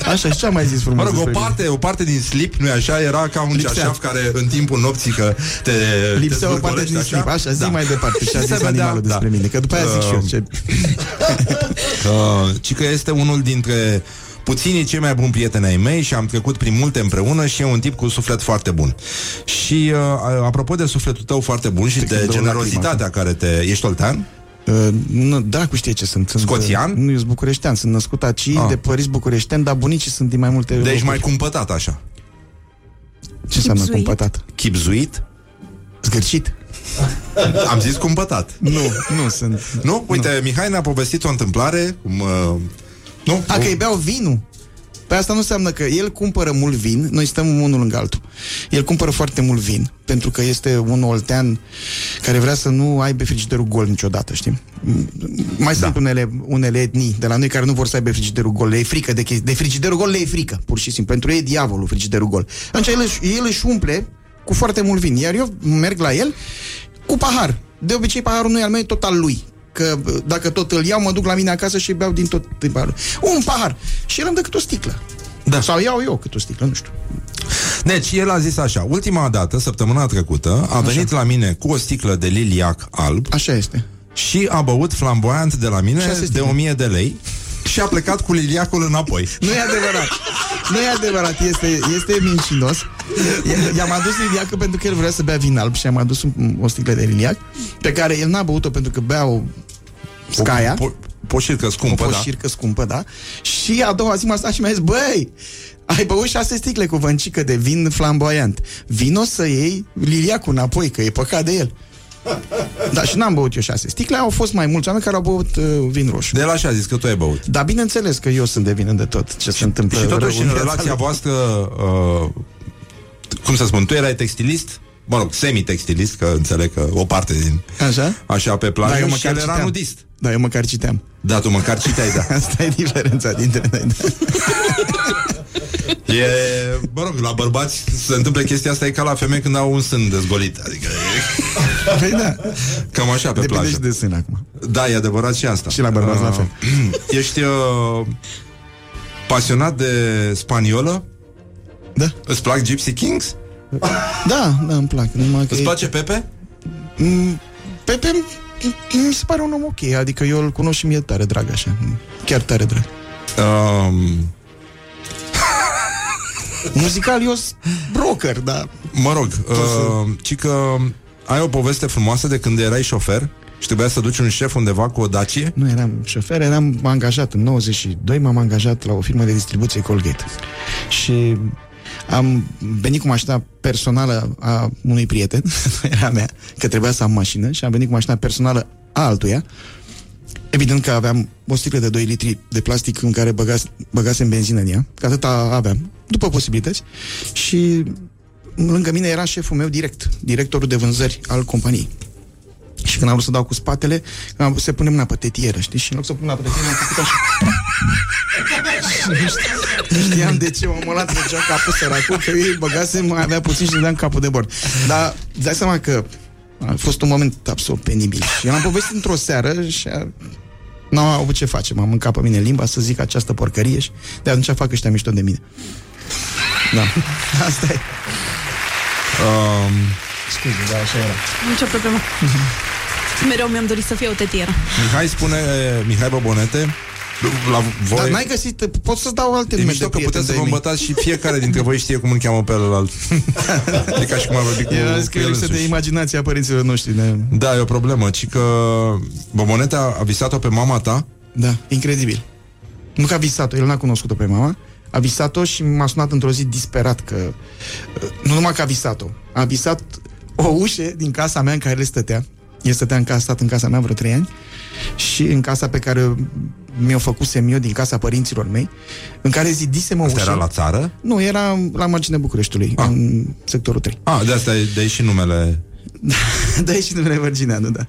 Așa, și ce am mai zis frumos? Mă rog, o parte din slip, nu-i așa, era ca un ceașaf care în timpul nopții că te... Lipsea o parte din slip, așa, zi da. Mai departe ce a zis animalul despre mine, că după aia zic și eu ce... Ci că este unul dintre... puținii cei mai buni prieteni ai mei și am trecut prin multe împreună și e un tip cu suflet foarte bun. Și apropo de sufletul tău foarte bun și de generozitatea care te... Ești oltean? Da, cu știe ce sunt. Scoțian? Nu, eu sunt bucureștean, sunt născut aici, de părinți bucureștean, dar bunicii sunt din mai multe... Deci locuri. Mai cumpătat așa. Ce înseamnă cumpătat? Chibzuit? Zgârcit. Am zis cumpătat. Nu sunt. Nu? Uite, nu. Mihai ne-a povestit o întâmplare cum... Nu? Că îi beau vinul. Pe asta nu înseamnă că el cumpără mult vin. Noi stăm unul lângă altul. El cumpără foarte mult vin, pentru că este un oltean care vrea să nu aibă frigiderul gol niciodată, știi? Mai sunt unele etnii de la noi care nu vor să aibă frigiderul gol. Le e frică de frigiderul gol, le e frică, pur și simplu. Pentru ei e diavolul frigiderul gol. Atunci el își umple cu foarte mult vin. Iar eu merg la el cu pahar. De obicei paharul nu e al meu, e tot al lui. Că dacă tot îl iau, mă duc la mine acasă și beau din tot paharul. Un pahar. Și el îmi dă cât o sticlă. Da. Sau iau eu cât o sticlă, nu știu. Deci, el a zis așa. Ultima dată, săptămâna trecută, a venit la mine cu o sticlă de liliac alb. Așa este. Și a băut flamboiant de la mine de 1000 de lei. Și a plecat cu liliacul înapoi. Nu e adevărat. Nu e adevărat, este mincinos. I-am adus liliacul pentru că el vrea să bea vin alb și am adus o sticlă de liliac pe care el n-a băut-o pentru că bea o scaia. Poșircă scumpă, da. Și a doua zi m-a stat și mi-a zis: băi, ai băut 6 sticle cu văncică de vin flamboiant. Vino să iei liliacul înapoi, că e păcat de el. Da, și n-am băut eu 6 sticle, au fost mai mulți oameni care au băut vin roșu. De la așa a zis că tu ai băut. Da, bineînțeles că eu sunt de vină de tot ce se întâmplă. Și totuși în relația voastră, cum să spun, tu erai textilist? Mă rog, semi-textilist, că înțeleg că o parte din... Așa pe plan. Dar eu măcar era nudist. Da, eu măcar citeam. Da, tu măcar citeai, da. Asta e diferența dintre noi, da. E, mă rog, la bărbați se întâmplă chestia asta, e ca la femei când au un sân dezgolit. Adică păi da. Cam așa pe plajă. Depinde și de sân acum. Da, e adevărat și asta. Și la bărbați la fel. Ești pasionat de spaniolă? Da. Îți plac Gypsy Kings? Da, îmi plac. Îți place Pepe? Pepe mi se pare un om ok, adică eu îl cunosc și mi-e tare drag așa, chiar tare drag. Muzical, eu sunt broker, dar... Mă rog, ci că ai o poveste frumoasă de când erai șofer și trebuia să duci un șef undeva cu o Dacie? Nu eram șofer, eram angajat. În 92 m-am angajat la o firmă de distribuție Colgate. Și am venit cu mașina personală a unui prieten, era mea, că trebuia să am mașină, și am venit cu mașina personală a altuia. Evident că aveam o sticlă de 2 litri de plastic în care băgasem benzină în ea, că atâta aveam, după posibilități, și lângă mine era șeful meu direct, directorul de vânzări al companiei. Și când am vrut să dau cu spatele, se pune mâna pe tetieră, știi? Și în loc să pun mâna pe tetieră, am făcut așa. Știam de ce m-am luat de geaca apă săracul, că eu băgasem, mai avea puțin și dădeam capul de bord. Dar dai seama că a fost un moment absolut penibil. Și eu am povestit într-o seară și n-am avut ce face. M-am mâncat pe mine limba să zic această porcărie și de atunci fac ăștia mișto de mine. Da, asta e. Scuze, da, așa era. Nicio problemă. Mereu mi-am dorit să fie o tetieră. Mihai spune, Mihai Bobonete, la voi... Dar n-ai găsit, pot să-ți dau alte nume de prieteni. E mișto că puteți să vă îmbătați și fiecare dintre voi știe cum îl cheamă pe ălalt. E ca și cum ar vorbi cu el însuși. E lipsă de imaginație a părinților noștri. Da, e o problemă, ci că Bobonete a visat-o pe mama ta. Da, incredibil. Nu că a visat-o, el n-a cunoscut-o pe mama. A visat-o și m-a sunat într-o zi disperat că... Nu numai că a visat-o, a visat o ușă din casa mea în care el stătea. El stătea în casa, stat în casa mea vreo 3 ani și în casa pe care mi-o făcusem eu din casa părinților mei, în care zidisem o ușă. Asta era la țară? Nu, era la marginea Bucureștiului, în sectorul 3. Ah, de asta e și numele... Da, e și numele Virginianu, da.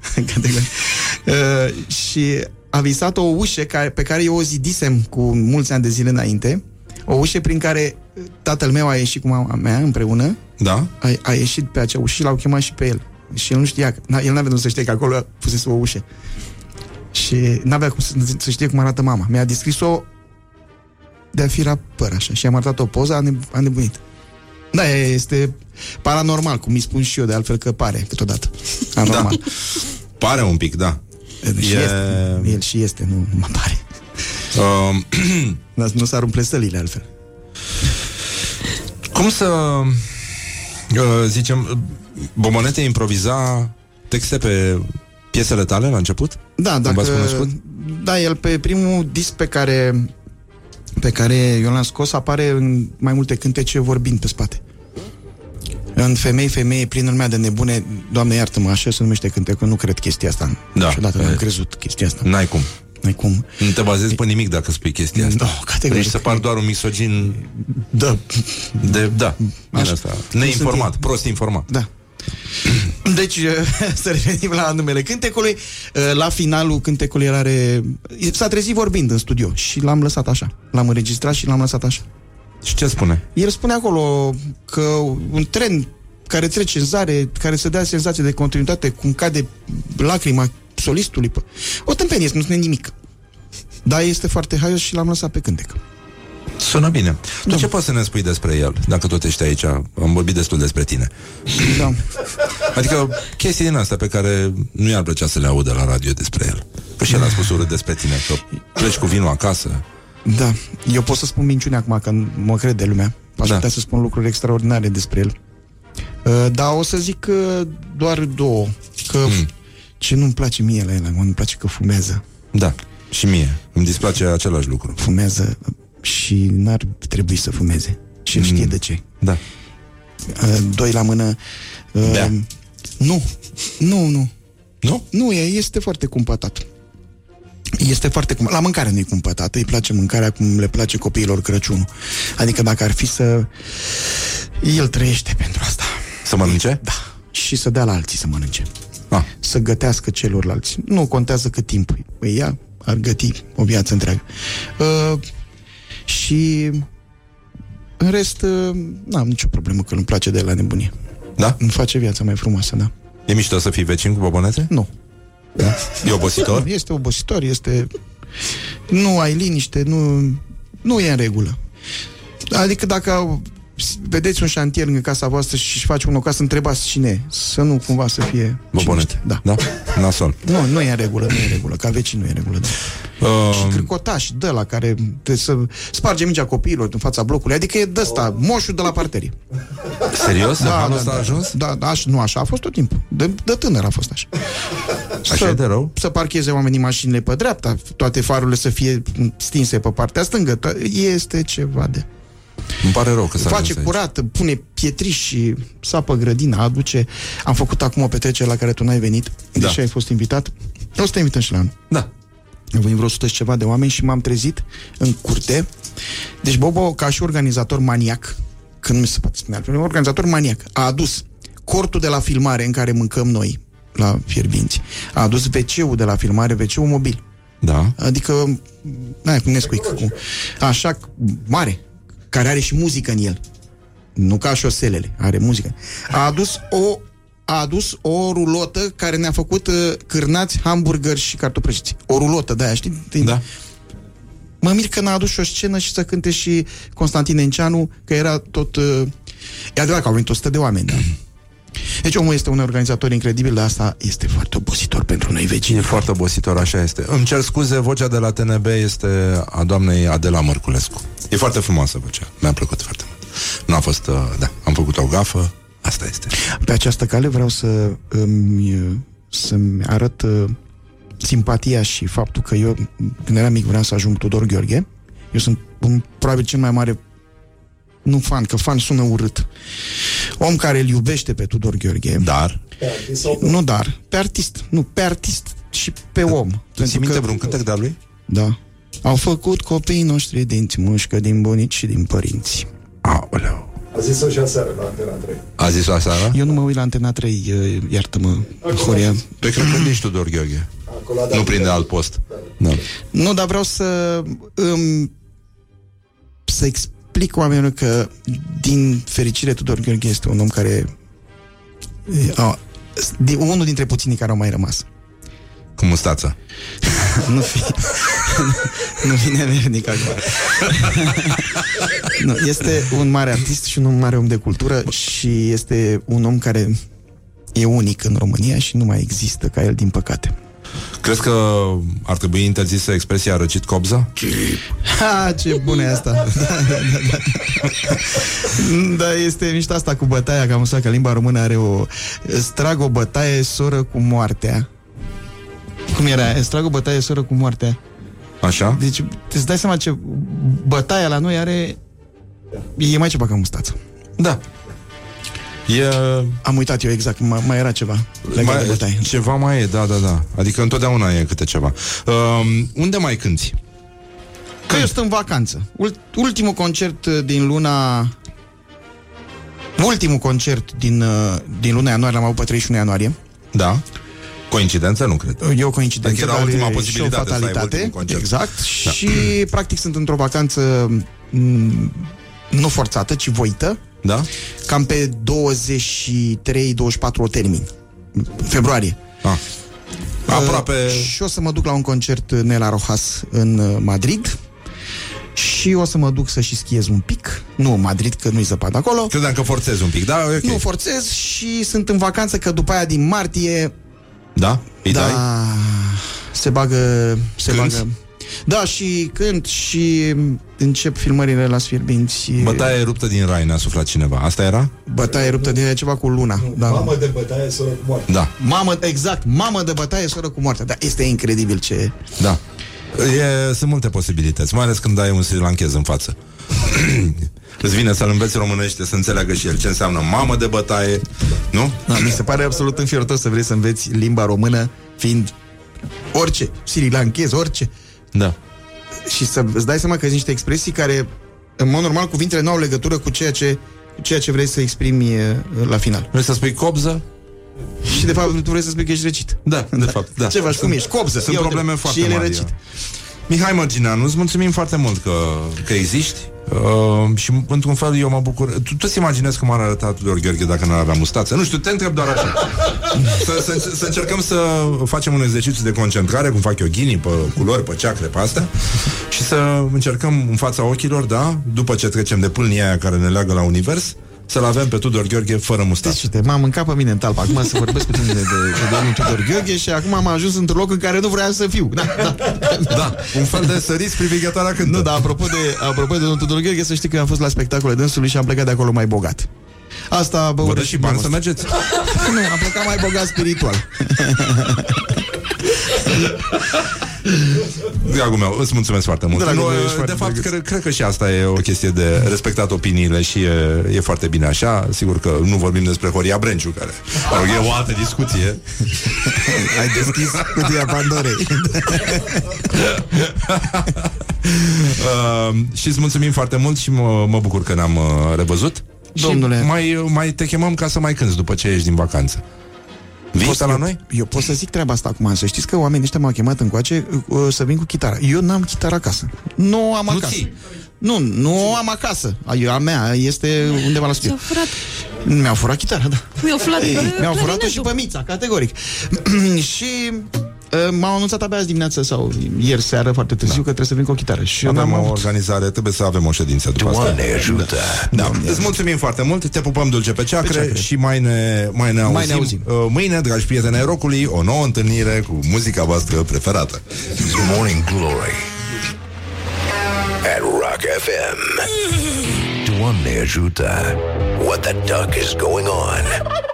Și a visat o ușă pe care eu o zidisem cu mulți ani de zile înainte. O ușă prin care tatăl meu a ieșit cu mama mea împreună. Da. A ieșit pe acea ușă și l-au chemat și pe el. Și el nu știa, el n-avea cum să știe că acolo pusese o ușă. Și n-avea cum să știe cum arată mama. Mi-a descris-o de-a fi la păr, așa. Și am arătat o poză, a nebunit. Da, este paranormal, cum îi spun și eu, de altfel că pare câteodată anormal. Da. Pare un pic, da. El și este, nu mă pare. Dar nu s-ar umple sălile altfel. Cum să zicem, Bobonete improviza texte pe piesele tale la început? Da, da, el pe primul disc pe care eu l-am scos apare în mai multe cântece vorbind pe spate. În Femei, prin lumea de nebune, Doamne iartă-mă, așa se numește cântecul, nu cred chestia asta. Da. Niciodată nu am crezut chestia asta. N-ai cum. Cum... Nu te bazezi pe nimic dacă spui chestia asta. No, deci se par doar un misogin. Da. Neinformat, prost informat. Da. Deci, să revenim la numele cântecului. La finalul cântecului s-a trezit vorbind în studio și l-am lăsat așa. L-am înregistrat și l-am lăsat așa. Și ce spune? El spune acolo că un tren care trece în zare, care să dea senzație de continuitate, cum cade lacrima solistului. O tâmpenie, nu spune nimic. Dar este foarte haios și l-am lăsat pe cântec. Sună bine. Da. Tu ce poți să ne spui despre el, dacă tot ești aici? Am vorbit destul despre tine. Da. Adică chestii din astea pe care nu i-ar plăcea să le audă la radio despre el. Că și el a spus urât despre tine, că pleci cu vinul acasă. Da. Eu pot să spun minciune acum, că mă crede lumea. Aș putea să spun lucruri extraordinare despre el. Dar o să zic doar două. Că... Ce nu-mi place mie la el, nu-mi place că fumează. Da, și mie. Îmi displace același lucru. Fumează și n-ar trebui să fumeze. Și el știe de ce. Da. Doi la mână. Da. Nu. Nu? Nu, este foarte cumpătat. La mâncare nu-i cumpătat. Îi place mâncarea cum le place copiilor Crăciunul. Adică dacă ar fi să... El trăiește pentru asta. Să mănânce? Da. Și să dea la alții să mănânce. Să gătească celorlalți. Nu contează cât timp îi ia, ar găti o viață întreagă. Și în rest, n-am nicio problemă că nu-mi place de la nebunie. Da? Îmi face viața mai frumoasă, da. E mișto să fii vecin cu Bobonete? Nu. Da. E obositor? Da, este obositor, este... Nu ai liniște, nu e în regulă. Adică dacă vedeți un șantier în casa voastră și faci un loc, să întrebați cine e, să nu cumva să fie bobonete. Da. Da? Nasol. Nu, nu e în regulă, nu e în regulă, ca vecin nu e în regulă. Da. Și cricotași de la care trebuie să sparge mingea copiilor în fața blocului, adică e de ăsta, moșul de la parterii. Serios? Da, da, da, ajuns? Da, da, nu așa, a fost tot timpul. De tânăr a fost așa. Așa e de rău? Să parcheze oamenii mașinile pe dreapta, toate farurile să fie stinse pe partea stângă, este ceva de... Îmi pare rău că s-a face curat, pune pietriș și sapă grădina, aduce... Am făcut acum o petrecere la care tu n-ai venit, deși ai fost invitat. O să te invităm și la anul. Da. Am venit vreo 100 și ceva de oameni și m-am trezit în curte. Deci Bobo, ca și organizator maniac, că nu mi se poate spune, organizator maniac, a adus cortul de la filmare în care mâncăm noi, la Fierbinți, a adus WC-ul de la filmare, WC-ul mobil. Da. Adică, n-ai cum Nesquik, cu așa mare, care are și muzică în el. Nu ca șoselele, are muzică. A adus o rulotă care ne-a făcut cârnați, hamburgeri și cartofi prăjiți. O rulotă de aia, știi? Da. Mă mir că n-a adus și o scenă și să cânte și Constantin Enceanu, că era tot... E adevărat că au venit 100 de oameni, da? Deci omul este un organizator incredibil, dar asta este foarte obositor pentru noi vecini. E foarte obositor, așa este. Îmi cer scuze, vocea de la TNB este a doamnei Adela Mărculescu. E foarte frumoasă vocea, mi-a plăcut foarte mult. Nu a fost, da, am făcut o gafă, asta este. Pe această cale vreau să-mi arăt simpatia și faptul că eu, când eram mic, vreau să ajung Tudor Gheorghe. Eu sunt probabil cel mai mare, nu fan, că fan sună urât, om care îl iubește pe Tudor Gheorghe. Dar? Nu dar, pe artist. Nu, pe artist și pe om. Tu ții minte vreun cântec de-a lui? Da. Au făcut copiii noștri dinți mușcă, din bunici și din părinți. Aoleu. A zis-o și aseară la Antena 3. A zis-o aseară? Eu nu mă uit la Antena 3, iartă-mă, Horia. Pe cred că nici Tudor Gheorghe. Nu prinde alt post. Da. Da. Nu, dar vreau să explic oamenilor că, din fericire, Tudor Gheorghe este un om care... unul dintre puținii care au mai rămas. Cu mustața. Nu vine vernic acum. Nu, este un mare artist și un mare om de cultură și este un om care e unic în România și nu mai există ca el, din păcate. Crezi că ar trebui interzisă expresia răcit cobza? Ha, ce bună e asta! Da, este mișto asta cu bătaia, că am spus că limba română are o... Strag o bătaie, soră, cu moartea. Cum era? Îți trag o bătaie, soră, cu moartea. Așa? Deci, îți dai seama ce bătaia la noi are... E mai ceva ca mustață. Da. E... Am uitat eu exact, mai era ceva legat de bătaie. Ceva mai e, da, da, da. Adică întotdeauna e câte ceva. Unde mai cânti? Că eu sunt în vacanță. Ultimul concert din luna... Ultimul concert din luna ianuarie, l-am avut pe 31 ianuarie. Da. Coincidență? Nu cred. E o coincidență, era dar ultima posibilitate și o fatalitate. Exact. Da. Și, practic, sunt într-o vacanță nu forțată, ci voită. Da? Cam pe 23-24 o termin. Februarie. Ah. Aproape... Și o să mă duc la un concert Nela Rojas în Madrid. Și o să mă duc să și schiez un pic. Nu în Madrid, că nu-i zăpadă acolo. Credeam că forțez un pic, da? Okay. Nu forțez și sunt în vacanță, că după aia din martie... Da? Îi dai? Se bagă. Da, și cânt și încep filmările la Sfierbinți. Bătaie ruptă din rai, ne-a suflat cineva. Asta era? Bătaie ruptă din rai, ceva cu luna. Da. Mamă de bătaie, soră cu moartea. Da. Mamă, exact, mamă de bătaie, soră cu moartea. Da, este incredibil ce... Da. Sunt multe posibilități, mai ales când ai un srilanchez în față. Îți vine să-l înveți românește, să înțeleagă și el ce înseamnă mamă de bătaie, nu? Da, mi se pare absolut înfiorător să vrei să înveți limba română fiind orice, srilanchez, orice. Da. Și să-ți dai seama că sunt niște expresii care, în mod normal, cuvintele nu au legătură cu ceea ce vrei să exprimi la final. Vrei să spui cobză? Și de fapt tu vrei să spui că ești răcit. Da, de fapt, da. Ce faci, cum ești? Cobză. Sunt probleme foarte mari. Și el e răcit. Mihai Mărgineanu, îți mulțumim foarte mult că existi. Și într-un fel eu mă bucur. Tu-ți imaginezi cum ar arăta Tudor Gheorghe dacă nu ar avea mustață? Nu știu, te întreb doar așa. Să încercăm să facem un exercițiu de concentrare, cum fac eu ghinii, pe culori, pe ceacre, pe astea, și să încercăm în fața ochilor, da? După ce trecem de pâlnia aia care ne leagă la univers, să-l avem pe Tudor Gheorghe fără mustață. Deci, uite, m-am încapat pe mine în talpă. Acum să vorbesc cu tine de domnul Tudor Gheorghe și acum am ajuns într-un loc în care nu vreau să fiu. Da. Un fel de săriți privighetoarea cântă. Nu, dar apropo de domnul Tudor Gheorghe, să știi că am fost la spectacole dânsului și am plecat de acolo mai bogat. Asta vă urez și bani să mergeți. Nu, am plecat mai bogat spiritual. Dragul meu, îți mulțumesc foarte mult. Cred că și asta e o chestie de respectat opiniile și e foarte bine așa. Sigur că nu vorbim despre Horia Brenciu, care e o altă discuție. Ai deschis cutia Pandorei. Și îți mulțumim foarte mult și mă bucur că ne-am revăzut. Domnule, și mai te chemăm ca să mai cânți după ce ieși din vacanță. Vista la noi? Eu pot să zic treaba asta acum. Să știți că oamenii ăștia m-au chemat încoace să vin cu chitara. Eu n-am chitară acasă. Nu am acasă. Nu am acasă. A mea este undeva la studiu. Mi-au furat chitara, da. Mi-au furat-o și pe Mița, categoric. Și m-au anunțat abia azi dimineață sau ieri seară foarte târziu că trebuie să vin cu o chitară. Și avem o organizare, trebuie să avem o ședință după asta. Doamne ajută! Da. Îți mulțumim foarte mult, te pupăm dulce pe ceacre și mai ne auzim. Mâine, dragi prieteni ai rockului, o nouă întâlnire cu muzica voastră preferată. Good Morning Glory at Rock FM. Doamne ajută! What the duck is going on?